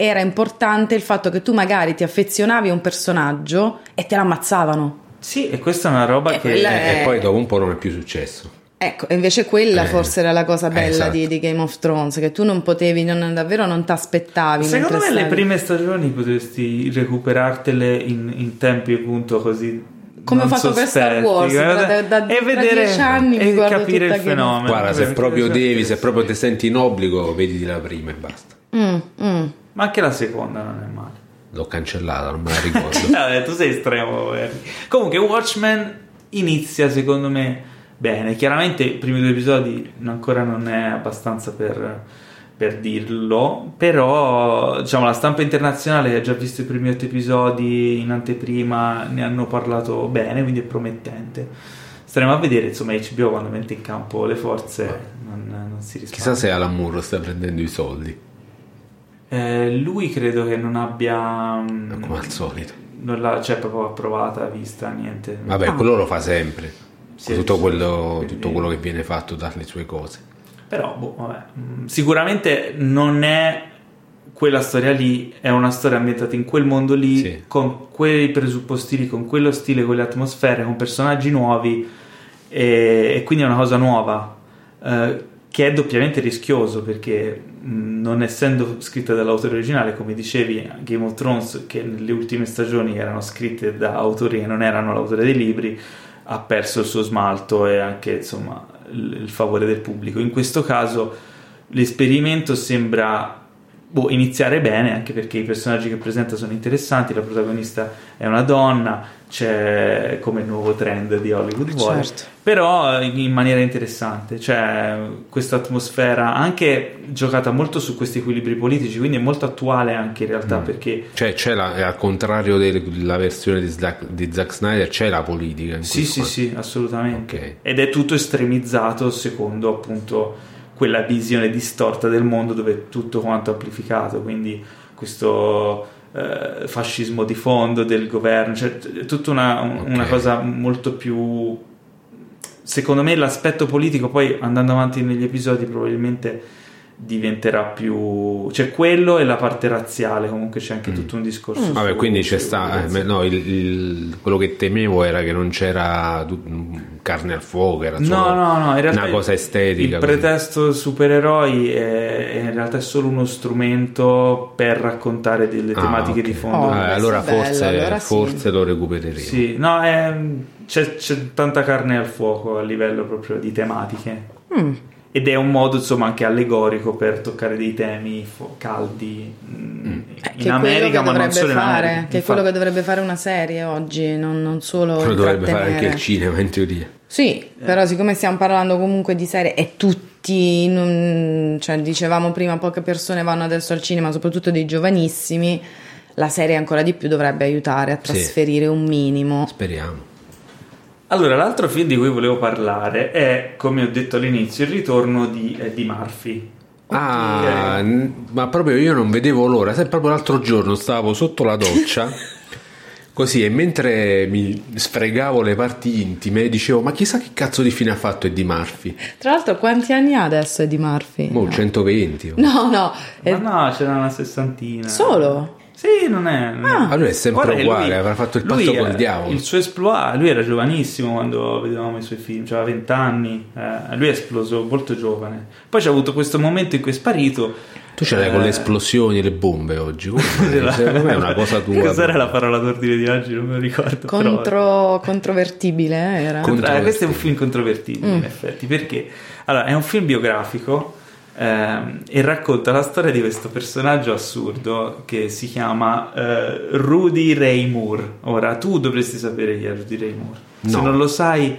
Era importante il fatto che tu magari ti affezionavi a un personaggio e te l'ammazzavano. Sì, e questa è una roba che poi dopo un po' non è più successo. Ecco, invece quella forse era la cosa bella, esatto, di Game of Thrones, che tu non potevi, davvero non ti aspettavi. Secondo me le prime stagioni potresti recuperarle in tempi appunto così, come ho fatto per Star Wars, e vedere 10 anni e capire il fenomeno. Guarda, se proprio ti senti in obbligo, vedi la prima e basta. Ma anche la seconda non è male. L'ho cancellata, non me la ricordo. No, tu sei estremo. Comunque Watchmen inizia secondo me bene, chiaramente i primi due episodi ancora non è abbastanza per dirlo, però diciamo la stampa internazionale ha già visto i primi 8 episodi in anteprima, ne hanno parlato bene, quindi è promettente. Staremo a vedere, insomma, HBO quando mette in campo le forze non si risparmia. Chissà se Alan Moore sta prendendo i soldi. Lui credo che non abbia... come al solito. Non l'ha proprio approvata, vista, niente. Vabbè, quello lo fa sempre. Tutto quello che viene fatto dalle sue cose, però sicuramente non è quella storia lì, è una storia ambientata in quel mondo lì, sì, con quei presupposti lì, con quello stile, con le atmosfere, con personaggi nuovi, e quindi è una cosa nuova, che è doppiamente rischioso, perché non essendo scritta dall'autore originale, come dicevi, Game of Thrones, che nelle ultime stagioni erano scritte da autori che non erano l'autore dei libri, ha perso il suo smalto e anche, insomma, il favore del pubblico. In questo caso l'esperimento sembra iniziare bene, anche perché i personaggi che presenta sono interessanti, la protagonista è una donna, c'è come nuovo trend di Hollywood, vuole, certo, però in maniera interessante, c'è questa atmosfera anche giocata molto su questi equilibri politici, quindi è molto attuale anche in realtà, perché cioè c'è al contrario della versione di Zack Snyder, c'è la politica in sì assolutamente, okay, ed è tutto estremizzato secondo appunto quella visione distorta del mondo dove è tutto quanto amplificato, quindi questo fascismo di fondo del governo, cioè è tutta una cosa molto più, secondo me l'aspetto politico poi andando avanti negli episodi probabilmente diventerà più, cioè quello e la parte razziale, comunque c'è anche tutto un discorso vabbè, quindi c'è sta no, quello che temevo era che non c'era carne al fuoco, era solo no, in realtà una cosa estetica, il pretesto supereroi è in realtà è solo uno strumento per raccontare delle tematiche di fondo, allora forse lo recupereremo, sì, no, c'è tanta carne al fuoco a livello proprio di tematiche ed è un modo, insomma, anche allegorico per toccare dei temi caldi in America, ma non solo in America. Che è quello che dovrebbe fare una serie oggi, non solo quello dovrebbe fare anche il cinema in teoria. Sì, però siccome stiamo parlando comunque di serie e tutti, cioè dicevamo prima, poche persone vanno adesso al cinema, soprattutto dei giovanissimi, la serie ancora di più dovrebbe aiutare a trasferire un minimo. Speriamo. Allora, l'altro film di cui volevo parlare è, come ho detto all'inizio, il ritorno di Eddie Murphy. Ma proprio io non vedevo l'ora. Sai, proprio l'altro giorno stavo sotto la doccia, così, e mentre mi sfregavo le parti intime, dicevo, ma chissà che cazzo di fine ha fatto Eddie Murphy. Tra l'altro, quanti anni ha adesso Eddie Murphy? 120. No, c'era una 60. Solo? Sì, non è. Lui è sempre uguale, avrà fatto il patto col diavolo. Il suo esploit, lui era giovanissimo quando vedevamo i suoi film, aveva 20 anni, lui è esploso molto giovane. Poi c'è avuto questo momento in cui è sparito. Tu ce l'hai con le esplosioni e le bombe oggi. Secondo me è una cosa tua. Cos'era la parola d'ordine di oggi? Non me lo ricordo. Controvertibile era. Questo è un film controvertibile, in effetti, perché allora è un film biografico. E racconta la storia di questo personaggio assurdo che si chiama Rudy Ray Moore. Ora tu dovresti sapere chi è Rudy Ray Moore. No. Se non lo sai,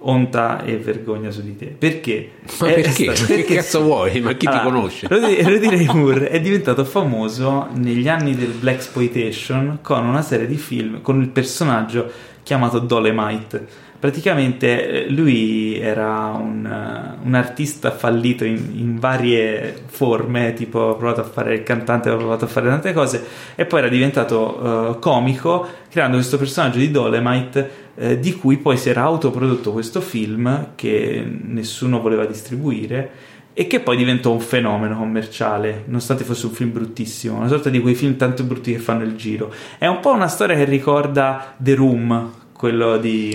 onta e vergogna su di te. Perché? Perché? Che cazzo vuoi? Ma chi ti conosce? Rudy Ray Moore è diventato famoso negli anni del blaxploitation con una serie di film con il personaggio chiamato Dolemite. Praticamente lui era un artista fallito in varie forme, tipo ha provato a fare il cantante, ha provato a fare tante cose e poi era diventato comico creando questo personaggio di Dolemite, di cui poi si era autoprodotto questo film che nessuno voleva distribuire e che poi diventò un fenomeno commerciale, nonostante fosse un film bruttissimo, una sorta di quei film tanto brutti che fanno il giro. È un po' una storia che ricorda The Room, quello di,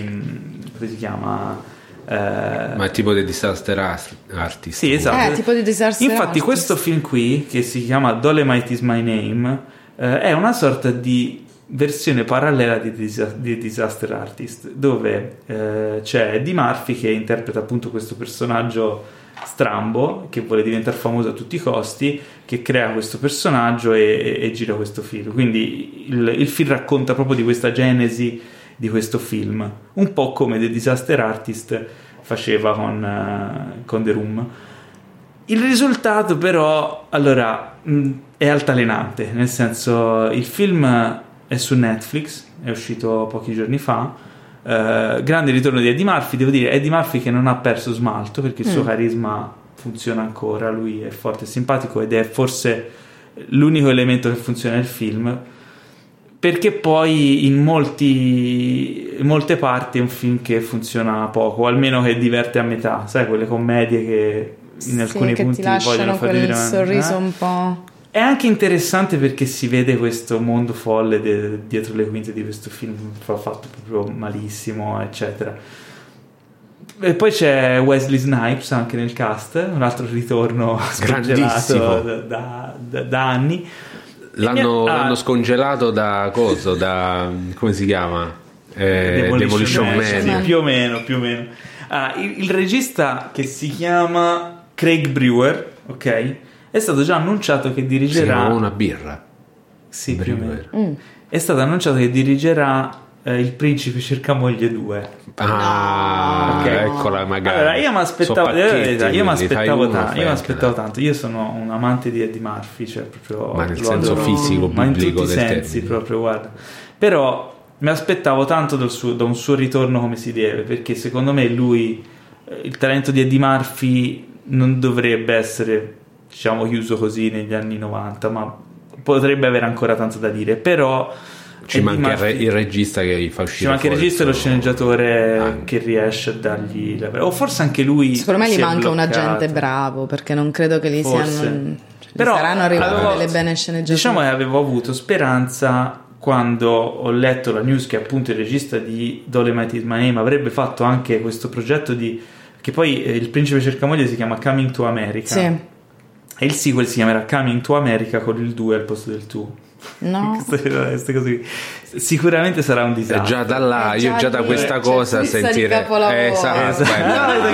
come si chiama? Ma è tipo di Disaster Artist. Sì, esatto. Tipo di Disaster Artist. Questo film qui, che si chiama Dolemite is My Name, è una sorta di versione parallela di Disaster Artist, dove c'è Eddie Murphy che interpreta appunto questo personaggio strambo che vuole diventare famoso a tutti i costi, che crea questo personaggio e gira questo film. Quindi il film racconta proprio di questa genesi di questo film, un po' come The Disaster Artist faceva con The Room. Il risultato però è altalenante, nel senso, il film è su Netflix, è uscito pochi giorni fa, grande ritorno di Eddie Murphy, devo dire Eddie Murphy che non ha perso smalto, perché il suo carisma funziona ancora, lui è forte e simpatico ed è forse l'unico elemento che funziona nel film, perché poi in molte parti è un film che funziona poco, o almeno che diverte a metà, sai, quelle commedie che alcuni che punti ti vogliono far vedere un sorriso un po'. È anche interessante perché si vede questo mondo folle dietro le quinte di questo film fatto proprio malissimo, eccetera. E poi c'è Wesley Snipes anche nel cast, un altro ritorno scongelato da anni. L'hanno scongelato da come si chiama? Demolition Man. Sì, più o meno. Il regista, che si chiama Craig Brewer, ok, è stato già annunciato che dirigerà una birra. Sì, Brewer. Più o meno. È stato annunciato che dirigerà Il Principe Cercamoglie 2. Okay. Eccola, magari. Allora, io mi aspettavo tanto. Io sono un amante di Eddie Murphy, cioè proprio, ma nel senso adoro, fisico, ma in tutti i sensi proprio, guarda. Però mi aspettavo tanto da un suo ritorno come si deve, perché secondo me lui, il talento di Eddie Murphy non dovrebbe essere, diciamo, chiuso così negli anni 90, ma potrebbe avere ancora tanto da dire. Però ci manca il regista che gli fa uscire, ci manca il regista e lo sceneggiatore che riesce a dargli o forse anche lui. Secondo me gli manca un agente bravo, perché non credo che saranno arrivate delle bene sceneggiature. Diciamo che avevo avuto speranza quando ho letto la news che appunto il regista di Dolemite Is My Name avrebbe fatto anche questo progetto di, che poi Il Principe Cercamoglie si chiama Coming to America, sì, e il sequel si chiamerà Coming to America con il 2 al posto del 2. No. Sicuramente sarà un disastro. Già da là, vedo che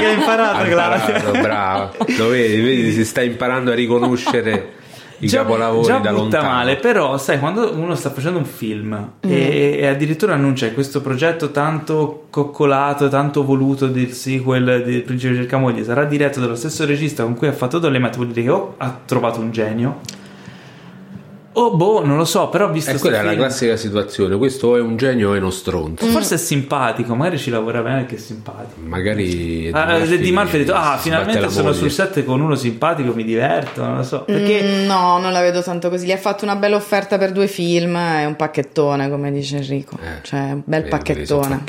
hai imparato, Claudia. Bravo. Lo vedi, si sta imparando a riconoscere i capolavori da lontano. Male, però sai, quando uno sta facendo un film e addirittura annuncia questo progetto tanto coccolato, tanto voluto del sequel del Principe Cercamoglie sarà diretto dallo stesso regista con cui ha fatto Dolemite, vuol dire che ha trovato un genio. Non lo so, però ho visto quella è la classica situazione, questo è un genio e uno stronzo. Forse è simpatico, magari ci lavora bene anche simpatico. Magari Di Murphy ha detto finalmente sono sul set con uno simpatico, mi diverto, non lo so. Perché no, non la vedo tanto così. Gli ha fatto una bella offerta per 2 film, è un pacchettone, come dice Enrico. Cioè, un bel pacchettone.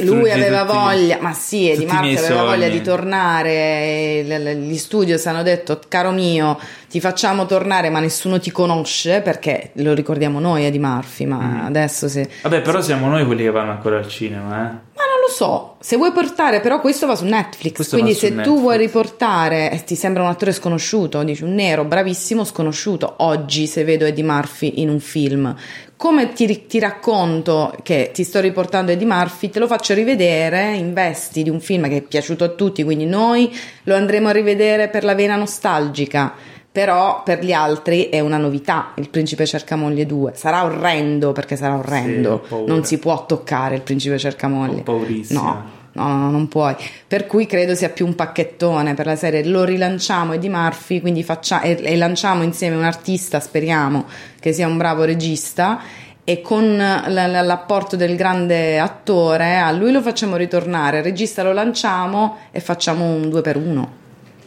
Lui aveva voglia, ma sì, Eddie Murphy aveva voglia di tornare. Gli studio si hanno detto: caro mio, ti facciamo tornare, ma nessuno ti conosce, perché lo ricordiamo noi Eddie Murphy. Ma adesso se. Vabbè, però siamo noi quelli che vanno ancora al cinema, Ma non lo so. Se vuoi portare, però questo va su Netflix. Quindi, se tu vuoi riportare, ti sembra un attore sconosciuto, dici un nero, bravissimo, sconosciuto. Oggi, se vedo Eddie Murphy in un film, come ti racconto che ti sto riportando Eddie Murphy, te lo faccio rivedere in vesti di un film che è piaciuto a tutti, quindi noi lo andremo a rivedere per la vena nostalgica, però per gli altri è una novità. Il Principe Cercamoglie 2 sarà orrendo, perché sarà orrendo, sì, non si può toccare il Principe Cercamoglie, no, non puoi, per cui credo sia più un pacchettone per la serie. Lo rilanciamo Eddie Murphy, quindi lanciamo insieme un artista, speriamo che sia un bravo regista, e con l'apporto del grande attore a lui lo facciamo ritornare, il regista lo lanciamo e facciamo un 2x1.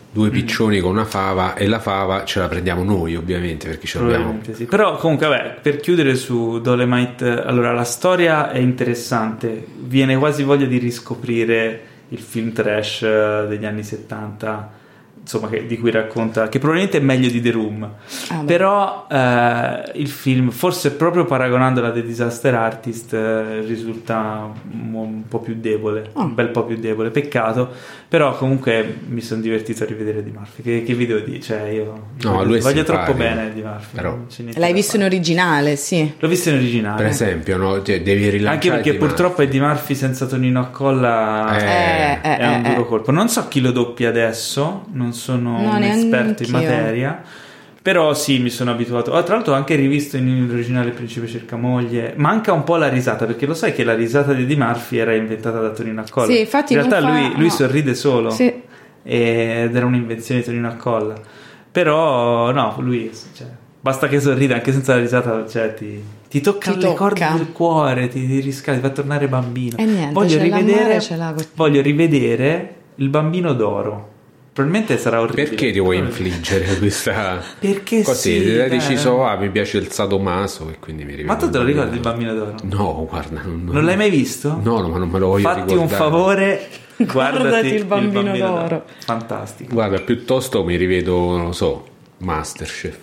2 piccioni con una fava, e la fava ce la prendiamo noi, ovviamente, perché ce l'abbiamo. Sì. Però comunque, per chiudere su Dolemite, allora la storia è interessante, viene quasi voglia di riscoprire il film trash degli anni 70, insomma, di cui racconta, che probabilmente è meglio di The Room. Però il film, forse proprio paragonandola a The Disaster Artist, risulta un po' più debole, un bel po' più debole, peccato. Però comunque mi sono divertito a rivedere Eddie Murphy, che vi devo dire, cioè io voglio troppo bene Eddie Murphy, però. L'hai visto in originale? Sì, l'ho visto in originale, per esempio, no? Cioè, devi rilanciare, anche perché Eddie purtroppo Eddie Murphy senza Tonino Accolla è un duro colpo. Non so chi lo doppia adesso, non sono un esperto in materia, però sì, mi sono abituato. Tra l'altro ho anche rivisto in originale Principe Cercamoglie, manca un po' la risata, perché lo sai che la risata di Eddie Murphy era inventata da Tonino Accolla, sì, infatti in realtà lui sorride solo, sì, ed era un'invenzione di Tonino Accolla, però no, lui, cioè, basta che sorrida, anche senza la risata, cioè, ti tocca le corde del cuore, ti riscalda, ti fa tornare bambino. Voglio rivedere Il Bambino d'Oro. Probabilmente sarà orribile. Perché ti vuoi infliggere questa? Perché così, sì, hai deciso, mi piace il sadomaso e quindi mi rivedo. Ma tu te lo ricordi Il Bambino d'Oro? No, guarda, non l'hai mai visto? No, ma non me lo voglio ricordare. Fatti un favore, guardati il Bambino d'Oro. Fantastico. Guarda, piuttosto mi rivedo, non lo so, MasterChef.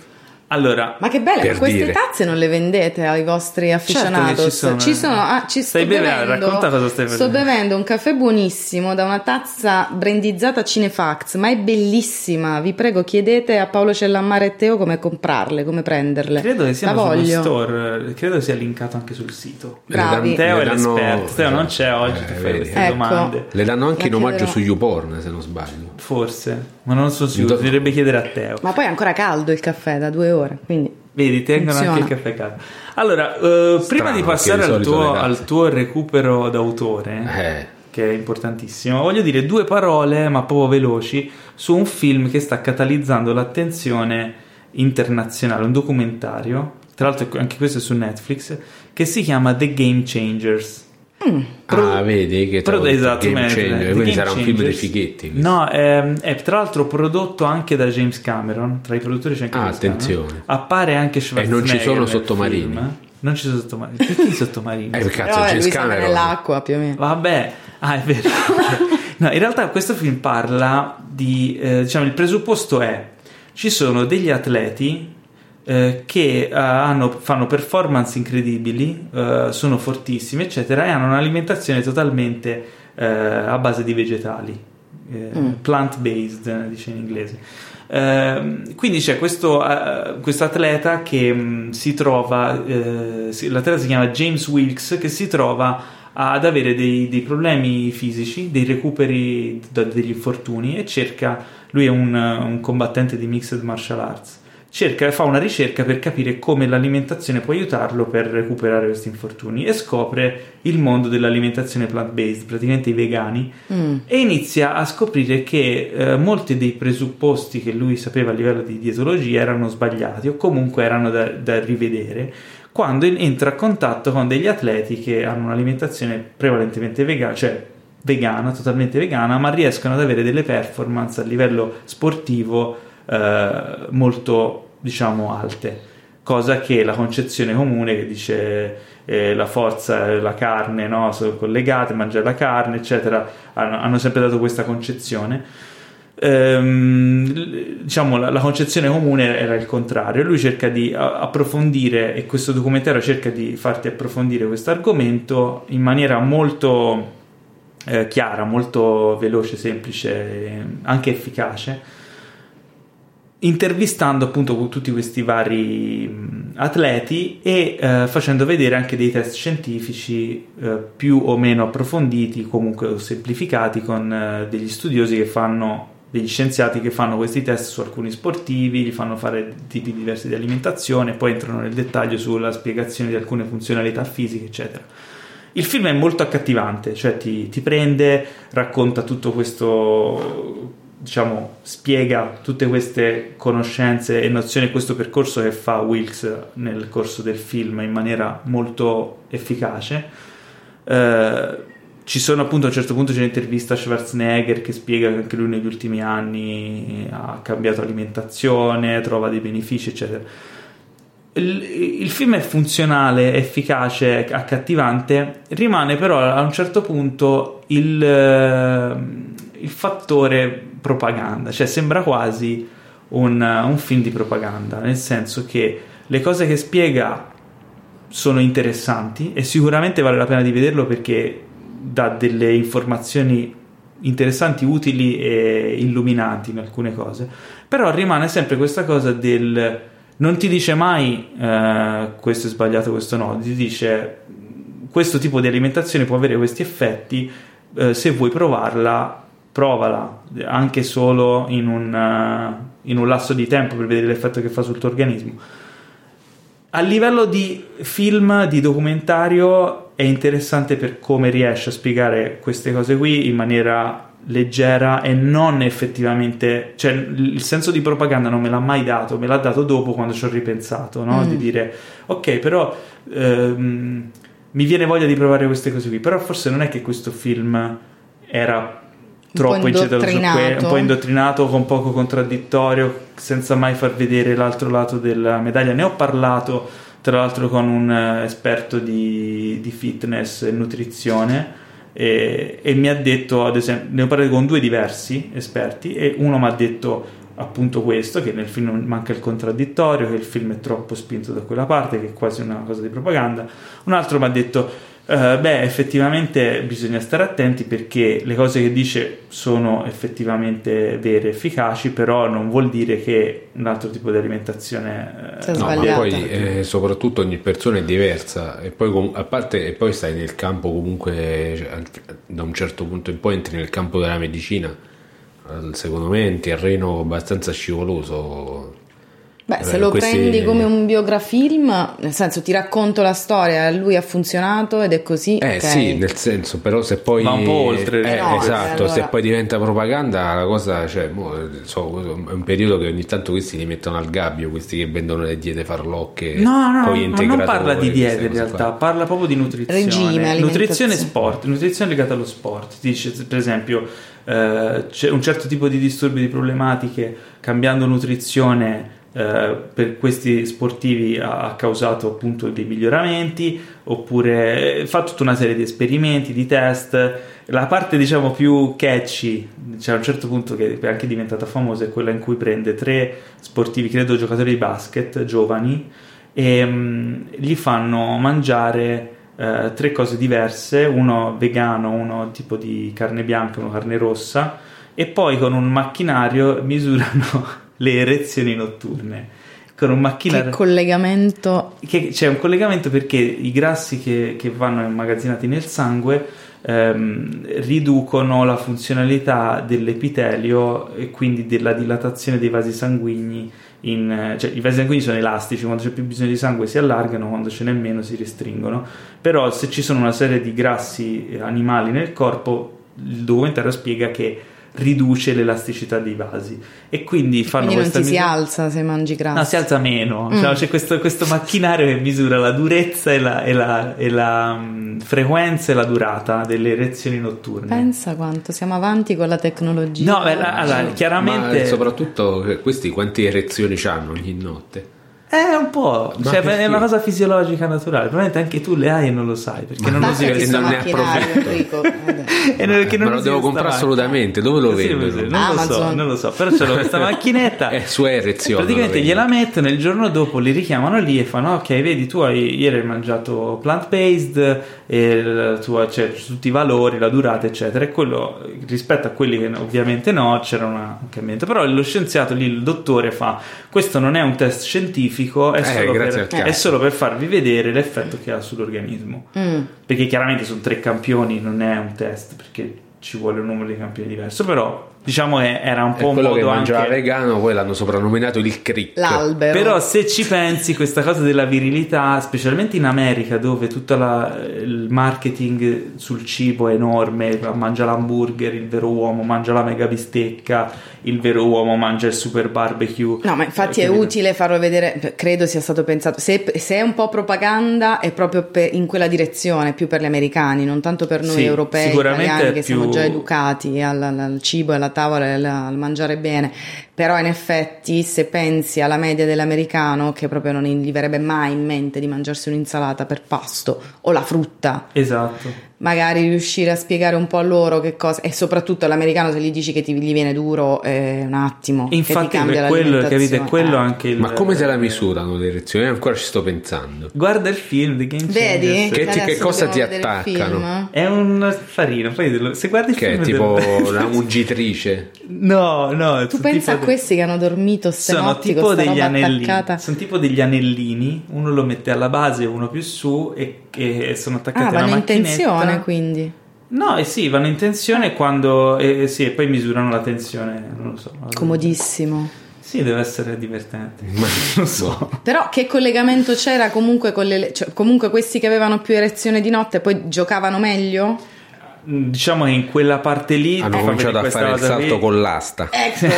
Allora, ma che bella, queste tazze non le vendete ai vostri afficionados? Certo, ci sono. Ah, racconta cosa stai bevendo. Sto bevendo un caffè buonissimo da una tazza brandizzata Cinefax, ma è bellissima. Vi prego, chiedete a Paolo Cellamare e Teo come comprarle, come prenderle. Credo che sia uno store, credo sia linkato anche sul sito. Bravi. Teo è l'esperto. Teo non c'è oggi per fare queste domande. Le danno anche in omaggio su YouPorn, se non sbaglio. Forse, ma non so sicuro, dovrebbe chiedere a Teo. Ma poi è ancora caldo il caffè da 2 ore, quindi vedi, tengono funziona. Anche il caffè caldo. Allora, prima di passare al tuo recupero d'autore, che è importantissimo, voglio dire 2 parole, ma poco veloci, su un film che sta catalizzando l'attenzione internazionale, un documentario, tra l'altro anche questo è su Netflix, che si chiama The Game Changers. Vedi che quindi sarà un film dei fighetti. No, è tra l'altro prodotto anche da James Cameron. Tra i produttori c'è anche James Cameron. Appare anche Schwarzenegger. E non ci sono sottomarini. Non ci sono sottomarini. Perché sottomarini? Cazzo, James Cameron nell'acqua più o meno. Vabbè, è vero. No, in realtà questo film parla di il presupposto è: ci sono degli atleti che fanno performance incredibili, sono fortissimi eccetera, e hanno un'alimentazione totalmente a base di vegetali, plant based dice in inglese, quindi c'è questo atleta che si trova, l'atleta si chiama James Wilkes, che si trova ad avere dei problemi fisici, dei recuperi degli infortuni, e lui è un combattente di mixed martial arts, fa una ricerca per capire come l'alimentazione può aiutarlo per recuperare questi infortuni, e scopre il mondo dell'alimentazione plant-based, praticamente i vegani, e inizia a scoprire che molti dei presupposti che lui sapeva a livello di dietologia erano sbagliati, o comunque erano da rivedere, quando entra a contatto con degli atleti che hanno un'alimentazione prevalentemente vegana, totalmente vegana, ma riescono ad avere delle performance a livello sportivo molto alte, cosa che la concezione comune che dice la forza e la carne sono collegate, mangiare la carne eccetera, hanno sempre dato questa concezione. La concezione comune era il contrario. Lui cerca di approfondire, e questo documentario cerca di farti approfondire questo argomento in maniera molto chiara, molto veloce, semplice, anche efficace, intervistando appunto tutti questi vari atleti e facendo vedere anche dei test scientifici più o meno approfonditi, comunque semplificati, con degli studiosi degli scienziati che fanno questi test su alcuni sportivi, gli fanno fare tipi diversi di alimentazione, poi entrano nel dettaglio sulla spiegazione di alcune funzionalità fisiche eccetera. Il film è molto accattivante, ti prende, racconta tutto questo, spiega tutte queste conoscenze e nozioni, questo percorso che fa Wilkes nel corso del film in maniera molto efficace. Ci sono appunto, a un certo punto c'è un'intervista a Schwarzenegger che spiega che anche lui negli ultimi anni ha cambiato alimentazione, trova dei benefici eccetera. Il film è funzionale, efficace, accattivante. Rimane però a un certo punto il fattore propaganda, sembra quasi un film di propaganda, nel senso che le cose che spiega sono interessanti e sicuramente vale la pena di vederlo, perché dà delle informazioni interessanti, utili e illuminanti in alcune cose, però rimane sempre questa cosa del non ti dice mai questo è sbagliato, questo no, ti dice questo tipo di alimentazione può avere questi effetti, se vuoi provarla provala, anche solo in un lasso di tempo, per vedere l'effetto che fa sul tuo organismo. A livello di film, di documentario, è interessante per come riesce a spiegare queste cose qui in maniera leggera e non effettivamente, il senso di propaganda non me l'ha mai dato, me l'ha dato dopo, quando ci ho ripensato, di dire ok, però mi viene voglia di provare queste cose qui, però forse non è che questo film era troppo un po' indottrinato, con poco contraddittorio, senza mai far vedere l'altro lato della medaglia. Ne ho parlato tra l'altro con un esperto di fitness e nutrizione, e mi ha detto, ad esempio, ne ho parlato con 2 diversi esperti, e uno mi ha detto appunto questo, che nel film manca il contraddittorio, che il film è troppo spinto da quella parte, che è quasi una cosa di propaganda. Un altro mi ha detto beh, effettivamente bisogna stare attenti perché le cose che dice sono effettivamente vere, efficaci, però non vuol dire che un altro tipo di alimentazione no, ma poi soprattutto ogni persona è diversa, e poi a parte, e poi stai nel campo comunque, cioè, da un certo punto in poi entri nel campo della medicina, secondo me è un terreno abbastanza scivoloso. Beh, se lo prendi come un biografilm, nel senso ti racconto la storia, lui ha funzionato ed è così, okay. Sì, nel senso, però se poi va un po' oltre, no, esatto, allora... se poi diventa propaganda la cosa, cioè, è un periodo che ogni tanto questi li mettono al gabbio, questi che vendono le diete farlocche. No, ma non parla di diete in realtà, parla proprio di nutrizione, regime, nutrizione e sport, nutrizione legata allo sport. Ti dice, per esempio, c'è un certo tipo di disturbi, di problematiche, cambiando nutrizione per questi sportivi ha causato appunto dei miglioramenti, oppure fa tutta una serie di esperimenti, di test. La parte diciamo più catchy, cioè a un certo punto, che è anche diventata famosa, è quella in cui prende 3 sportivi, credo giocatori di basket giovani, e gli fanno mangiare 3 cose diverse, uno vegano, uno tipo di carne bianca, uno carne rossa, e poi con un macchinario misurano le erezioni notturne con un macchinario. Che collegamento! C'è un collegamento perché i grassi che vanno immagazzinati nel sangue riducono la funzionalità dell'epitelio e quindi della dilatazione dei vasi sanguigni. Cioè, i vasi sanguigni sono elastici, quando c'è più bisogno di sangue si allargano, quando ce n'è meno si restringono. Però se ci sono una serie di grassi animali nel corpo, il documentario spiega che riduce l'elasticità dei vasi, e quindi fanno quindi questa non si alza se mangi grasso, no, si alza meno. Cioè, c'è questo macchinario che misura la durezza e la frequenza e la durata delle erezioni notturne. Pensa quanto siamo avanti con la tecnologia. No, allora, chiaramente, ma soprattutto questi quante erezioni hanno ogni notte? Un po', cioè, è una cosa fisiologica naturale, probabilmente anche tu le hai e non lo sai perché non lo usi, perché non ne approfitto. Ma lo devo comprare assolutamente, dove lo vendo? Non lo so, però c'è questa macchinetta è sua erezione, praticamente gliela mettono, il giorno dopo li richiamano lì e fanno ok, vedi, tu ieri hai mangiato plant based, cioè, tutti i valori, la durata eccetera, e quello rispetto a quelli che ovviamente no, c'era un cambiamento. Però lo scienziato lì, il dottore, fa questo non è un test scientifico, è solo per farvi vedere l'effetto che ha sull'organismo, perché chiaramente sono 3 campioni, non è un test perché ci vuole un numero di campioni diverso. Però diciamo era un po' un modo che mangiava anche vegano, poi l'hanno soprannominato il crick, l'albero. Però se ci pensi, questa cosa della virilità, specialmente in America, dove tutto il marketing sul cibo è enorme, mangia l'hamburger il vero uomo, mangia la mega bistecca il vero uomo, mangia il super barbecue. No, ma infatti è utile farlo vedere, credo sia stato pensato, se è un po' propaganda è proprio in quella direzione, più per gli americani, non tanto per noi europei, italiani, che siamo già educati al cibo e alla tavola, al mangiare bene. Però in effetti, se pensi alla media dell'americano, che proprio non gli verrebbe mai in mente di mangiarsi un'insalata per pasto o la frutta, esatto, magari riuscire a spiegare un po' a loro che cosa, e soprattutto all'americano se gli dici che gli viene duro un attimo, infatti è quello, capite, quello anche ma come se la misurano l'erezione? Ancora ci sto pensando. Guarda il film di Game Changers, vedi che cosa ti attaccano, è un farino, poi se guardi il che film è tipo una mungitrice. No, tu pensa a questi che hanno dormito stanotti con sta roba attaccata. Sono tipo degli anellini, uno lo mette alla base, uno più su, e sono attaccati a una macchinetta. Ah, vanno in tensione, quindi. No, vanno in tensione quando e poi misurano la tensione, non lo so. Comodissimo. Sì, deve essere divertente. Ma non so. Però che collegamento c'era comunque con cioè, comunque questi che avevano più erezione di notte poi giocavano meglio? Diciamo che in quella parte lì hanno cominciato a fare il salto lì con l'asta, ecco.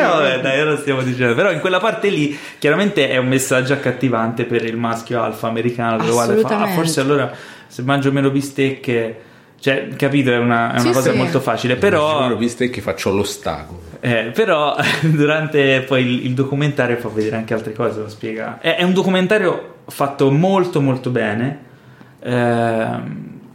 Vabbè, dai, ora stiamo dicendo, però in quella parte lì chiaramente è un messaggio accattivante per il maschio alfa americano, dove fa, forse allora se mangio meno bistecche, cioè, capito, è una cosa molto facile. Però mangio meno bistecche, faccio l'ostacolo. Però durante poi il documentario fa vedere anche altre cose, lo spiega. È un documentario fatto molto molto bene,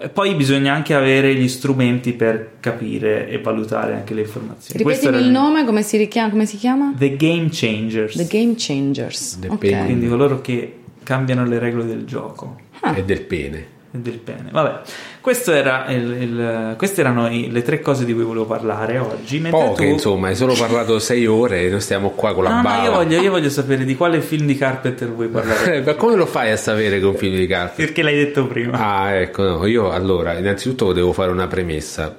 E poi bisogna anche avere gli strumenti per capire e valutare anche le informazioni. Ripetimi il nome, come si chiama? The Game Changers. The Game Changers. Okay. Quindi coloro che cambiano le regole del gioco. Ah. E del pene. Vabbè, queste erano le tre cose di cui volevo parlare oggi. Poche, insomma, hai solo parlato 6 ore e non stiamo qua con la bava. No, io voglio sapere di quale film di Carpenter vuoi parlare. Ma come lo fai a sapere che è un film di Carpenter? Perché l'hai detto prima. Ah, ecco, no. Io allora, innanzitutto devo fare una premessa,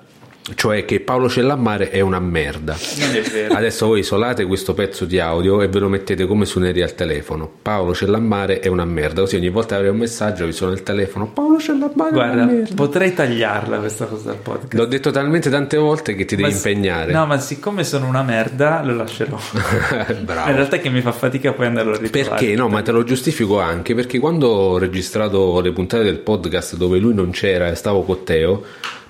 cioè che Paolo Cellamare è una merda. Non è vero. Adesso voi isolate questo pezzo di audio e ve lo mettete come suoneria al telefono. Paolo Cellamare è una merda, così ogni volta che avrei un messaggio vi suona il telefono: Paolo Cellamare. Guarda, potrei tagliarla questa cosa dal podcast. L'ho detto talmente tante volte che ti devi impegnare. No, ma siccome sono una merda lo lascerò. Bravo. In realtà è che mi fa fatica poi andarlo a ritrovare. Perché no, ma te lo giustifico anche perché quando ho registrato le puntate del podcast dove lui non c'era e stavo con Teo,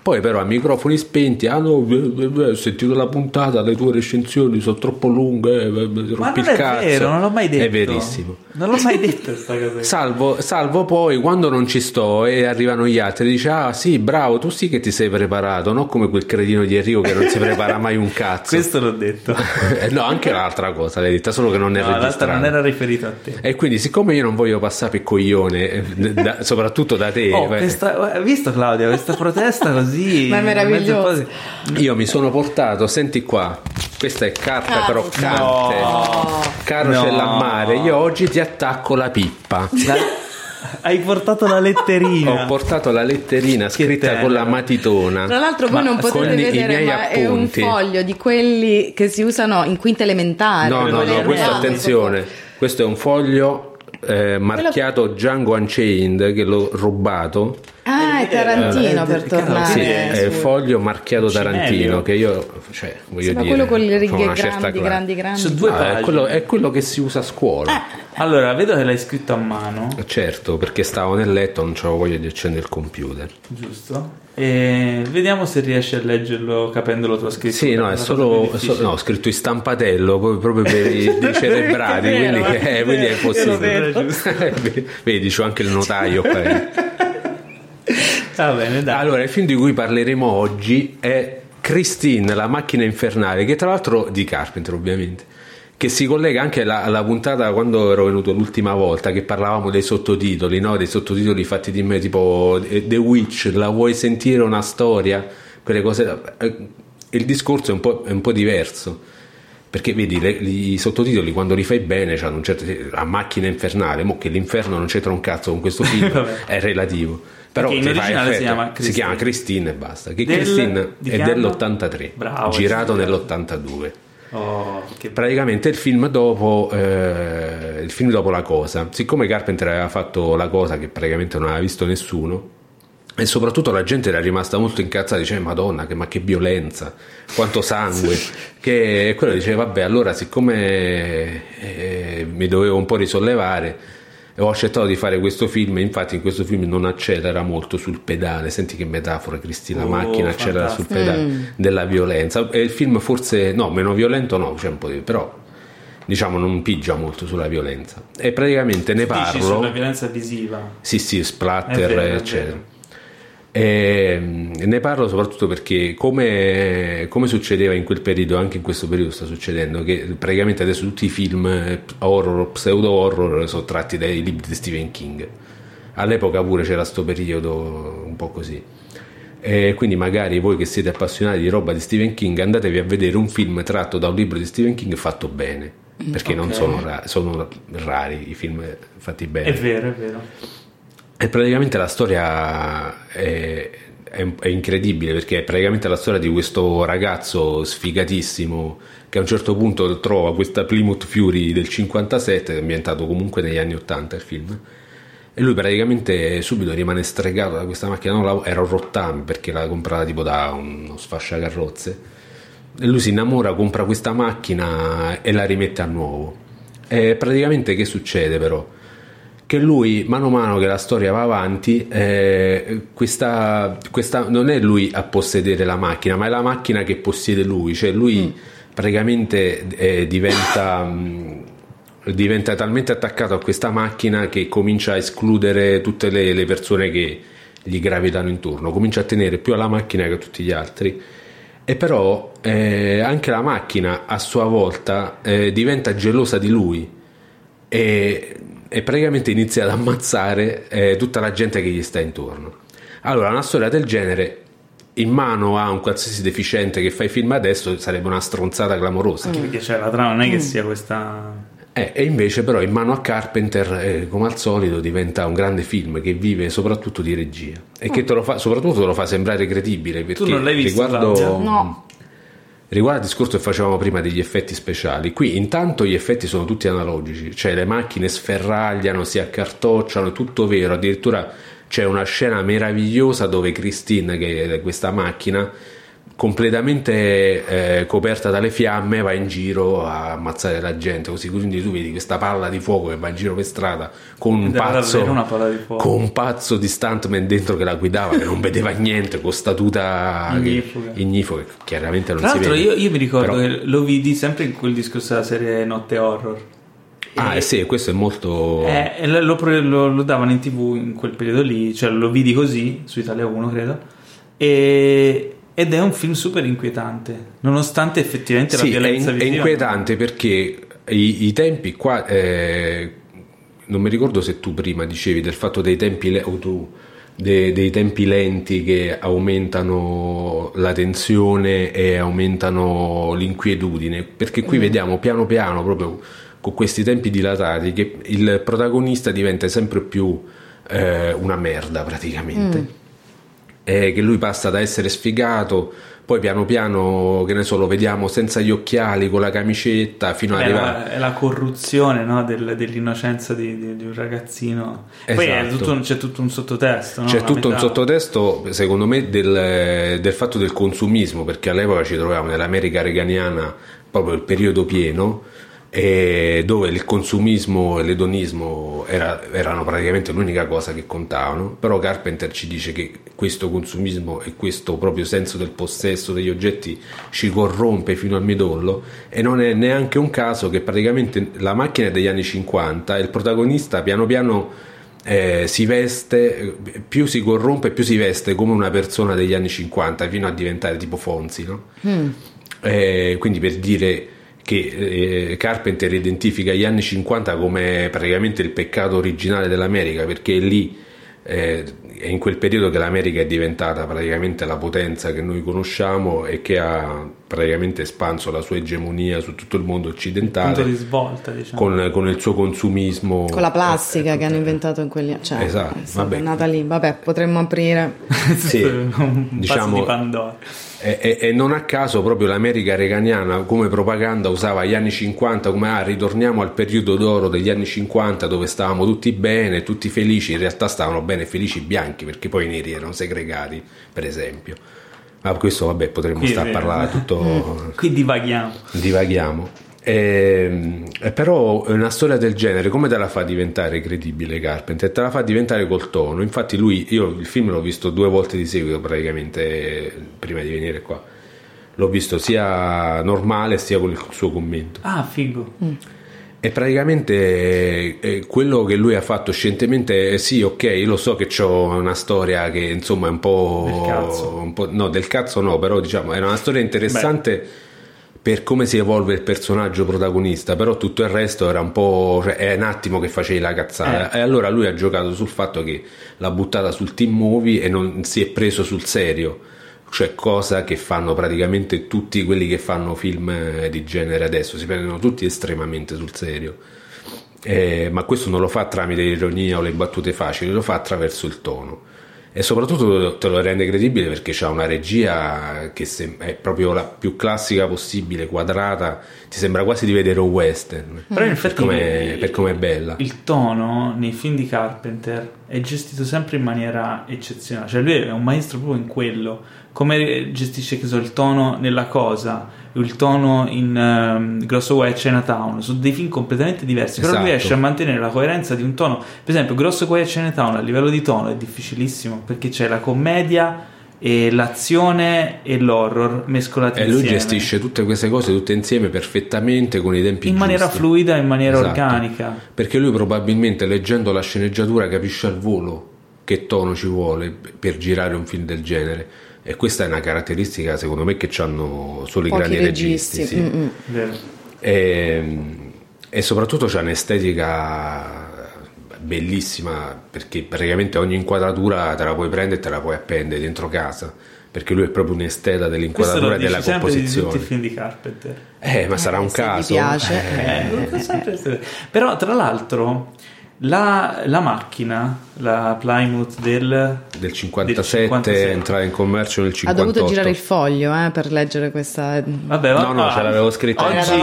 poi però a microfoni spenti ho sentito la puntata, le tue recensioni sono troppo lunghe, rompi il cazzo. Ma non è vero, non l'ho mai detto. È verissimo, non l'ho mai detto sta cosa. Salvo poi quando non ci sto e arrivano gli altri e dici: ah sì, bravo, tu sì che ti sei preparato, non come quel cretino di Enrico che non si prepara mai un cazzo. Questo l'ho detto. No, anche l'altra cosa l'hai detta, solo che non era registrata, non era riferito a te. E quindi siccome io non voglio passare per coglione soprattutto da te, hai visto Claudia questa protesta così? Sì, ma è meraviglioso. Io mi sono portato, senti qua, questa è carta croccante. No, caro Cellamare, io oggi ti attacco la pippa. Hai portato la letterina. Ho portato la letterina scritta con la matitona. Tra l'altro voi non potete vedere, ma appunti. È un foglio di quelli che si usano in quinta elementare. No, questo attenzione, questo è un foglio marchiato Django Unchained, che l'ho rubato. Ah, è Tarantino, per tornare. Sì, è foglio marchiato Tarantino, che io, cioè, voglio dire, quello con le righe grandi. Su 2 pagine. È quello che si usa a scuola. Allora, vedo che l'hai scritto a mano. Certo, perché stavo nel letto, non c'avevo voglia di accendere il computer. Giusto. E vediamo se riesci a leggerlo capendolo tua scrittura. Sì, no, è solo scritto in stampatello proprio per i cerebrati, quindi è possibile. Vedi, c'ho anche il notaio qua. Va bene, dai. Allora, il film di cui parleremo oggi è Christine, la macchina infernale, che tra l'altro di Carpenter, ovviamente, che si collega anche alla puntata quando ero venuto l'ultima volta, che parlavamo dei sottotitoli, no? Dei sottotitoli fatti di me, tipo The Witch, la vuoi sentire una storia? Quelle cose. Il discorso è un po' diverso, perché vedi, i sottotitoli quando li fai bene, cioè la macchina infernale, mo che l'inferno non c'entra un cazzo con questo film, è relativo. Però in originale si chiama Christine e basta, che Christine è dell'83, bravo, girato nell'82. Oh, che... praticamente il film dopo La Cosa, siccome Carpenter aveva fatto La Cosa che praticamente non aveva visto nessuno e soprattutto la gente era rimasta molto incazzata, dice: Madonna, ma che violenza, quanto sangue. Che quello dice: vabbè, allora siccome mi dovevo un po' risollevare ho accettato di fare questo film. Infatti in questo film non accelera molto sul pedale, senti che metafora, Cristina, macchina accelera sul pedale della violenza. E il film forse meno violento, c'è un po' di, però diciamo non pigia molto sulla violenza. E praticamente ne parlo. Dici sulla violenza visiva. Sì, splatter, vero, eccetera. E ne parlo soprattutto perché come succedeva in quel periodo, anche in questo periodo sta succedendo, che praticamente adesso tutti i film horror, pseudo horror sono tratti dai libri di Stephen King. All'epoca pure c'era sto periodo un po' così, e quindi magari voi che siete appassionati di roba di Stephen King andatevi a vedere un film tratto da un libro di Stephen King fatto bene, perché non sono rari i film fatti bene. È vero. E praticamente la storia è incredibile, perché è praticamente la storia di questo ragazzo sfigatissimo che a un certo punto trova questa Plymouth Fury del 57, ambientato comunque negli anni 80 il film, e lui praticamente subito rimane stregato da questa macchina. Era un rottame perché l'ha comprata tipo da uno sfasciacarrozze, e lui si innamora, compra questa macchina e la rimette a nuovo. E praticamente che succede però? Che lui, mano a mano che la storia va avanti, questa non è lui a possedere la macchina, ma è la macchina che possiede lui. Cioè lui praticamente diventa talmente attaccato a questa macchina che comincia a escludere tutte le persone che gli gravitano intorno, comincia a tenere più alla macchina che a tutti gli altri. E però anche la macchina a sua volta diventa gelosa di lui e praticamente inizia ad ammazzare tutta la gente che gli sta intorno. Allora, una storia del genere in mano a un qualsiasi deficiente che fa i film adesso sarebbe una stronzata clamorosa. Anche perché c'è la trama, non è che sia questa... e invece però in mano a Carpenter come al solito diventa un grande film che vive soprattutto di regia e che te lo fa, soprattutto te lo fa sembrare credibile, perché tu non l'hai visto, riguardo al discorso che facevamo prima degli effetti speciali, qui intanto gli effetti sono tutti analogici, cioè le macchine sferragliano, si accartocciano, è tutto vero. Addirittura c'è una scena meravigliosa dove Christine, che è questa macchina completamente coperta dalle fiamme, va in giro a ammazzare la gente così, quindi tu vedi questa palla di fuoco che va in giro per strada con un pazzo di stuntman dentro che la guidava che non vedeva niente, con statuta ignifuga, che chiaramente non si vede. Tra l'altro io mi ricordo che lo vidi sempre in quel discorso della serie Notte Horror. Sì, questo è molto... lo davano in TV in quel periodo lì, cioè lo vidi così su Italia 1 credo, ed è un film super inquietante, nonostante effettivamente la violenza visiva. È inquietante perché i tempi qua, non mi ricordo se tu prima dicevi del fatto dei tempi dei tempi lenti che aumentano la tensione e aumentano l'inquietudine, perché qui vediamo piano piano, proprio con questi tempi dilatati, che il protagonista diventa sempre più una merda praticamente. Che lui passa da essere sfigato, poi piano piano, che ne so, lo vediamo senza gli occhiali, con la camicetta, fino ad arrivare... È la corruzione, no? dell'innocenza di un ragazzino. Esatto. Poi c'è tutto un sottotesto, no? C'è tutto un sottotesto, secondo me, del fatto del consumismo, perché all'epoca ci troviamo nell'America reaganiana, proprio il periodo pieno, e dove il consumismo e l'edonismo erano praticamente l'unica cosa che contavano. Però Carpenter ci dice che questo consumismo e questo proprio senso del possesso degli oggetti ci corrompe fino al midollo, e non è neanche un caso che praticamente la macchina è degli anni 50 e il protagonista piano piano si veste, più si corrompe più si veste come una persona degli anni 50 fino a diventare tipo Fonzi, no? Quindi per dire che Carpenter identifica gli anni 50 come praticamente il peccato originale dell'America, perché lì è in quel periodo che l'America è diventata praticamente la potenza che noi conosciamo e che ha praticamente espanso la sua egemonia su tutto il mondo occidentale, punto di svolta, diciamo. Con il suo consumismo, con la plastica che hanno inventato in quegli anni, cioè, esatto, è nata lì. Vabbè, potremmo aprire un pazzo di Pandora. E non a caso proprio l'America reaganiana come propaganda usava gli anni 50 come ritorniamo al periodo d'oro degli anni 50 dove stavamo tutti bene, tutti felici. In realtà stavano bene felici i bianchi, perché poi i neri erano segregati, per esempio. Ma questo vabbè, potremmo stare a parlare tutto. Qui divaghiamo. Però una storia del genere come te la fa diventare credibile Carpenter? Te la fa diventare col tono. Infatti io il film l'ho visto 2 volte di seguito praticamente prima di venire qua, l'ho visto sia normale sia con il suo commento. Figo. E praticamente quello che lui ha fatto scientemente, sì, ok, io lo so che c'ho una storia che insomma è un po' del cazzo, però diciamo è una storia interessante. Beh, per come si evolve il personaggio protagonista, però tutto il resto era un po'... Cioè, è un attimo che facevi la cazzata. E allora lui ha giocato sul fatto che l'ha buttata sul team movie e non si è preso sul serio, cioè cosa che fanno praticamente tutti quelli che fanno film di genere adesso, si prendono tutti estremamente sul serio. Ma questo non lo fa tramite l'ironia o le battute facili, lo fa attraverso il tono. E soprattutto te lo rende credibile perché c'ha una regia che è proprio la più classica possibile, quadrata, ti sembra quasi di vedere un western. Però in effetti per come è bella. Il tono nei film di Carpenter è gestito sempre in maniera eccezionale, cioè lui è un maestro proprio in quello, come gestisce il tono nella Cosa, il tono in Grosso Guai a Chinatown, sono dei film completamente diversi, però lui riesce a mantenere la coerenza di un tono. Per esempio Grosso Guai a Chinatown a livello di tono è difficilissimo perché c'è la commedia e l'azione e l'horror mescolati insieme, e lui gestisce tutte queste cose tutte insieme perfettamente con i tempi in giusti, maniera fluida, in maniera organica, perché lui probabilmente leggendo la sceneggiatura capisce al volo che tono ci vuole per girare un film del genere, e questa è una caratteristica secondo me che hanno solo pochi i grandi registi, sì. E soprattutto c'è un'estetica bellissima, perché praticamente ogni inquadratura te la puoi prendere e te la puoi appendere dentro casa, perché lui è proprio un esteta dell'inquadratura e della composizione. Questo lo dici sempre di tutti i film di Carpenter. Ma sarà un caso. Ti piace. Però tra l'altro la macchina, la Plymouth del 57, entrava in commercio nel 58. Ha dovuto girare il foglio per leggere questa. Vabbè, no, ce l'avevo scritta oggi.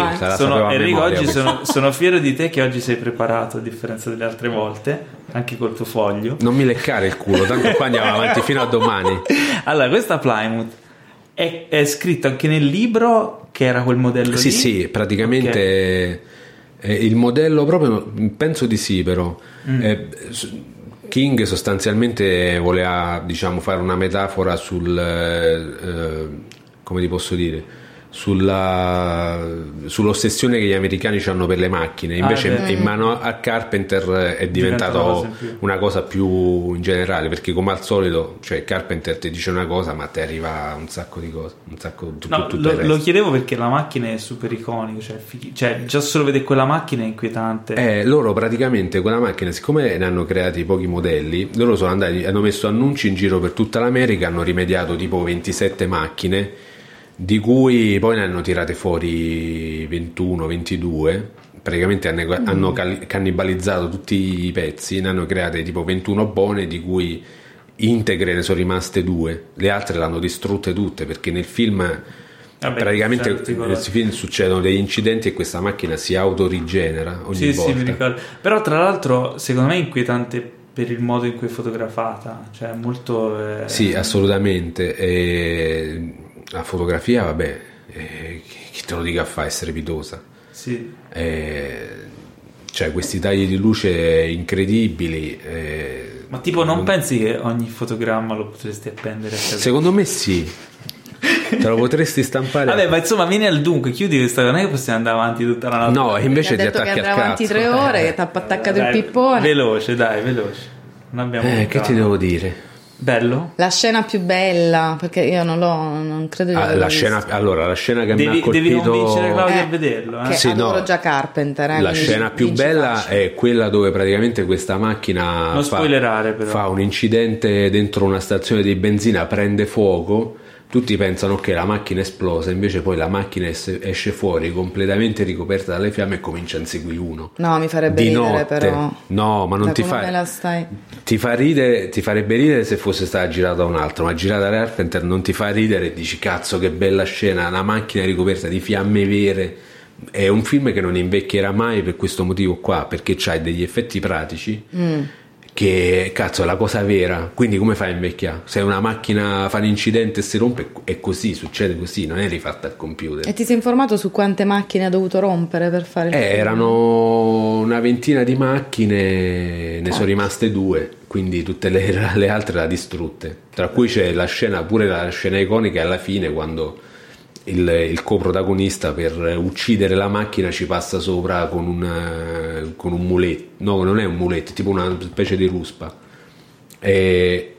Enrico, oggi sono fiero di te che oggi sei preparato, a differenza delle altre volte, anche col tuo foglio. Non mi leccare il culo, tanto qua andiamo avanti fino a domani. Allora, questa Plymouth è scritta anche nel libro, che era quel modello lì? Sì, praticamente. Okay. Il modello proprio, penso di sì, però King sostanzialmente voleva, diciamo, fare una metafora sul come ti posso dire, sull'ossessione che gli americani hanno per le macchine, invece in mano a Carpenter è diventato una cosa più in generale, perché come al solito, cioè, Carpenter ti dice una cosa ma ti arriva un sacco di cose, un sacco lo chiedevo perché la macchina è super iconica, cioè già solo vedere quella macchina è inquietante. Loro praticamente quella macchina, siccome ne hanno creati pochi modelli, loro sono andati, hanno messo annunci in giro per tutta l'America, hanno rimediato tipo 27 macchine, di cui poi ne hanno tirate fuori 21-22, praticamente hanno cannibalizzato tutti i pezzi, ne hanno create tipo 21 buone, di cui integre ne sono rimaste 2, le altre le hanno distrutte tutte, perché nel film praticamente nel film succedono degli incidenti e questa macchina si autorigenera ogni volta. Sì, mi ricordo. Però tra l'altro secondo me è inquietante per il modo in cui è fotografata, cioè molto... Sì, assolutamente. La fotografia, vabbè, chi te lo dica fa, è strepitosa. Sì. Cioè questi tagli di luce incredibili. Ma tipo non pensi che ogni fotogramma lo potresti appendere a casa? Secondo me sì. Te lo potresti stampare. Vabbè, ma insomma, vieni al dunque, chiudi questa, non è che possiamo andare avanti tutta la notte. No, invece ti attacchi al cazzo. Avanti 3 ore, che ti ha attaccato il pippone. Veloce. Non abbiamo che ti devo dire? Bello? La scena più bella, perché io non credo di averla vista. La scena che mi ha colpito, devi convincere Claudia a vederlo. Che adoro già Carpenter. La scena più bella è quella dove praticamente questa macchina fa un incidente dentro una stazione di benzina, prende fuoco, tutti pensano che la macchina esplosa, invece poi la macchina esce fuori completamente ricoperta dalle fiamme e comincia a inseguire uno. No, mi farebbe ridere però. No, ma non ti fa. Ti fa ridere, ti farebbe ridere se fosse stata girata un altro, ma girata da Carpenter non ti fa ridere e dici cazzo che bella scena, una macchina ricoperta di fiamme vere. È un film che non invecchierà mai per questo motivo qua, perché c'hai degli effetti pratici. Che cazzo è la cosa vera, quindi come fai a invecchiare? Se una macchina fa un incidente e si rompe, è così, succede così, non è rifatta al computer. E ti sei informato su quante macchine ha dovuto rompere per fare il film? Erano una ventina di macchine, ne sono rimaste 2, quindi tutte le altre le ha distrutte, tra cui c'è la scena, pure la scena iconica alla fine, quando il coprotagonista per uccidere la macchina ci passa sopra con un muletto, no, non è un muletto, è tipo una specie di ruspa, è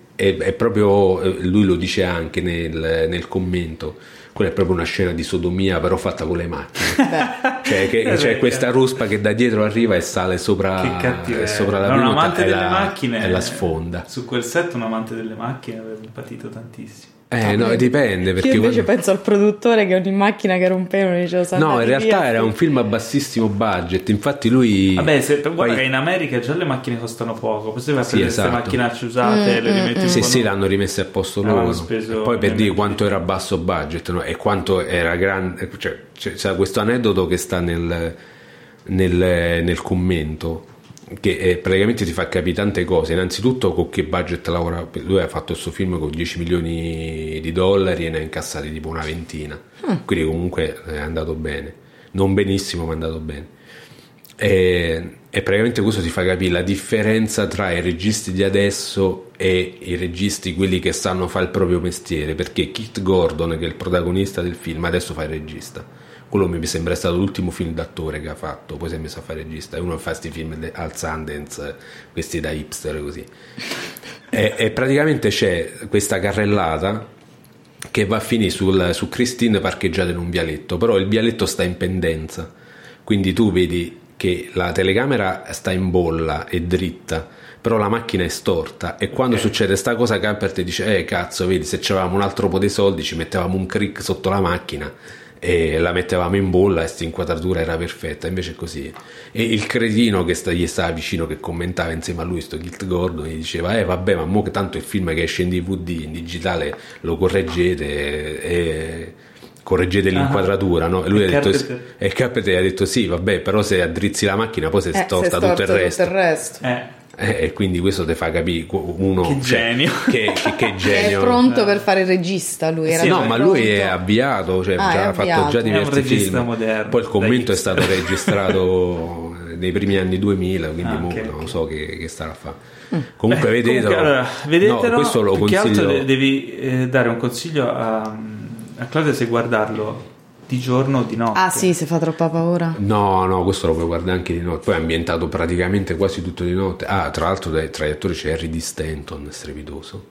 proprio, lui lo dice anche nel commento, quella è proprio una scena di sodomia però fatta con le macchine. Cioè c'è questa ruspa che da dietro arriva e sale sopra la prima e la sfonda. Su quel set un amante delle macchine aveva patito tantissimo. No, dipende, perché io invece penso al produttore che ogni macchina che rompevano diceva in realtà era un film a bassissimo budget, infatti lui guarda che in America già le macchine costano poco, poi se va a prendere queste macchinacce usate le rimetti l'hanno rimesse a posto loro, poi per dire quanto era basso budget, no? E quanto era grande, cioè c'è questo aneddoto che sta nel commento che praticamente ti fa capire tante cose. Innanzitutto con che budget lavora, lui ha fatto questo film con $10 milioni e ne ha incassati tipo una ventina, quindi comunque è andato bene, non benissimo ma è andato bene, e praticamente questo ti fa capire la differenza tra i registi di adesso e i registi, quelli che sanno fare il proprio mestiere, perché Kit Gordon, che è il protagonista del film, adesso fa il regista, quello mi sembra è stato l'ultimo film d'attore che ha fatto, poi si è messo a fare regista, e uno fa questi film al Sundance, questi da hipster così e praticamente c'è questa carrellata che va a finire su Christine parcheggiata in un vialetto, però il vialetto sta in pendenza, quindi tu vedi che la telecamera sta in bolla e dritta, però la macchina è storta, e quando succede sta cosa Camper ti dice cazzo, vedi, se c'avevamo un altro po' di soldi ci mettevamo un crick sotto la macchina e la mettevamo in bolla e sta inquadratura era perfetta, invece è così. E il cretino che gli stava vicino, che commentava insieme a lui sto Git Gordon, gli diceva vabbè, ma mo che tanto il film che esce in DVD, in digitale, lo correggete e correggete l'inquadratura, no? E lui ha detto, e Capete ha detto sì vabbè, però se addrizzi la macchina poi si storta tutto il resto, E quindi questo te fa capire uno che genio, che genio. È pronto per fare il regista, lui era ma lui è avviato, cioè ha fatto già diversi film moderno, poi il commento è stato registrato nei primi anni 2000, quindi non so che starà a fare. Comunque vedetelo, no, questo lo consiglio. Che altro devi dare un consiglio a Claudia se guardarlo di giorno o di notte. Ah sì, se fa troppa paura. No, questo lo puoi guardare anche di notte. Poi è ambientato praticamente quasi tutto di notte. Tra l'altro tra gli attori c'è Harry D. Stanton, strepitoso.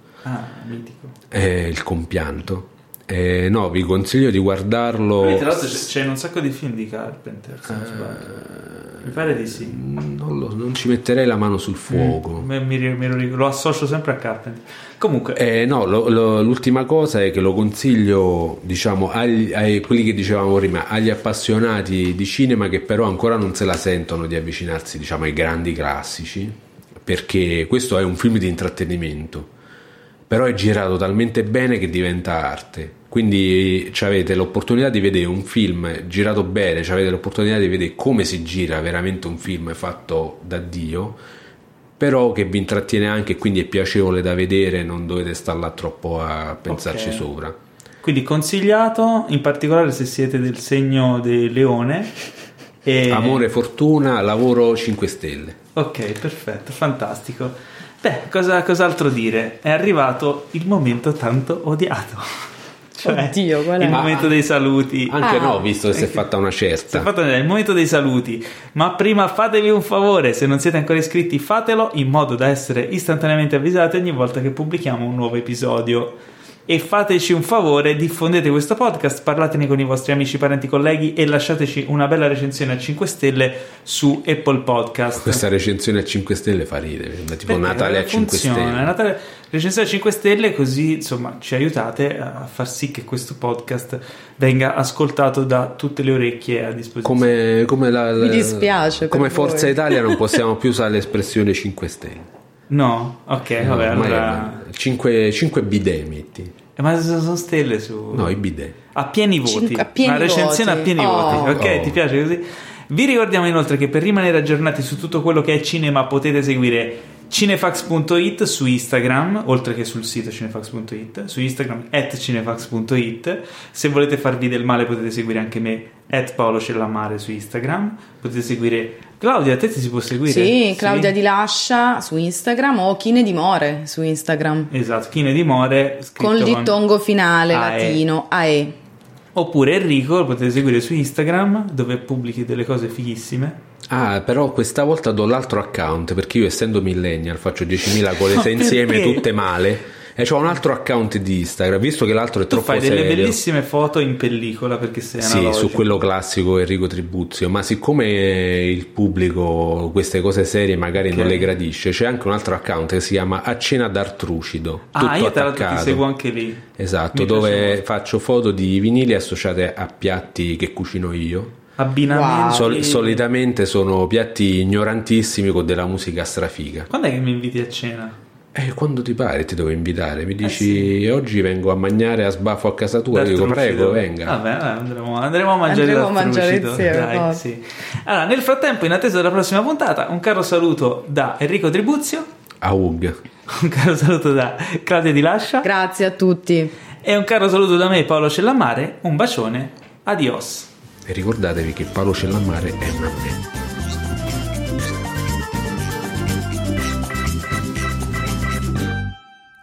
Mitico. Il compianto. Vi consiglio di guardarlo. Poi, tra l'altro c'è un sacco di film di Carpenter, se non sbaglio. Mi pare di sì. Non ci metterei la mano sul fuoco. Lo associo sempre a Carpenter. Comunque l'ultima cosa è che lo consiglio, diciamo, ai quelli che dicevamo prima, agli appassionati di cinema che però ancora non se la sentono di avvicinarsi, diciamo, ai grandi classici, perché questo è un film di intrattenimento, però è girato talmente bene che diventa arte. Quindi avete l'opportunità di vedere un film girato bene, avete l'opportunità di vedere come si gira veramente un film fatto da Dio, però che vi intrattiene anche, quindi è piacevole da vedere, non dovete star là troppo a pensarci sopra. Quindi consigliato, in particolare se siete del segno del leone. Amore, fortuna, lavoro 5 stelle. Ok, perfetto, fantastico. Beh, cos'altro dire? È arrivato il momento tanto odiato. Cioè, oddio, qual è? Il momento dei saluti. Anche visto che si è fatta una certa. Il momento dei saluti. Ma prima fatevi un favore, se non siete ancora iscritti fatelo, in modo da essere istantaneamente avvisati ogni volta che pubblichiamo un nuovo episodio. E fateci un favore, diffondete questo podcast, parlatene con i vostri amici, parenti, colleghi e lasciateci una bella recensione a 5 stelle su Apple Podcast. Questa recensione a 5 stelle fa ridere, tipo Natale a 5 stelle. Recensione a 5 stelle, così insomma ci aiutate a far sì che questo podcast venga ascoltato da tutte le orecchie a disposizione. Come mi dispiace, come Forza Italia non possiamo più usare l'espressione 5 stelle. No, ok, vabbè, allora 5 bidet metti. Ma sono stelle su... No, i bidet. A pieni voti. Una recensione a pieni voti. Ok, ti piace così? Vi ricordiamo inoltre che per rimanere aggiornati su tutto quello che è cinema potete seguire cinefax.it su Instagram, oltre che sul sito cinefax.it, su Instagram @cinefax.it. se volete farvi del male potete seguire anche me @paolocellamare su Instagram, potete seguire Claudia, a te si può seguire? Sì, Claudia Di Lascia su Instagram o Kiné Dumore su Instagram. Esatto, Kiné Dumore con il dittongo finale latino AE. Oppure Enrico lo potete seguire su Instagram, dove pubblichi delle cose fighissime. Però questa volta do l'altro account, perché io essendo millennial faccio 10.000 colette insieme tutte male. E c'ho un altro account di Instagram, visto che l'altro è troppo serio. Tu fai delle bellissime foto in pellicola, perché sei analogico. Sì, su quello classico Enrico Tribuzio, ma siccome il pubblico queste cose serie magari non le gradisce, c'è anche un altro account che si chiama A Cena d'Artrucido, tutto io attaccato. Tra l'altro ti seguo anche lì. Esatto, dove faccio foto di vinili associate a piatti che cucino io. Abbinamenti. Solitamente sono piatti ignorantissimi con della musica strafiga. Quando è che mi inviti a cena? Quando ti pare ti devo invitare, mi dici oggi vengo a mangiare a sbaffo a casa tua, dico prego venga. Vabbè, andremo a mangiare, insieme. Dai, sì. Allora, nel frattempo, in attesa della prossima puntata, un caro saluto da Enrico Tribuzio, un caro saluto da Claudia Di Lascia, grazie a tutti, e un caro saluto da me Paolo Cellamare, un bacione, adios, e ricordatevi che Paolo Cellamare è una bella.